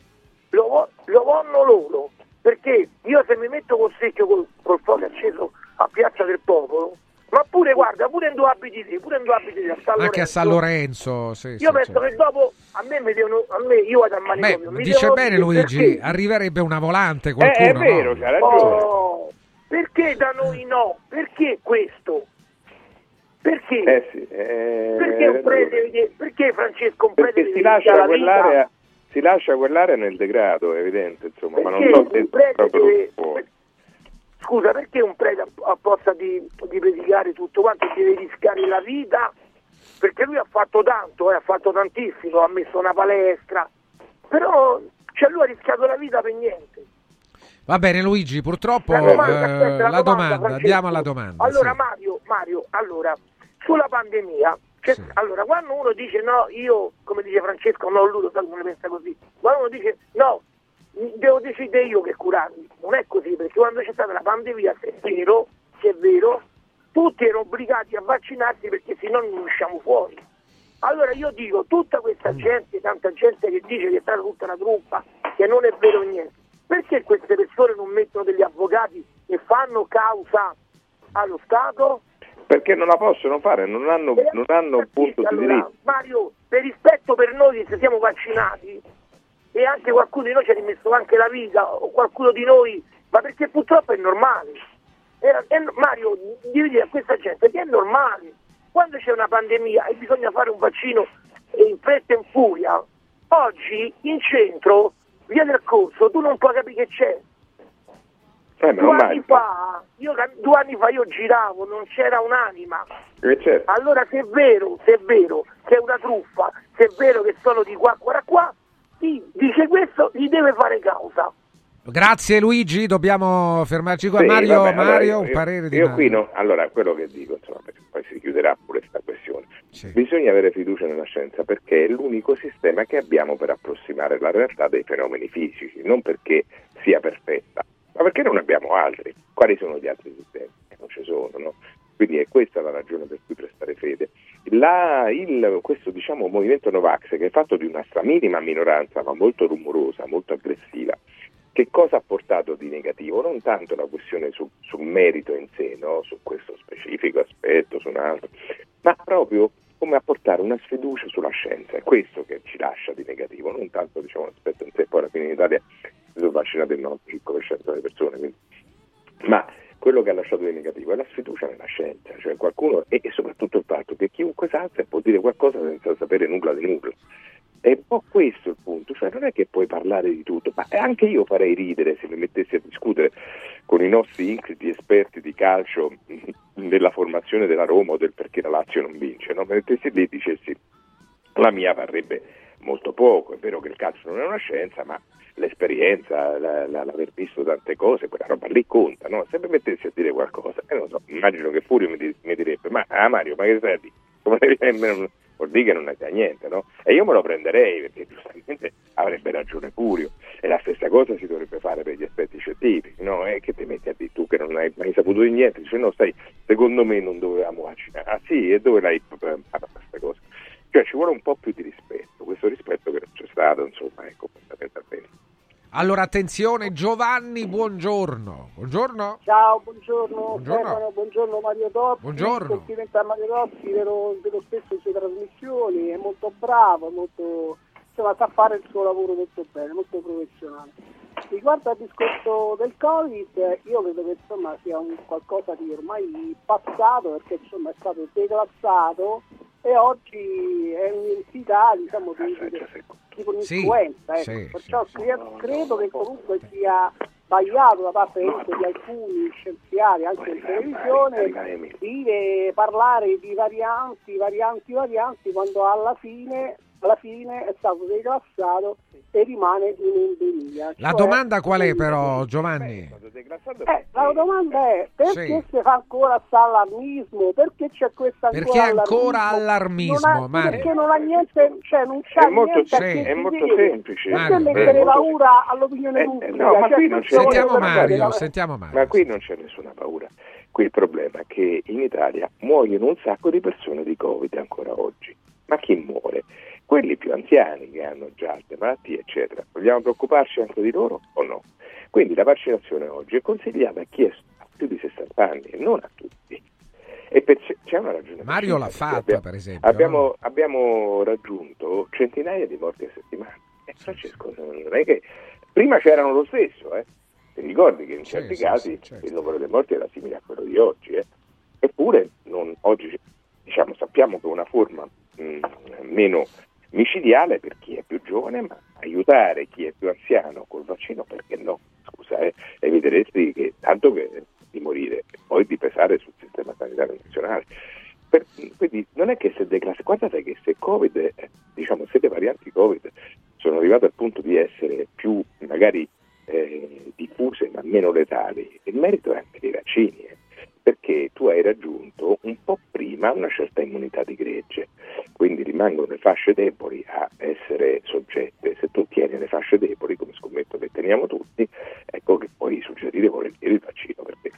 lo vogliono loro, perché io se mi metto col secchio col fuoco acceso a Piazza del Popolo, ma pure, guarda, pure in due abiti a San Lorenzo. Anche a San Lorenzo, sì. Io penso che dopo io vado a manicomio. Dice bene Luigi, perché arriverebbe una volante qualcuno, è vero, no? C'ha ragione. Oh, perché da noi no? Perché questo? Perché? Sì, perché un prete? Perché Francesco un prete? Perché si lascia quell'area nel degrado, è evidente, insomma, perché ma non so se proprio scusa, perché un prete ha posta di predicare tutto quanto, deve rischiare la vita? Perché lui ha fatto tanto, ha fatto tantissimo, ha messo una palestra, però cioè lui ha rischiato la vita per niente. Va bene Luigi, purtroppo la domanda andiamo alla domanda. Allora sì. Mario, allora sulla pandemia, cioè, sì. Allora quando uno dice no, io come dice Francesco, no, lui lo sa come ne pensa così, quando uno dice no, devo decidere io che curarmi, non è così, perché quando c'è stata la pandemia, se è vero, tutti erano obbligati a vaccinarsi perché se no non usciamo fuori. Allora io dico, tutta questa gente, tanta gente che dice che è stata tutta una truffa, che non è vero niente, perché queste persone non mettono degli avvocati e fanno causa allo Stato? Perché non la possono fare, non hanno un punto di diritto. Mario, per rispetto per noi che se siamo vaccinati, e anche qualcuno di noi ci ha rimesso anche la vita, o qualcuno di noi, ma perché purtroppo è normale. Mario, devi dire a questa gente che è normale. Quando c'è una pandemia e bisogna fare un vaccino in fretta e in furia, oggi in centro via del Corso tu non puoi capire che c'è. Due anni fa io giravo, non c'era un'anima. Certo. Allora se è vero che è una truffa, se è vero che sono di qua, chi dice questo gli deve fare causa. Grazie Luigi, dobbiamo fermarci qua. Sì, Mario, vabbè, Mario allora, un parere di Mario. Io qui no, allora quello che dico, insomma, perché poi si chiuderà pure questa questione. Sì. Bisogna avere fiducia nella scienza perché è l'unico sistema che abbiamo per approssimare la realtà dei fenomeni fisici, non perché sia perfetta, ma perché non abbiamo altri. Quali sono gli altri sistemi? Non ci sono, no? Quindi è questa la ragione per cui prestare fede. Questo diciamo movimento Novax, che è fatto di una minima minoranza, ma molto rumorosa, molto aggressiva, che cosa ha portato di negativo? Non tanto la questione sul merito in sé, no? Su questo specifico aspetto, su un altro, ma proprio come a portare una sfiducia sulla scienza. È questo che ci lascia di negativo, non tanto diciamo l'aspetto in sé. Poi alla fine in Italia si sono vaccinate il 95% delle persone, quindi. Ma quello che ha lasciato di negativo è la sfiducia nella scienza, cioè qualcuno, e soprattutto il fatto che chiunque sa può dire qualcosa senza sapere nulla di nulla. È un po' questo il punto, cioè non è che puoi parlare di tutto, ma anche io farei ridere se mi mettessi a discutere con i nostri incliti esperti di calcio della formazione della Roma o del perché la Lazio non vince, no? Mi mettessi lì e dicessi la mia varrebbe molto poco, è vero che il calcio non è una scienza, ma l'esperienza, l'aver visto tante cose, quella roba lì conta, no? Se mi mettessi a dire qualcosa, non so, immagino che Furio mi direbbe, Mario, ma che stai a dire? Come devi vuol dire che non ne sa niente, no? E io me lo prenderei perché giustamente avrebbe ragione Curio, e la stessa cosa si dovrebbe fare per gli aspetti scientifici, no? È che ti metti a dire tu che non hai mai saputo di niente, dice no, sai, secondo me non dovevamo vaccinare, ah sì, e dove l'hai fatta questa cosa? Cioè ci vuole un po' più di rispetto, questo rispetto che non c'è stato, insomma, ecco, fondamentalmente. Allora attenzione, Giovanni, buongiorno. Buongiorno. Ciao, buongiorno. Stefano, buongiorno Mario Toppi. Buongiorno. Complimenti a Mario Toppi, vedo spesso le sue trasmissioni, è molto bravo, molto, insomma, sa fare il suo lavoro molto bene, molto professionale. Riguardo al discorso del Covid, io credo che insomma sia un qualcosa di ormai passato, perché insomma è stato declassato e oggi è un'entità, diciamo, tipo un'influenza, sì, ecco. Sì, perciò sì, credo che comunque sia sbagliato da parte di alcuni scienziati, anche in televisione, dire, parlare di varianti, quando alla fine è stato declassato e rimane un'endemia. La domanda qual è però, Giovanni? La domanda è perché sì. Si fa ancora allarmismo? Perché c'è questa allarmismo? Mario? Perché non ha niente, cioè non c'è niente. È molto semplice. Perché mettere paura all'opinione pubblica? No, ma qui non c'è. Sentiamo Mario. Ma qui non c'è nessuna paura. Qui il problema è che in Italia muoiono un sacco di persone di Covid ancora oggi. Ma chi muore? Quelli più anziani che hanno già altre malattie, eccetera. Vogliamo preoccuparci anche di loro o no? Quindi la vaccinazione oggi è consigliata a chi ha più di 60 anni, non a tutti. E c'è una ragione. Mario l'ha fatta, per esempio. Abbiamo raggiunto centinaia di morti a settimana. Francesco, non è che prima c'erano lo stesso, eh? Ti ricordi che in certi casi certo. Il numero dei morti era simile a quello di oggi, eh? Eppure oggi diciamo sappiamo che è una forma meno micidiale per chi è più giovane, ma aiutare chi è più anziano col vaccino, perché no? Scusa, eviteresti che tanto che di morire e poi di pesare sul sistema sanitario nazionale. Quindi non è che se declassificate, guardate che se Covid, diciamo se le varianti Covid sono arrivate al punto di essere più magari diffuse, ma meno letali. Il merito è anche dei vaccini, perché tu hai raggiunto un po' prima una certa immunità di gregge, quindi rimangono le fasce deboli a essere soggette. Se tu tieni le fasce deboli, come scommetto che teniamo tutti, ecco che puoi suggerire volentieri il vaccino per te.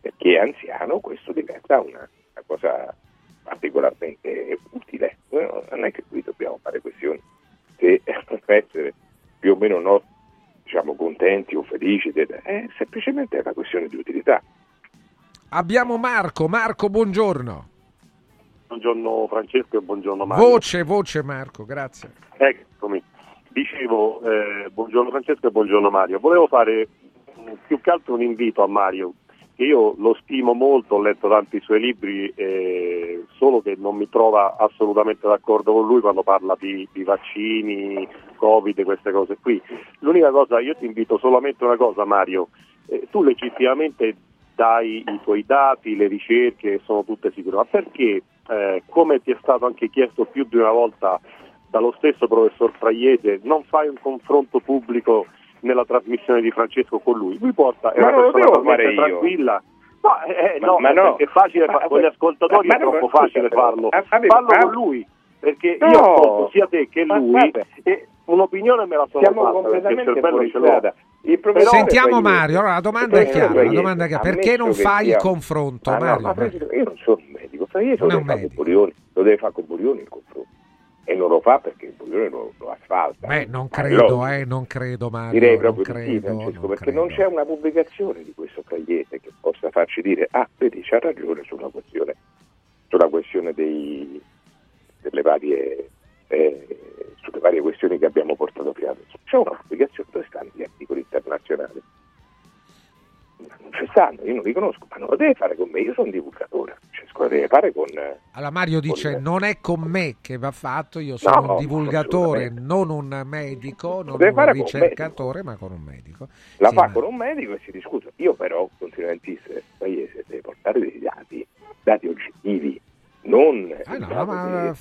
Per chi è anziano questo diventa una cosa particolarmente utile. Non è che qui dobbiamo fare questioni se essere più o meno contenti o felici, è semplicemente una questione di utilità. Abbiamo Marco, buongiorno. Buongiorno Francesco e buongiorno Marco. Voce Marco, grazie. Eccomi. Dicevo, buongiorno Francesco e buongiorno Mario. Volevo fare più che altro un invito a Mario, che io lo stimo molto, ho letto tanti suoi libri, solo che non mi trova assolutamente d'accordo con lui quando parla di vaccini, Covid, queste cose qui. L'unica cosa, io ti invito solamente una cosa Mario, tu legittimamente dai i tuoi dati, le ricerche sono tutte sicure, ma perché come ti è stato anche chiesto più di una volta dallo stesso professor Fraiese, non fai un confronto pubblico nella trasmissione di Francesco con lui? Lui porta, è ma una persona tranquilla. No, è facile, con gli ascoltatori è troppo facile farlo. Fallo con lui, perché io ascolto sia te che lui e un'opinione me la sono fatta, perché il cervello ce l'ho. Sentiamo Mario, allora, la domanda è chiara, la domanda è perché non fai il confronto, Mario? Io non sono un medico, Fraiese lo deve fare con Burioni il confronto. E non lo fa perché il Burioni lo asfalta. Non credo Mario. Direi proprio di sì, Francesco, perché non c'è una pubblicazione di questo Cagliete che possa farci dire vedi, c'ha ragione sulla questione sulle varie questioni che abbiamo portato prima adesso. C'è una pubblicazione dove stanno gli articoli internazionali. Non ci stanno, io non li conosco, ma non lo deve fare con me, io sono un divulgatore, Francesco, lo deve fare con... Allora Mario dice, non è con me che va fatto, io sono un divulgatore, non un medico, non un ricercatore, ma con un medico. Con un medico e si discute. Io però, continuo a insistere, il Paese deve portare dei dati oggettivi, della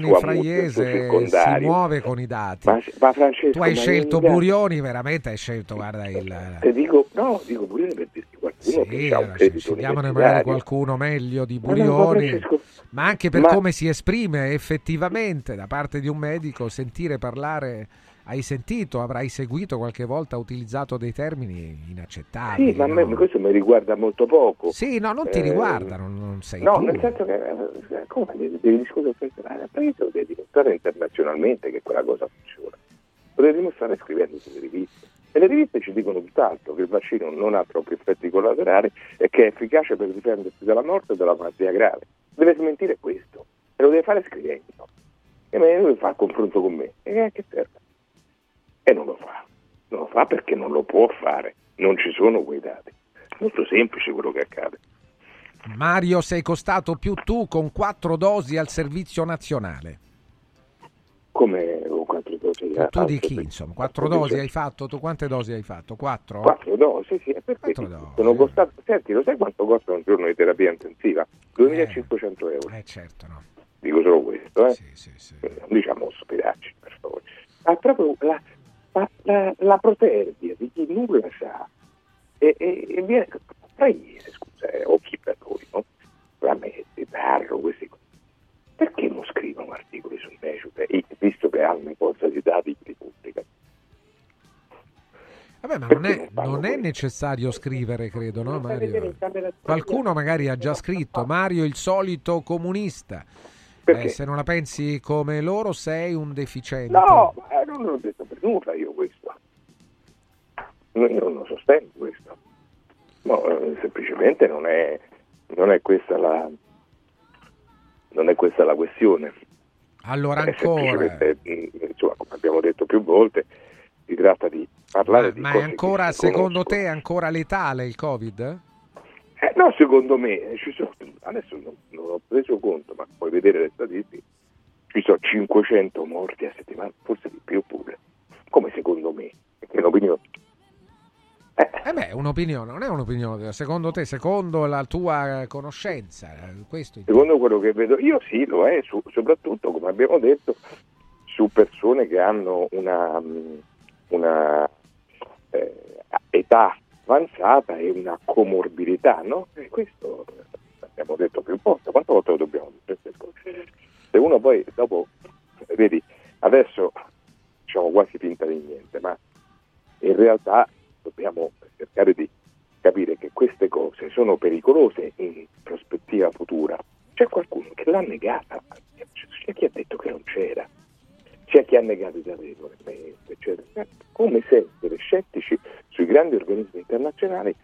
sua Fraiese si muove con i dati. Ma Francesco, tu hai scelto Burioni, veramente hai scelto, guarda il. Dico Burioni per dirti qualcuno che ha un credito universitario. Magari qualcuno meglio di Burioni, ma anche per come si esprime effettivamente da parte di un medico, sentire parlare. Avrai seguito qualche volta, ha utilizzato dei termini inaccettabili. Sì, ma a me questo mi riguarda molto poco. Sì, no, non ti riguarda, non sei tu. No, nel senso che come devi discutere perché lo devi dimostrare internazionalmente che quella cosa funziona. Lo devi dimostrare scrivendo sulle riviste. E le riviste ci dicono tutt'altro, che il vaccino non ha troppi effetti collaterali e che è efficace per difendersi dalla morte e dalla malattia grave. Deve smentire questo. E lo deve fare scrivendo. E me lo fa a confronto con me. E che serve? E non lo fa perché non lo può fare, non ci sono quei dati. Molto semplice quello che accade. Mario, sei costato più tu con 4 dosi al servizio nazionale. Come con 4 dosi? Tu di chi, insomma? 4 dosi hai fatto? Tu quante dosi hai fatto? 4? 4 dosi, sì, perché sono costato. Senti, lo sai quanto costa un giorno di terapia intensiva? 2.500 euro. Certo, no. Dico solo questo, eh? Sì. Diciamo ospitacci, per favore. Ha proprio la protervia di chi nulla sa e viene Fraiese, o chi per voi, no? Rametti, Tarro, questi cose. Perché non scrivono articoli sul Mesut, visto che hanno una forza di dati che li pubblica? Vabbè, ma non è necessario scrivere, credo, no Mario? Qualcuno magari ha già scritto, Mario il solito comunista. Se non la pensi come loro sei un deficiente. No, non l'ho detto per nulla io questo. Io non lo sostengo questo. No, semplicemente non è questa la questione. Allora ancora. Insomma, come abbiamo detto più volte, si tratta di parlare di. Ma cose è ancora, che secondo te, ancora letale il Covid? No, secondo me, adesso non ho preso conto, ma puoi vedere le statistiche, ci sono 500 morti a settimana, forse di più pure, come secondo me, perché è un'opinione. Beh, un'opinione, non è un'opinione, secondo te, secondo la tua conoscenza, questo secondo quello che vedo, io sì, lo è, soprattutto, come abbiamo detto, su persone che hanno una età avanzata e una comorbidità, no? E questo abbiamo detto più volte, quante volte lo dobbiamo dire? Se uno poi dopo, vedi, adesso diciamo quasi finta di niente, ma in realtà dobbiamo cercare di capire che queste cose sono pericolose in prospettiva futura. C'è qualcuno che l'ha negata, c'è chi ha detto che non c'era, c'è chi ha negato di averlo, eccetera. Come se essere scettici sui grandi organismi internazionali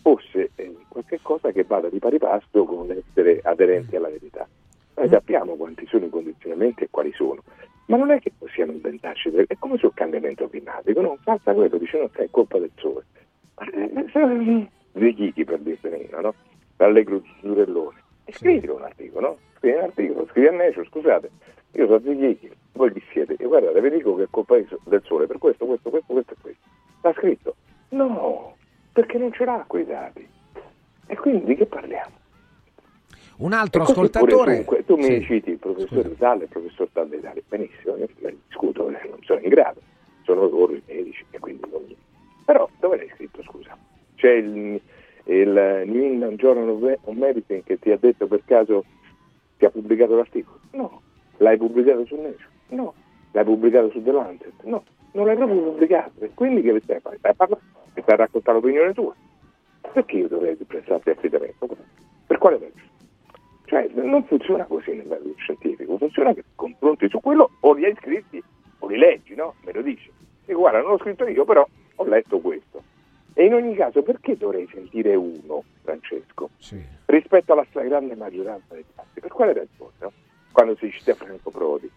fosse qualche cosa che vada di pari passo con essere aderenti alla verità. Noi sappiamo quanti sono i condizionamenti e quali sono, ma non è che possiamo inventarci, è come sul cambiamento climatico, non basta quello, dice non è colpa del sole. Zichichi per dirtene una, no? L'Allegro Giurellone. Scrivete un articolo, no? Scrivi un articolo, scrivi a Nature, scusate, io so Zichichi, voi gli siete, e guardate, vi dico che è colpa del sole, per questo. L'ha scritto? No, perché non ce l'ha quei dati. E quindi di che parliamo? Un altro ascoltatore... Pure, tu mi citi il professor Vitale e il professor Taldetali. Benissimo, io ne discuto, non sono in grado, sono loro i medici e quindi non gli... Però dove l'hai scritto, scusa? C'è il New England Journal of Medicine che ti ha detto per caso che ha pubblicato l'articolo? No. L'hai pubblicato su Nature? No. L'hai pubblicato su The Lancet? No. Non l'hai proprio pubblicato. E quindi che stai a fare? Ti stai a raccontare l'opinione tua. Perché io dovrei prestarti affidamento? Per quale ragione? Cioè, non funziona così nel mondo scientifico. Funziona che ti confronti su quello, o li hai scritti o li leggi, no? Me lo dici. E guarda, non l'ho scritto io, però ho letto questo. E in ogni caso, perché dovrei sentire uno, Francesco, rispetto alla stragrande maggioranza dei casi? Per quale ragione, no? Quando si cita Franco Prodi,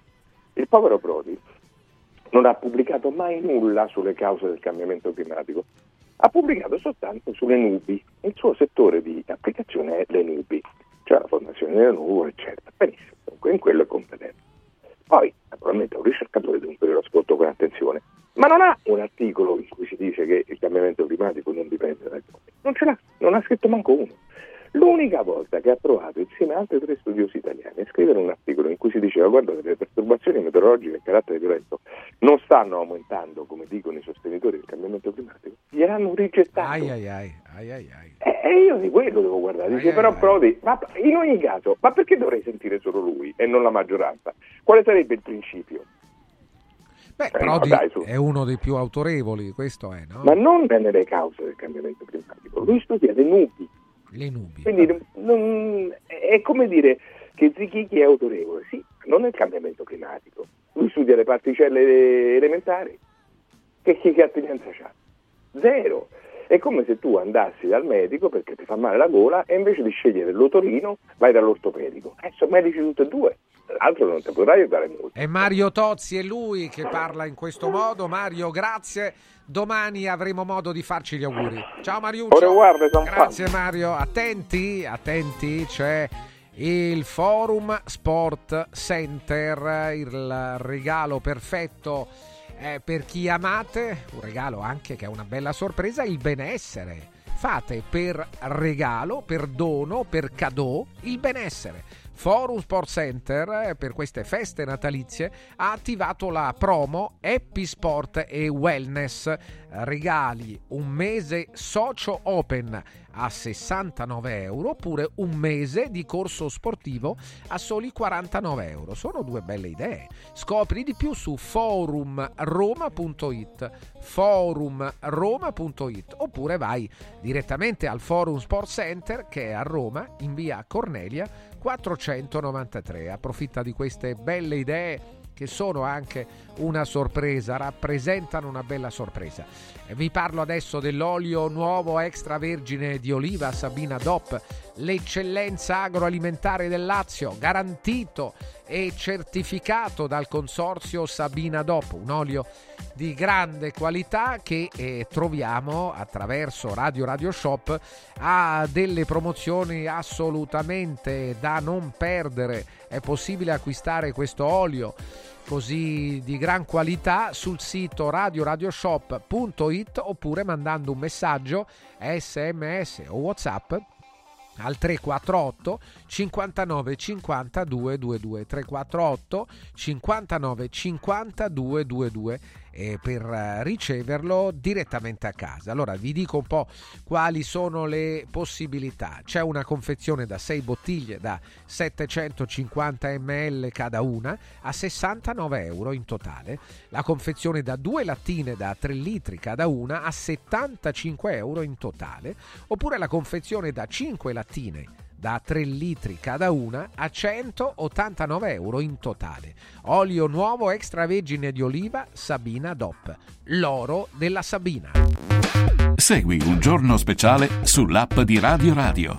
il povero Prodi non ha pubblicato mai nulla sulle cause del cambiamento climatico, ha pubblicato soltanto sulle nubi. Il suo settore di applicazione è le nubi, cioè la formazione delle nuvole, eccetera. Benissimo, in quello è competente. Poi, naturalmente, è un ricercatore, dunque io lo ascolto con attenzione, ma non ha un articolo in cui si dice che il cambiamento climatico non dipende dal Covid. Non ce l'ha, non ha scritto manco uno. L'unica volta che ha provato, insieme a altri 3 studiosi italiani, a scrivere un articolo in cui si diceva: guardate, le perturbazioni meteorologiche e il carattere violento non stanno aumentando, come dicono i sostenitori del cambiamento climatico, gli hanno rigettato. E io di quello devo guardare. Dice però Prodi, ma in ogni caso, ma perché dovrei sentire solo lui e non la maggioranza? Quale sarebbe il principio? Beh, Prodi è uno dei più autorevoli, questo è, no? Ma non nelle cause del cambiamento climatico, lui studia le nubi. Le nubi. Quindi non, è come dire che Zichichi è autorevole, sì, non è il cambiamento climatico. Lui studia le particelle elementari. Che attinenza c'ha? Zero. È come se tu andassi dal medico perché ti fa male la gola e invece di scegliere l'otorino vai dall'ortopedico. Sono medici tutti e due. L'altro non ti potrà aiutare molto. E Mario Tozzi è lui che parla in questo modo. Mario, grazie. Domani avremo modo di farci gli auguri. Ciao Mariuccio. Grazie Mario. Attenti, c'è il Forum Sport Center, il regalo perfetto per chi amate, un regalo anche che è una bella sorpresa, il benessere. Fate per regalo, per dono, per cadeau il benessere. Forum Sport Center per queste feste natalizie ha attivato la promo Happy Sport e Wellness, regali un mese socio open a €69 oppure un mese di corso sportivo a soli €49. Sono due belle idee. Scopri di più su forumroma.it oppure vai direttamente al Forum Sport Center che è a Roma in via Cornelia 493. Approfitta di queste belle idee che sono anche una sorpresa, rappresentano una bella sorpresa. Vi parlo adesso dell'olio nuovo extravergine di oliva Sabina DOP, l'eccellenza agroalimentare del Lazio, garantito e certificato dal consorzio Sabina DOP, un olio di grande qualità che troviamo attraverso Radio Shop a delle promozioni assolutamente da non perdere. È possibile acquistare questo olio così di gran qualità sul sito radioradioshop.it oppure mandando un messaggio SMS o WhatsApp al 348 59 50 222 348 59 50 222 per riceverlo direttamente a casa. Allora vi dico un po' quali sono le possibilità. C'è una confezione da 6 bottiglie da 750 ml cada una a €69 in totale, la confezione da 2 lattine da 3 litri cada una a €75 in totale, oppure la confezione da 5 lattine da 3 litri cada una a €189 in totale. Olio nuovo extravergine di oliva Sabina DOP, l'oro della Sabina. Segui Un Giorno Speciale sull'app di Radio Radio.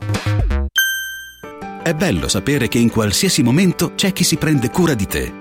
È bello sapere che in qualsiasi momento c'è chi si prende cura di te.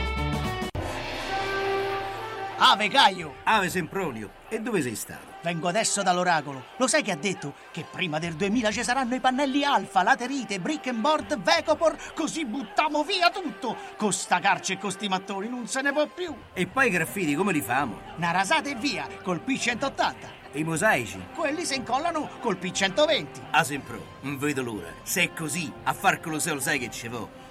Ave Caio! Ave Sempronio, e dove sei stato? Vengo adesso dall'oracolo. Lo sai che ha detto? Che prima del 2000 ci saranno i pannelli Alfa, Laterite, Brick and Board, Vecopor, così buttiamo via tutto! Con sta carce e con sti mattoni non se ne può più! E poi i graffiti come li famo? Una rasata e via, col P180! I mosaici? Quelli si incollano col P120! Ah, Sempronio, non vedo l'ora. Se è così, a far Colosseo lo sai che ci vo'.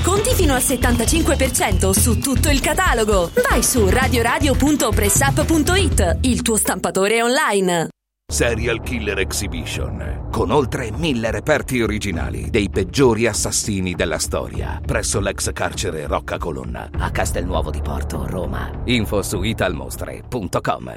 Sconti fino al 75% su tutto il catalogo. Vai su radioradio.pressup.it, il tuo stampatore online. Serial Killer Exhibition, con oltre 1000 reperti originali dei peggiori assassini della storia, presso l'ex carcere Rocca Colonna a Castelnuovo di Porto, Roma. Info su italmostre.com.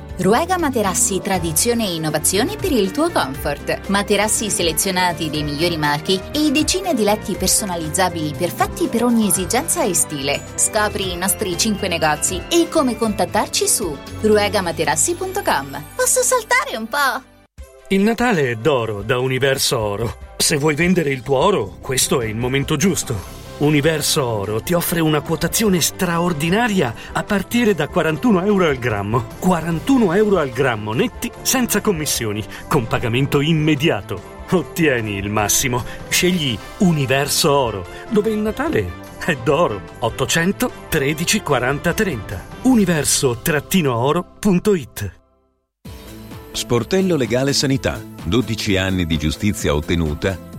Ruega Materassi, tradizione e innovazione per il tuo comfort. Materassi selezionati dei migliori marchi e decine di letti personalizzabili perfetti per ogni esigenza e stile. Scopri i nostri 5 negozi e come contattarci su ruegamaterassi.com. Posso saltare un po'? Il Natale è d'oro da Universo Oro. Se vuoi vendere il tuo oro, questo è il momento giusto. Universo Oro ti offre una quotazione straordinaria a partire da €41 al grammo. €41 al grammo netti, senza commissioni, con pagamento immediato. Ottieni il massimo. Scegli Universo Oro, dove il Natale è d'oro. 800 13 40 30. Universo-oro.it. Sportello Legale Sanità. 12 anni di giustizia ottenuta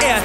è a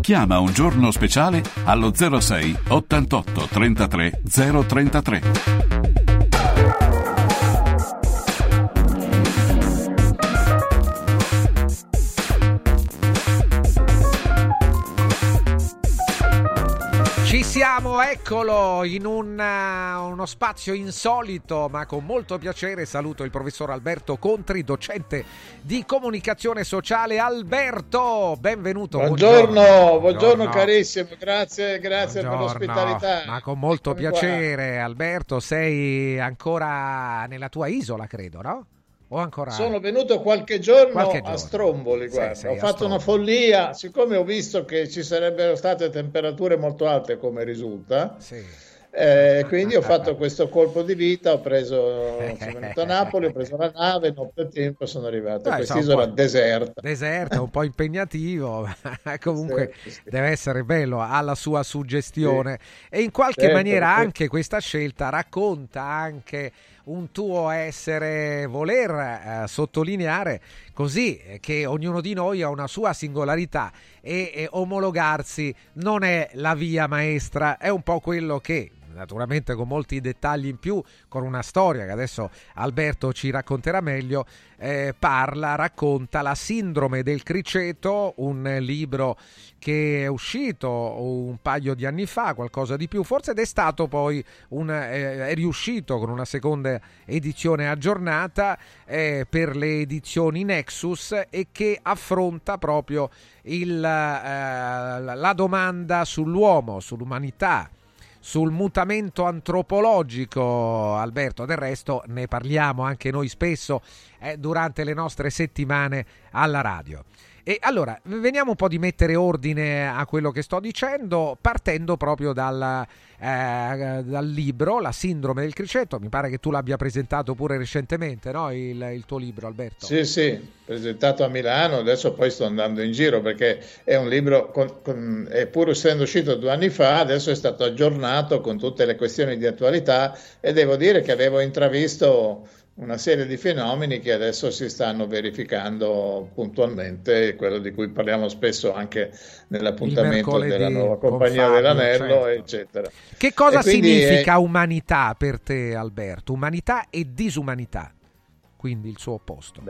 Chiama un giorno speciale allo 06 88 33 033. Ci siamo, eccolo, in uno spazio insolito, ma con molto piacere saluto il professor Alberto Contri, docente di comunicazione sociale. Alberto, benvenuto. Buongiorno carissimo, grazie buongiorno. Per l'ospitalità. Ma con molto piacere, qua. Alberto, sei ancora nella tua isola, credo, no? O ancora... Sono venuto qualche giorno a Stromboli, guarda. Sì, ho fatto una follia, siccome ho visto che ci sarebbero state temperature molto alte come risulta, sì. Quindi ho fatto questo colpo di vita, sono venuto a Napoli, ho preso la nave, notte tempo sono arrivato a quest'isola deserta, un po' impegnativo, ma comunque sì. Deve essere bello, ha la sua suggestione, sì. E in qualche maniera anche questa scelta racconta anche un tuo essere, voler sottolineare così che ognuno di noi ha una sua singolarità e omologarsi non è la via maestra, è un po' quello che naturalmente con molti dettagli in più, con una storia che adesso Alberto ci racconterà meglio, racconta La sindrome del criceto, un libro che è uscito un paio di anni fa, qualcosa di più forse, ed è stato poi è riuscito con una seconda edizione aggiornata per le edizioni Nexus, e che affronta proprio la domanda sull'uomo, sull'umanità, sul mutamento antropologico. Alberto, del resto ne parliamo anche noi spesso durante le nostre settimane alla radio. E allora veniamo un po' di mettere ordine a quello che sto dicendo, partendo proprio dal libro La sindrome del criceto. Mi pare che tu l'abbia presentato pure recentemente, no? Il tuo libro, Alberto. Sì, presentato a Milano, adesso poi sto andando in giro perché è un libro pur essendo uscito 2 anni fa, adesso è stato aggiornato con tutte le questioni di attualità, e devo dire che avevo intravisto una serie di fenomeni che adesso si stanno verificando puntualmente, quello di cui parliamo spesso anche nell'appuntamento della nuova Compagnia dell'Anello, certo. Eccetera. Che cosa significa umanità per te, Alberto? Umanità e disumanità, quindi il suo opposto.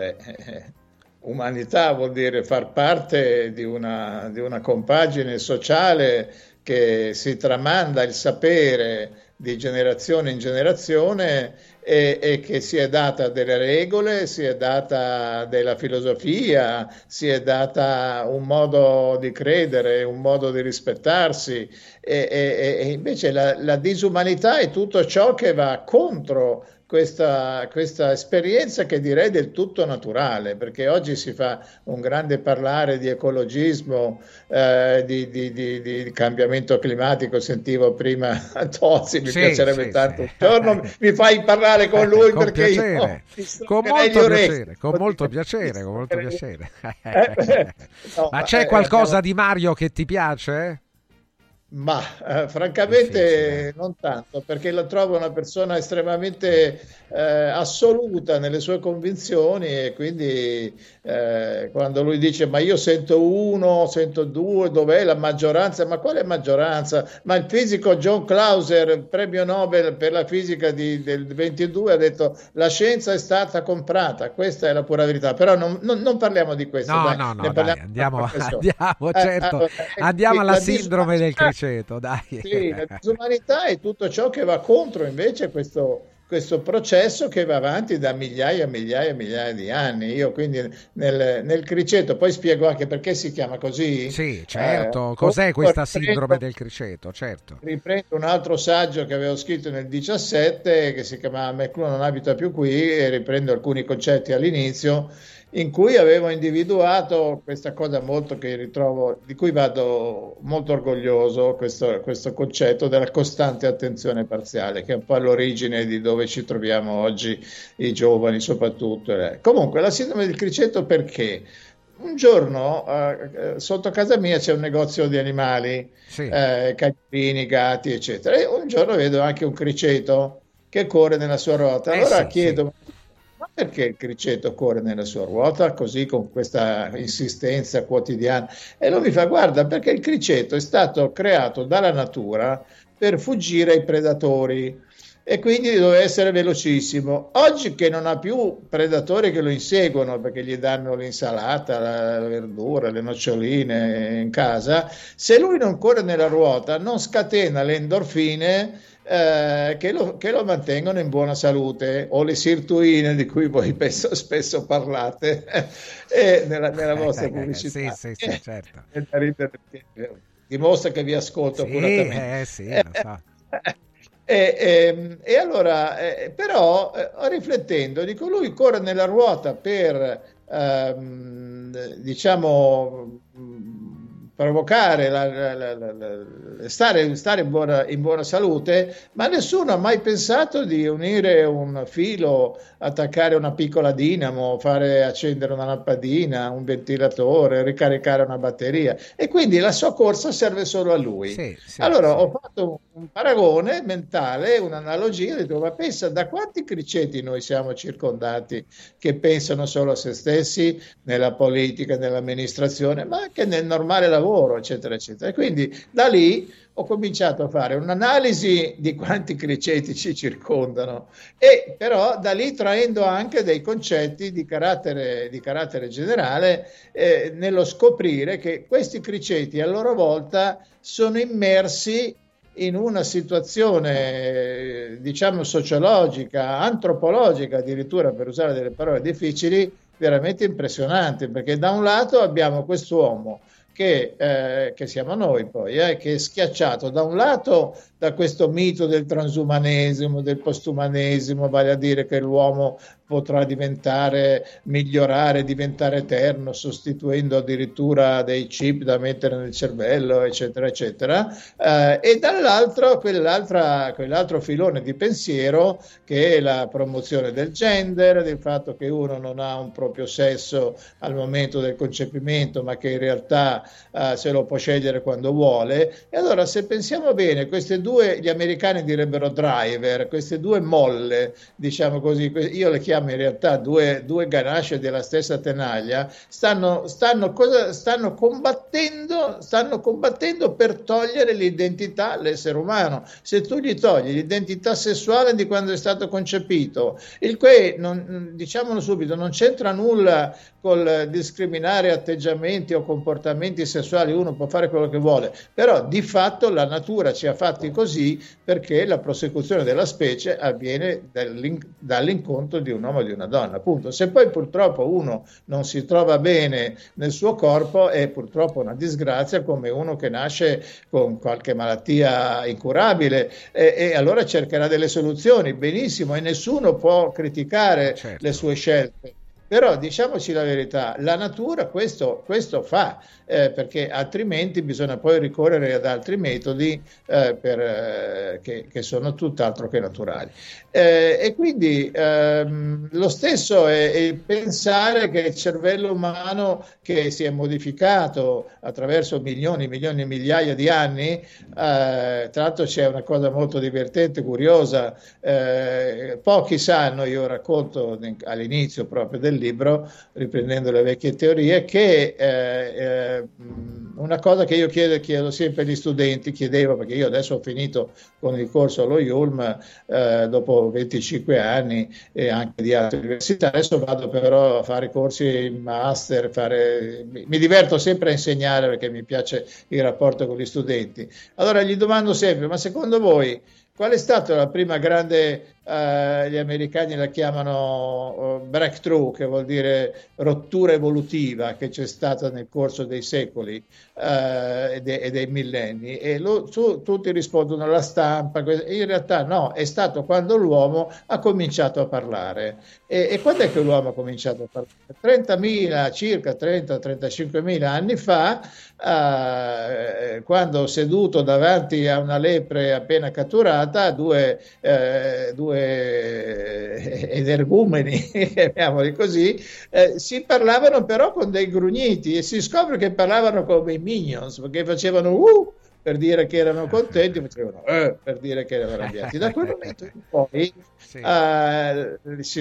Umanità vuol dire far parte di una compagine sociale che si tramanda il sapere di generazione in generazione, e che si è data delle regole, si è data della filosofia, si è data un modo di credere, un modo di rispettarsi, e invece la disumanità è tutto ciò che va contro questa esperienza, che direi del tutto naturale, perché oggi si fa un grande parlare di ecologismo, di cambiamento climatico. Sentivo prima Tozzi, mi piacerebbe tanto. Un giorno mi fai parlare con lui, con perché piacere. Con molto piacere. No, ma c'è qualcosa di Mario che ti piace? Ma francamente non tanto, perché la trovo una persona estremamente assoluta nelle sue convinzioni, e quindi quando lui dice ma io sento 1, sento 2, dov'è la maggioranza? Ma quale maggioranza? Ma il fisico John Clauser, premio Nobel per la fisica del 22, ha detto la scienza è stata comprata, questa è la pura verità. Però non parliamo di questo. Andiamo alla sindrome del criceto. Sì, la disumanità è tutto ciò che va contro invece questo questo processo che va avanti da migliaia e migliaia e migliaia di anni. Io quindi nel criceto, poi spiego anche perché si chiama così. Sì, certo, cos'è questa sindrome del criceto, certo. Riprendo un altro saggio che avevo scritto nel 17 che si chiamava "Melone non abita più qui" e riprendo alcuni concetti all'inizio, in cui avevo individuato questa cosa molto che ritrovo, di cui vado molto orgoglioso, questo concetto della costante attenzione parziale, che è un po' all'origine di dove ci troviamo oggi, i giovani soprattutto. Comunque, la sindrome del criceto perché? Un giorno sotto casa mia c'è un negozio di animali, sì, canichini, gatti, eccetera, e un giorno vedo anche un criceto che corre nella sua ruota. Allora sì, chiedo... Sì. Ma perché il criceto corre nella sua ruota così, con questa insistenza quotidiana? E lui mi fa: guarda, perché il criceto è stato creato dalla natura per fuggire ai predatori e quindi doveva essere velocissimo. Oggi che non ha più predatori che lo inseguono perché gli danno l'insalata, la verdura, le noccioline in casa, se lui non corre nella ruota non scatena le endorfine che lo mantengono in buona salute, o le sirtuine di cui voi spesso parlate nella vostra pubblicità. Sì, certo. Dimostra che vi ascolto accuratamente. E allora, però, riflettendo, dico, lui corre nella ruota per, diciamo, provocare, stare in buona salute, ma nessuno ha mai pensato di unire un filo, attaccare una piccola dinamo, fare accendere una lampadina, un ventilatore, ricaricare una batteria, e quindi la sua corsa serve solo a lui. Sì, allora. Ho fatto un paragone mentale, un'analogia, e dico: ma pensa da quanti criceti noi siamo circondati, che pensano solo a se stessi nella politica, nell'amministrazione, ma anche nel normale lavoro, eccetera eccetera. E quindi da lì ho cominciato a fare un'analisi di quanti criceti ci circondano, e però da lì traendo anche dei concetti di carattere generale, nello scoprire che questi criceti a loro volta sono immersi in una situazione, diciamo, sociologica, antropologica addirittura, per usare delle parole difficili, veramente impressionante, perché da un lato abbiamo quest'uomo che siamo noi poi, che è schiacciato da un lato da questo mito del transumanesimo, del postumanesimo, vale a dire che l'uomo potrà diventare eterno, sostituendo addirittura dei chip da mettere nel cervello, eccetera eccetera, e dall'altro quell'altro filone di pensiero, che è la promozione del gender, del fatto che uno non ha un proprio sesso al momento del concepimento, ma che in realtà se lo può scegliere quando vuole. E allora, se pensiamo bene, queste due, gli americani direbbero driver, queste due molle, diciamo così, io le chiamo in realtà due ganasce della stessa tenaglia, stanno combattendo per togliere l'identità all'essere umano. Se tu gli togli l'identità sessuale di quando è stato concepito, il che, diciamolo subito, non c'entra nulla col discriminare atteggiamenti o comportamenti sessuali, uno può fare quello che vuole, però di fatto la natura ci ha fatti così, perché la prosecuzione della specie avviene dall'incontro di un uomo e di una donna, appunto. Se poi purtroppo uno non si trova bene nel suo corpo, è purtroppo una disgrazia, come uno che nasce con qualche malattia incurabile, e allora cercherà delle soluzioni, benissimo, e nessuno può criticare, certo, le sue scelte. Però diciamoci la verità, la natura questo fa, perché altrimenti bisogna poi ricorrere ad altri metodi che sono tutt'altro che naturali. E quindi lo stesso è pensare che il cervello umano, che si è modificato attraverso milioni e milioni e migliaia di anni, tra l'altro c'è una cosa molto divertente, curiosa, pochi sanno, io racconto all'inizio proprio del libro, riprendendo le vecchie teorie, che Una cosa che io chiedo sempre agli studenti, chiedevo, perché io adesso ho finito con il corso allo IULM dopo 25 anni e anche di altre università, adesso vado però a fare corsi master, mi diverto sempre a insegnare perché mi piace il rapporto con gli studenti. Allora gli domando sempre, ma secondo voi qual è stata la prima grande, gli americani la chiamano breakthrough, che vuol dire rottura evolutiva, che c'è stata nel corso dei secoli e dei millenni? E tutti rispondono alla stampa, in realtà no, è stato quando l'uomo ha cominciato a parlare. E quando è che l'uomo ha cominciato a parlare? 30.000 anni fa, quando seduto davanti a una lepre appena catturata, due energumeni, chiamiamoli così, si parlavano però con dei grugniti, e si scopre che parlavano come i Minions, perché facevano per dire che erano contenti, facevano per dire che erano arrabbiati. Da quel momento in poi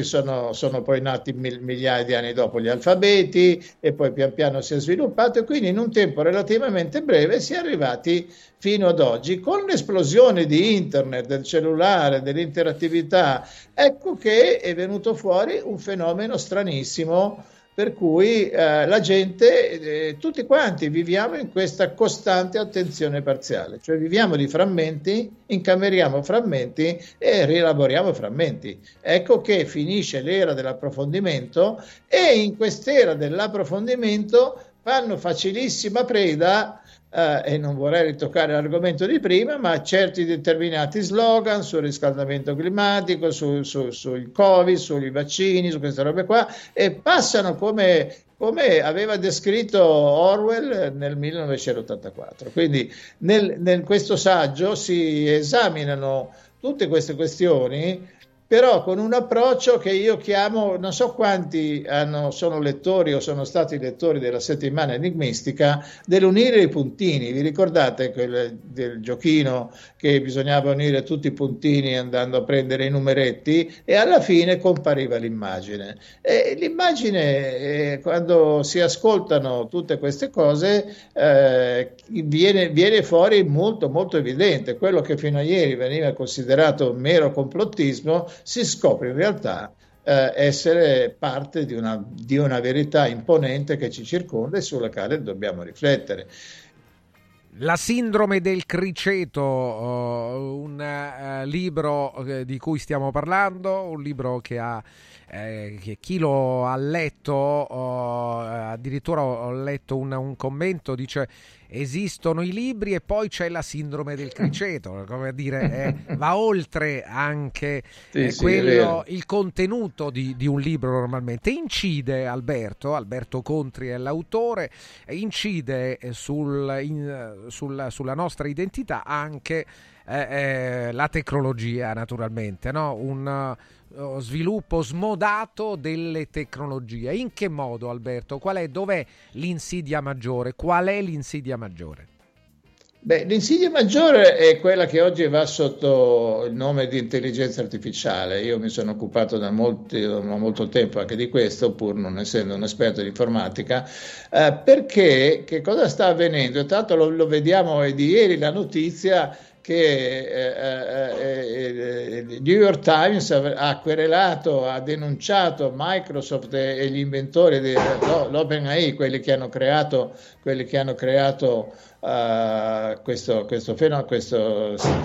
sono poi nati migliaia di anni dopo gli alfabeti, e poi pian piano si è sviluppato, e quindi in un tempo relativamente breve si è arrivati fino ad oggi. Con l'esplosione di internet, del cellulare, dell'interattività, ecco che è venuto fuori un fenomeno stranissimo, per cui la gente, tutti quanti viviamo in questa costante attenzione parziale, cioè viviamo di frammenti, incameriamo frammenti e rielaboriamo frammenti. Ecco che finisce l'era dell'approfondimento, e in quest'era dell'approfondimento fanno facilissima preda, e non vorrei ritoccare l'argomento di prima, ma certi determinati slogan sul riscaldamento climatico, sul Covid, sui vaccini, su queste robe qua, e passano come aveva descritto Orwell nel 1984. Quindi nel questo saggio si esaminano tutte queste questioni, però con un approccio che io chiamo, non so quanti sono lettori o sono stati lettori della settimana enigmistica, dell'unire i puntini. Vi ricordate quel del giochino che bisognava unire tutti i puntini andando a prendere i numeretti, e alla fine compariva l'immagine? E l'immagine, quando si ascoltano tutte queste cose, viene fuori molto molto evidente. Quello che fino a ieri veniva considerato mero complottismo si scopre in realtà essere parte di una verità imponente che ci circonda e sulla quale dobbiamo riflettere. La sindrome del criceto, un libro di cui stiamo parlando, un libro che chi lo ha letto, addirittura ho letto un commento, dice: esistono i libri e poi c'è la sindrome del criceto, come dire, va oltre anche quello, il contenuto di un libro normalmente. Incide Alberto Contri è l'autore, incide sulla nostra identità anche la tecnologia, naturalmente, no? Un sviluppo smodato delle tecnologie. In che modo, Alberto? Dov'è l'insidia maggiore? Qual è l'insidia maggiore? Beh, l'insidia maggiore è quella che oggi va sotto il nome di intelligenza artificiale. Io mi sono occupato da molto tempo anche di questo, pur non essendo un esperto di informatica, perché che cosa sta avvenendo? Tanto lo vediamo, è di ieri la notizia che il New York Times ha querelato, ha denunciato Microsoft e gli inventori dell'OpenAI, quelli che hanno creato questa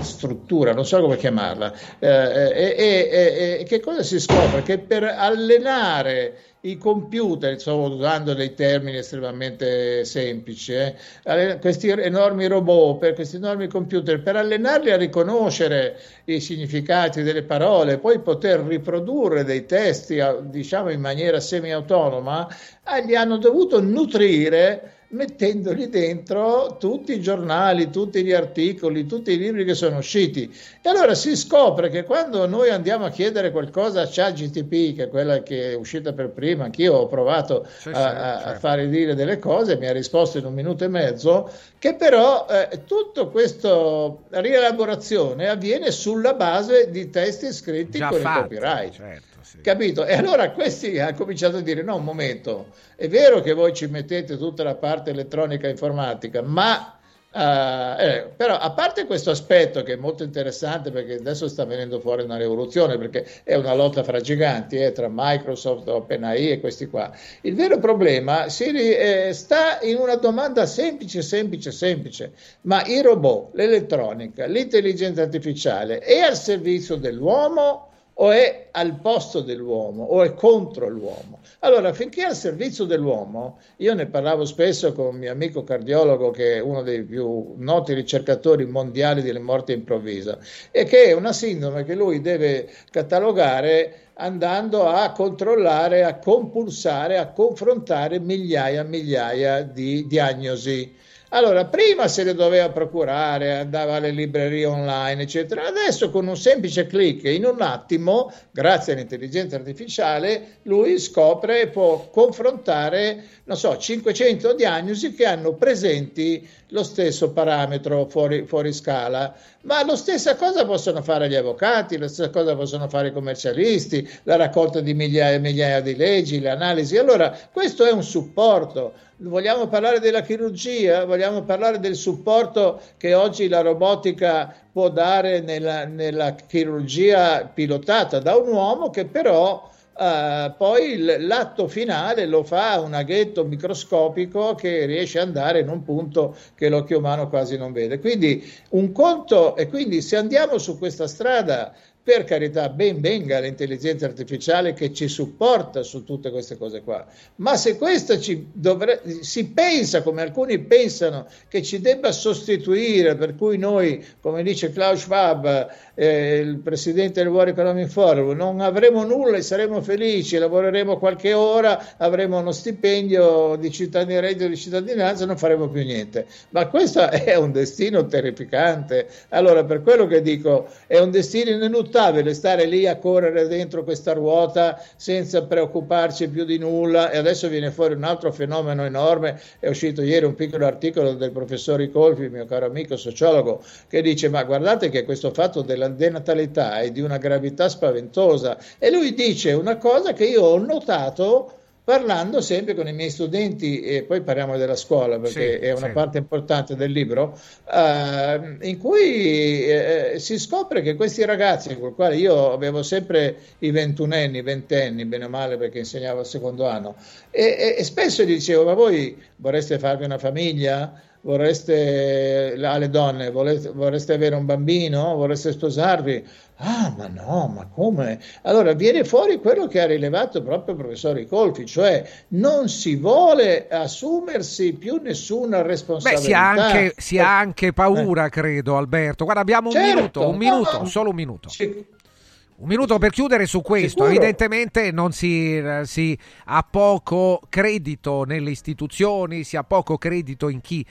struttura, non so come chiamarla, e che cosa si scopre? Che per allenare i computer, sto usando dei termini estremamente semplici, questi enormi robot, per questi enormi computer, per allenarli a riconoscere i significati delle parole, poi poter riprodurre dei testi, diciamo, in maniera semi-autonoma, li hanno dovuto nutrire mettendoli dentro tutti i giornali, tutti gli articoli, tutti i libri che sono usciti. E allora si scopre che quando noi andiamo a chiedere qualcosa a ChatGPT, che è quella che è uscita per prima, anch'io ho provato a fare dire delle cose, mi ha risposto in 1 minuto e mezzo, che però tutta questa rielaborazione avviene sulla base di testi scritti già con il copyright. Certo. Sì. Capito? E allora questi hanno cominciato a dire: no, un momento, è vero che voi ci mettete tutta la parte parte elettronica e informatica, ma però a parte questo aspetto che è molto interessante, perché adesso sta venendo fuori una rivoluzione, perché è una lotta fra giganti tra Microsoft, OpenAI e questi qua, il vero problema sta in una domanda semplice: ma i robot, l'elettronica, l'intelligenza artificiale è al servizio dell'uomo o è al posto dell'uomo o è contro l'uomo? Allora, finché è al servizio dell'uomo, io ne parlavo spesso con un mio amico cardiologo, che è uno dei più noti ricercatori mondiali delle morti improvvise, e che è una sindrome che lui deve catalogare andando a controllare, a compulsare, a confrontare migliaia e migliaia di diagnosi. Allora, prima se le doveva procurare, andava alle librerie online, eccetera. Adesso con un semplice click, in un attimo, grazie all'intelligenza artificiale, lui scopre e può confrontare, 500 diagnosi che hanno presenti lo stesso parametro fuori scala. Ma la stessa cosa possono fare gli avvocati, la stessa cosa possono fare i commercialisti, la raccolta di migliaia e migliaia di leggi, le analisi. Allora, questo è un supporto. Vogliamo parlare della chirurgia, vogliamo parlare del supporto che oggi la robotica può dare nella chirurgia pilotata da un uomo, che però poi l'atto finale lo fa un aghetto microscopico che riesce ad andare in un punto che l'occhio umano quasi non vede. Quindi se andiamo su questa strada, per carità, ben venga l'intelligenza artificiale che ci supporta su tutte queste cose qua, ma se questa si pensa, come alcuni pensano, che ci debba sostituire, per cui noi, come dice Klaus Schwab, il presidente del World Economic Forum, non avremo nulla e saremo felici, lavoreremo qualche ora, avremo uno stipendio di reddito di cittadinanza e non faremo più niente. Ma questo è un destino terrificante. Allora, per quello che dico, è un destino ineluttabile stare lì a correre dentro questa ruota senza preoccuparci più di nulla. E adesso viene fuori un altro fenomeno enorme. È uscito ieri un piccolo articolo del professor Ricolfi, mio caro amico sociologo, che dice: ma guardate che questo fatto della denatalità è di una gravità spaventosa. E lui dice una cosa che io ho notato parlando sempre con i miei studenti, e poi parliamo della scuola, perché è una parte importante del libro, in cui si scopre che questi ragazzi, con i quali io avevo sempre i 21 anni, 20 anni, bene o male, perché insegnavo al secondo anno, e spesso gli dicevo: ma voi vorreste farvi una famiglia? Vorreste avere un bambino? Vorreste sposarvi? Ah, ma no, ma come? Allora viene fuori quello che ha rilevato proprio il professor Ricolfi, cioè non si vuole assumersi più nessuna responsabilità. Si ha anche paura, credo, Alberto. Guarda, abbiamo un minuto, solo un minuto. Sì. Un minuto per chiudere su questo. Sicuro. Evidentemente non si ha poco credito nelle istituzioni, si ha poco credito in chi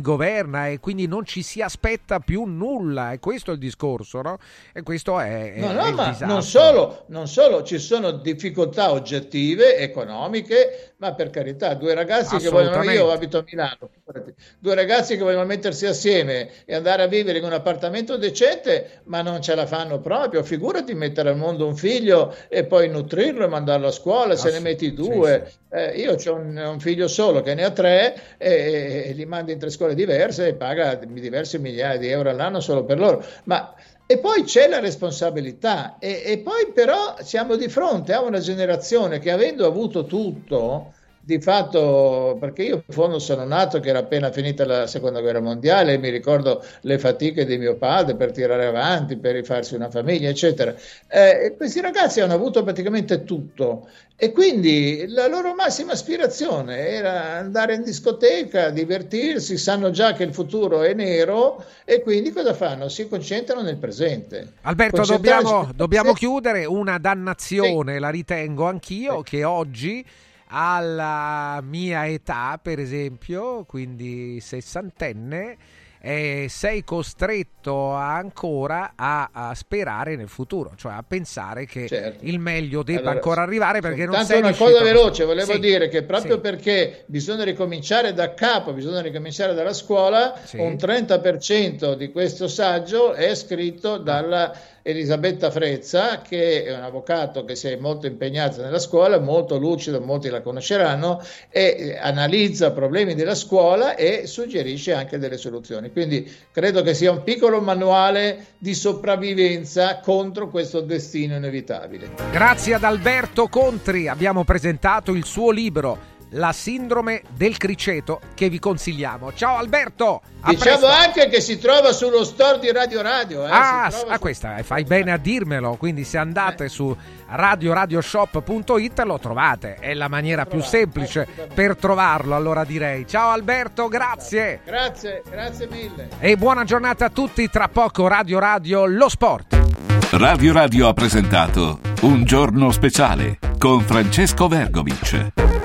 governa, e quindi non ci si aspetta più nulla, e questo è il discorso, no? E questo è il disastro. Non solo, ci sono difficoltà oggettive, economiche, ma per carità, io abito a Milano, due ragazzi che vogliono mettersi assieme e andare a vivere in un appartamento decente, ma non ce la fanno proprio. Figurati mettere al mondo un figlio e poi nutrirlo e mandarlo a scuola, se ne metti due. Sì. Io ho un figlio solo che ne ha tre, e li mando in tre scuole diverse e paga diversi migliaia di euro all'anno solo per loro. E poi c'è la responsabilità, e poi però siamo di fronte a una generazione che, avendo avuto tutto, di fatto, perché io in fondo sono nato che era appena finita la seconda guerra mondiale, e mi ricordo le fatiche di mio padre per tirare avanti, per rifarsi una famiglia, eccetera. Questi ragazzi hanno avuto praticamente tutto, e quindi la loro massima aspirazione era andare in discoteca, divertirsi, sanno già che il futuro è nero, e quindi cosa fanno? Si concentrano nel presente. Alberto, dobbiamo chiudere. Una dannazione, la ritengo anch'io, che oggi, alla mia età, per esempio, quindi sessantenne, sei costretto ancora a sperare nel futuro, cioè a pensare che il meglio debba ancora arrivare, perché non sei riuscito. Una cosa veloce, volevo dire che proprio perché bisogna ricominciare da capo, bisogna ricominciare dalla scuola, un 30% di questo saggio è scritto dalla Elisabetta Frezza, che è un avvocato che si è molto impegnata nella scuola, molto lucida, molti la conosceranno, e analizza problemi della scuola e suggerisce anche delle soluzioni. Quindi credo che sia un piccolo manuale di sopravvivenza contro questo destino inevitabile. Grazie ad Alberto Contri, abbiamo presentato il suo libro La sindrome del criceto, che vi consigliamo. Ciao Alberto, diciamo presto. Anche che si trova sullo store di Radio Radio. Questa fai bene a dirmelo, quindi se andate su radioradioshop.it lo trovate, è la maniera più semplice per trovarlo, allora direi. Ciao Alberto, grazie mille e buona giornata a tutti. Tra poco Radio Radio lo sport. Radio Radio ha presentato Un giorno speciale con Francesco Vergovic.